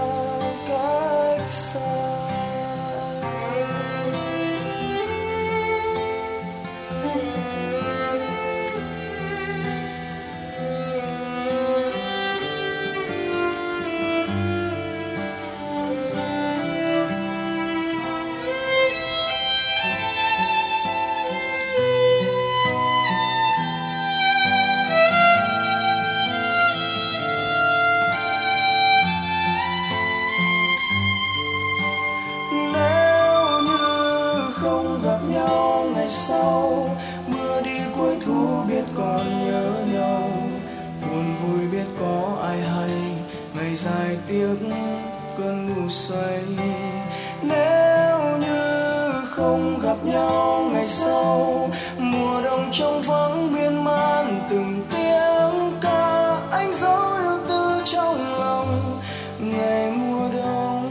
cách xa. Dài tiếc cơn mù say. Nếu như không gặp nhau ngày sau, mùa đông trong vắng miên man từng tiếng ca, anh giấu yêu tư trong lòng ngày mùa đông.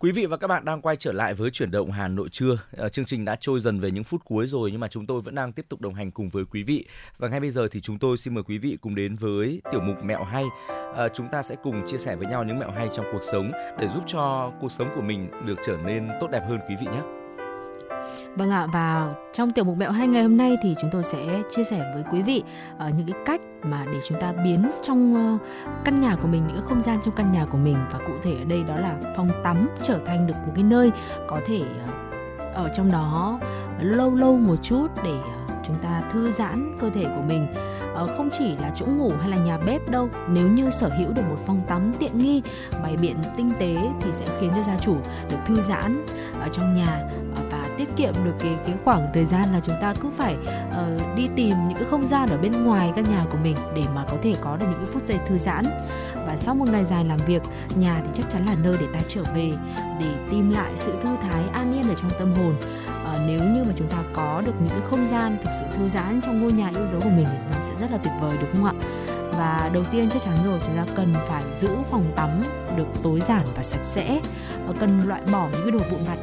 Quý vị và các bạn đang quay trở lại với Chuyển động Hà Nội trưa. Chương trình đã trôi dần về những phút cuối rồi, nhưng mà chúng tôi vẫn đang tiếp tục đồng hành cùng với quý vị. Và ngay bây giờ thì chúng tôi xin mời quý vị cùng đến với tiểu mục Mẹo Hay. Chúng ta sẽ cùng chia sẻ với nhau những mẹo hay trong cuộc sống để giúp cho cuộc sống của mình được trở nên tốt đẹp hơn quý vị nhé. Vâng ạ, và trong tiểu mục Mẹo Hay ngày hôm nay thì chúng tôi sẽ chia sẻ với quý vị những cái cách mà để chúng ta biến trong căn nhà của mình, những cái không gian trong căn nhà của mình, và cụ thể ở đây đó là phòng tắm trở thành được một cái nơi có thể ở trong đó lâu lâu một chút để chúng ta thư giãn cơ thể của mình. Không chỉ là chỗ ngủ hay là nhà bếp đâu, nếu như sở hữu được một phòng tắm tiện nghi, bày biện tinh tế thì sẽ khiến cho gia chủ được thư giãn ở trong nhà và tiết kiệm được cái khoảng thời gian là chúng ta cứ phải đi tìm những cái không gian ở bên ngoài căn nhà của mình để mà có thể có được những cái phút giây thư giãn. Và sau một ngày dài làm việc, nhà thì chắc chắn là nơi để ta trở về để tìm lại sự thư thái an yên ở trong tâm hồn. Nếu như mà chúng ta có được những cái không gian thực sự thư giãn trong ngôi nhà yêu dấu của mình thì nó sẽ rất là tuyệt vời, đúng không ạ? Và đầu tiên chắc chắn rồi, chúng ta cần phải giữ phòng tắm được tối giản và sạch sẽ, cần loại bỏ những cái đồ vụn vặt.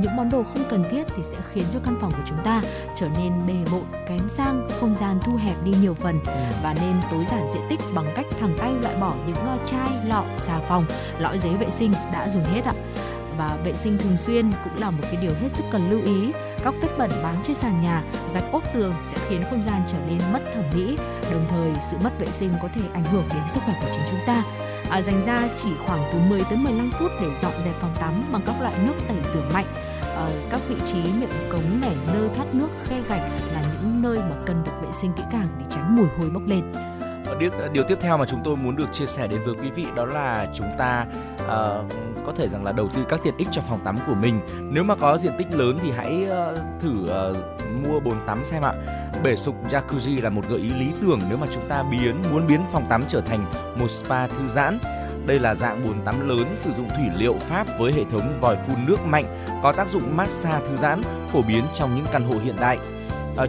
Những món đồ không cần thiết thì sẽ khiến cho căn phòng của chúng ta trở nên bề bộn, kém sang, không gian thu hẹp đi nhiều phần. Và nên tối giản diện tích bằng cách thẳng tay loại bỏ những chai, lọ, xà phòng, lõi giấy vệ sinh đã dùng hết ạ. Và vệ sinh thường xuyên cũng là một cái điều hết sức cần lưu ý. Các vết bẩn bám trên sàn nhà, gạch ốp tường sẽ khiến không gian trở nên mất thẩm mỹ. Đồng thời, sự mất vệ sinh có thể ảnh hưởng đến sức khỏe của chính chúng ta. Dành ra chỉ khoảng từ 10 đến 15 phút để dọn dẹp phòng tắm bằng các loại nước tẩy rửa mạnh. Các vị trí miệng cống này, nơi thoát nước, khe gạch là những nơi mà cần được vệ sinh kỹ càng để tránh mùi hôi bốc lên. Điều tiếp theo mà chúng tôi muốn được chia sẻ đến với quý vị đó là chúng ta có thể rằng là đầu tư các tiện ích cho phòng tắm của mình. Nếu mà có diện tích lớn thì hãy thử mua bồn tắm xem ạ. Bể sục jacuzzi là một gợi ý lý tưởng nếu mà chúng ta muốn biến phòng tắm trở thành một spa thư giãn. Đây là dạng bồn tắm lớn sử dụng thủy liệu Pháp với hệ thống vòi phun nước mạnh, có tác dụng massage thư giãn phổ biến trong những căn hộ hiện đại.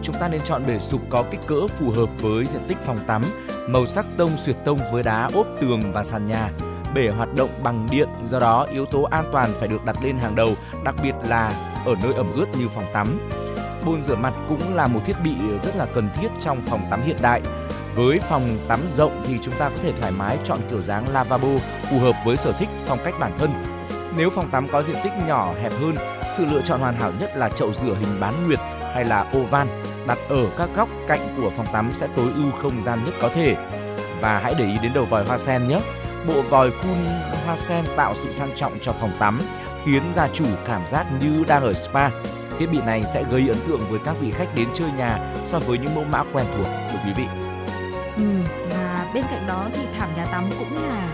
Chúng ta nên chọn bể sục có kích cỡ phù hợp với diện tích phòng tắm, màu sắc tông xuyệt tông với đá ốp tường và sàn nhà. Bể hoạt động bằng điện, do đó yếu tố an toàn phải được đặt lên hàng đầu, đặc biệt là ở nơi ẩm ướt như phòng tắm. Bồn rửa mặt cũng là một thiết bị rất là cần thiết trong phòng tắm hiện đại. Với phòng tắm rộng thì chúng ta có thể thoải mái chọn kiểu dáng lavabo phù hợp với sở thích, phong cách bản thân. Nếu phòng tắm có diện tích nhỏ hẹp hơn, sự lựa chọn hoàn hảo nhất là chậu rửa hình bán nguyệt hay là oval, đặt ở các góc cạnh của phòng tắm sẽ tối ưu không gian nhất có thể. Và hãy để ý đến đầu vòi hoa sen nhé. Bộ vòi phun hoa sen tạo sự sang trọng cho phòng tắm, khiến gia chủ cảm giác như đang ở spa. Thiết bị này sẽ gây ấn tượng với các vị khách đến chơi nhà so với những mẫu mã quen thuộc, thưa quý vị. Và bên cạnh đó thì thảm nhà tắm cũng là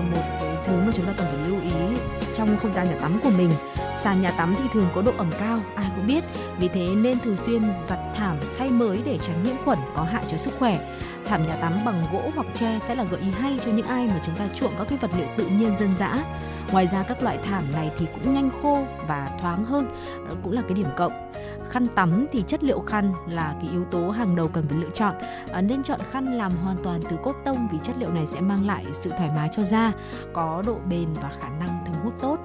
một cái thứ mà chúng ta cần phải lưu ý trong không gian nhà tắm của mình. Sàn nhà tắm thì thường có độ ẩm cao, ai cũng biết, vì thế nên thường xuyên giặt thảm thay mới để tránh nhiễm khuẩn có hại cho sức khỏe. Thảm nhà tắm bằng gỗ hoặc tre sẽ là gợi ý hay cho những ai mà chúng ta chuộng các cái vật liệu tự nhiên dân dã. Ngoài ra các loại thảm này thì cũng nhanh khô và thoáng hơn, đó cũng là cái điểm cộng. Khăn tắm thì chất liệu khăn là cái yếu tố hàng đầu cần phải lựa chọn. Nên chọn khăn làm hoàn toàn từ cốt tông vì chất liệu này sẽ mang lại sự thoải mái cho da, có độ bền và khả năng thấm hút tốt.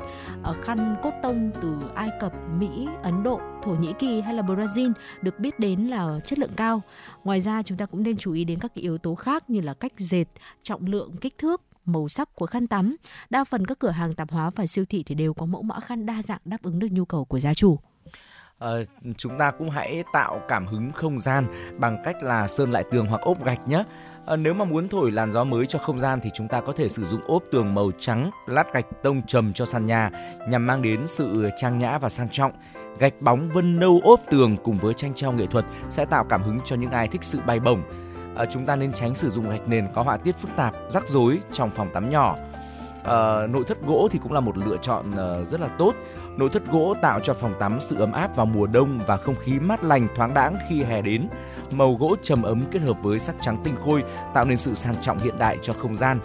Khăn cốt tông từ Ai Cập, Mỹ, Ấn Độ, Thổ Nhĩ Kỳ hay là Brazil được biết đến là chất lượng cao. Ngoài ra chúng ta cũng nên chú ý đến các cái yếu tố khác như là cách dệt, trọng lượng, kích thước, màu sắc của khăn tắm. Đa phần các cửa hàng tạp hóa và siêu thị thì đều có mẫu mã khăn đa dạng đáp ứng được nhu cầu của gia chủ. Chúng ta cũng hãy tạo cảm hứng không gian bằng cách là sơn lại tường hoặc ốp gạch nhé. Nếu mà muốn thổi làn gió mới cho không gian thì chúng ta có thể sử dụng ốp tường màu trắng, lát gạch tông trầm cho sàn nhà nhằm mang đến sự trang nhã và sang trọng. Gạch bóng vân nâu ốp tường cùng với tranh treo nghệ thuật sẽ tạo cảm hứng cho những ai thích sự bay bổng. Chúng ta nên tránh sử dụng gạch nền có họa tiết phức tạp, rắc rối trong phòng tắm nhỏ. Nội thất gỗ thì cũng là một lựa chọn rất là tốt. Nội thất gỗ tạo cho phòng tắm sự ấm áp vào mùa đông và không khí mát lành thoáng đãng khi hè đến. Màu gỗ trầm ấm kết hợp với sắc trắng tinh khôi tạo nên sự sang trọng hiện đại cho không gian.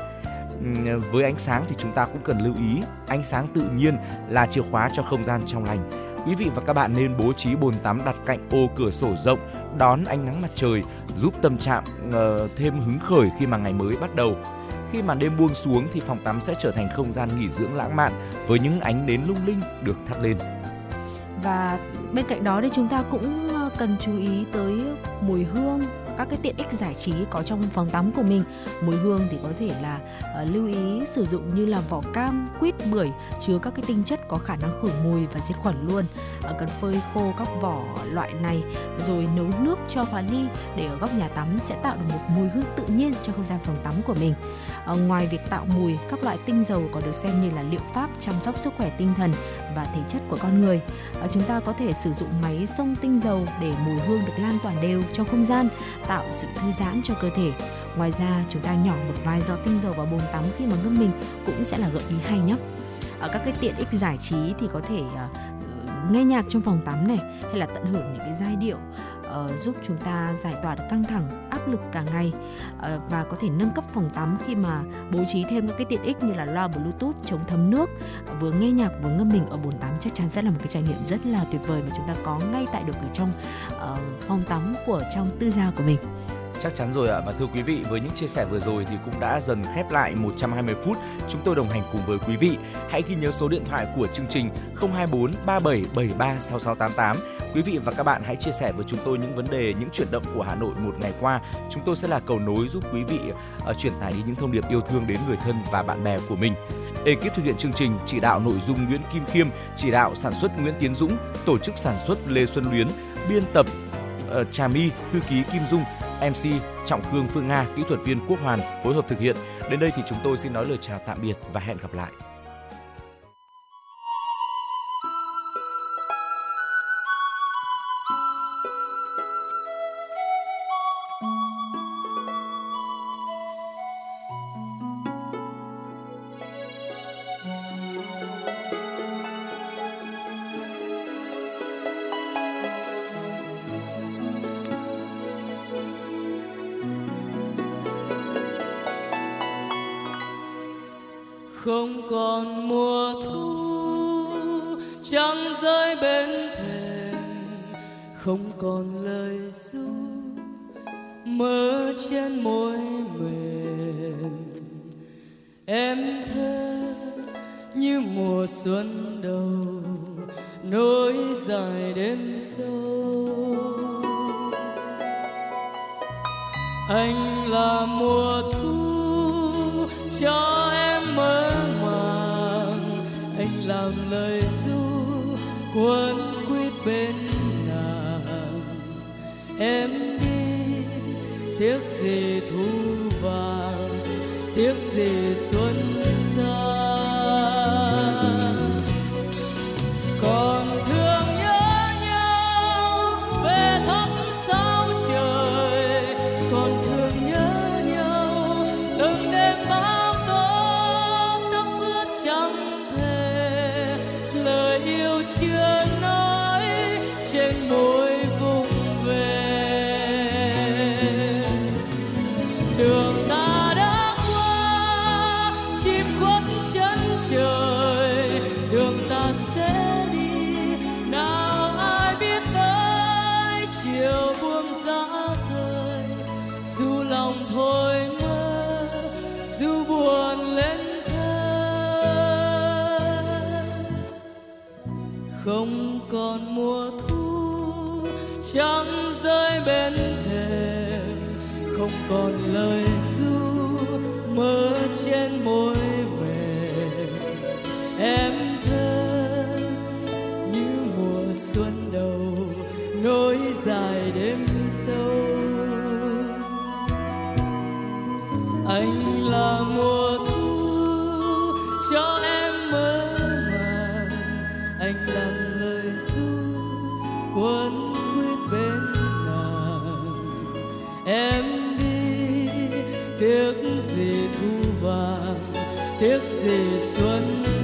Với ánh sáng thì chúng ta cũng cần lưu ý, ánh sáng tự nhiên là chìa khóa cho không gian trong lành. Quý vị và các bạn nên bố trí bồn tắm đặt cạnh ô cửa sổ rộng, đón ánh nắng mặt trời, giúp tâm trạng thêm hứng khởi khi mà ngày mới bắt đầu. Khi màn đêm buông xuống thì phòng tắm sẽ trở thành không gian nghỉ dưỡng lãng mạn với những ánh nến lung linh được thắp lên. Và bên cạnh đó thì chúng ta cũng cần chú ý tới mùi hương, các cái tiện ích giải trí có trong phòng tắm của mình. Mùi hương thì có thể là lưu ý sử dụng như là vỏ cam, quýt, bưởi chứa các cái tinh chất có khả năng khử mùi và diệt khuẩn luôn. Cần phơi khô các vỏ loại này rồi nấu nước cho hóa ly để ở góc nhà tắm sẽ tạo được một mùi hương tự nhiên cho không gian phòng tắm của mình. Ngoài việc tạo mùi, các loại tinh dầu còn được xem như là liệu pháp chăm sóc sức khỏe tinh thần và thể chất của con người. Chúng ta có thể sử dụng máy xông tinh dầu để mùi hương được lan tỏa đều trong không gian, tạo sự thư giãn cho cơ thể. Ngoài ra, chúng ta nhỏ một vài giọt tinh dầu vào bồn tắm khi mà ngâm mình cũng sẽ là gợi ý hay nhé. Ở các cái tiện ích giải trí thì có thể nghe nhạc trong phòng tắm này, hay là tận hưởng những cái giai điệu giúp chúng ta giải tỏa được căng thẳng, áp lực cả ngày, và có thể nâng cấp phòng tắm khi mà bố trí thêm những cái tiện ích như là loa Bluetooth chống thấm nước. Vừa nghe nhạc vừa ngâm mình ở bồn tắm chắc chắn sẽ là một cái trải nghiệm rất là tuyệt vời mà chúng ta có ngay tại được ở trong phòng tắm của trong tư gia của mình. Chắc chắn rồi ạ. Và thưa quý vị, với những chia sẻ vừa rồi thì cũng đã dần khép lại 120 phút chúng tôi đồng hành cùng với quý vị. Hãy ghi nhớ số điện thoại của chương trình 024 3773 6688. Quý vị và các bạn hãy chia sẻ với chúng tôi những vấn đề, những chuyển động của Hà Nội một ngày qua. Chúng tôi sẽ là cầu nối giúp quý vị truyền tải đi những thông điệp yêu thương đến người thân và bạn bè của mình. Ekip thực hiện chương trình, chỉ đạo nội dung Nguyễn Kim Khiêm, chỉ đạo sản xuất Nguyễn Tiến Dũng, tổ chức sản xuất Lê Xuân Luyến, biên tập Trà My, thư ký Kim Dung, MC Trọng Khương, Phương Nga, kỹ thuật viên Quốc Hoàn phối hợp thực hiện. Đến đây thì chúng tôi xin nói lời chào tạm biệt và hẹn gặp lại. Không còn mùa thu trăng rơi bên thềm, không còn lời ru mơ trên môi mềm. Em thơ như mùa xuân đầu nối dài đêm sâu. Anh là mùa thu cho em mơ màng, anh làm lời ru cuốn quýt bên nàng. Em đi tiếc gì thu vàng, tiếc gì xuân xa. Còn thương nhớ nhau về thăm sao trời, còn thương nhớ nhau từng đêm mãi. Không còn mùa thu trăng rơi bên thềm, không còn lời ru mơ trên môi mềm. Em thơ như mùa xuân đầu nối dài đêm sâu. Anh là mùa thu cho em mơ màng, anh là quấn quýt bên nàng. Em đi tiếc gì xuân.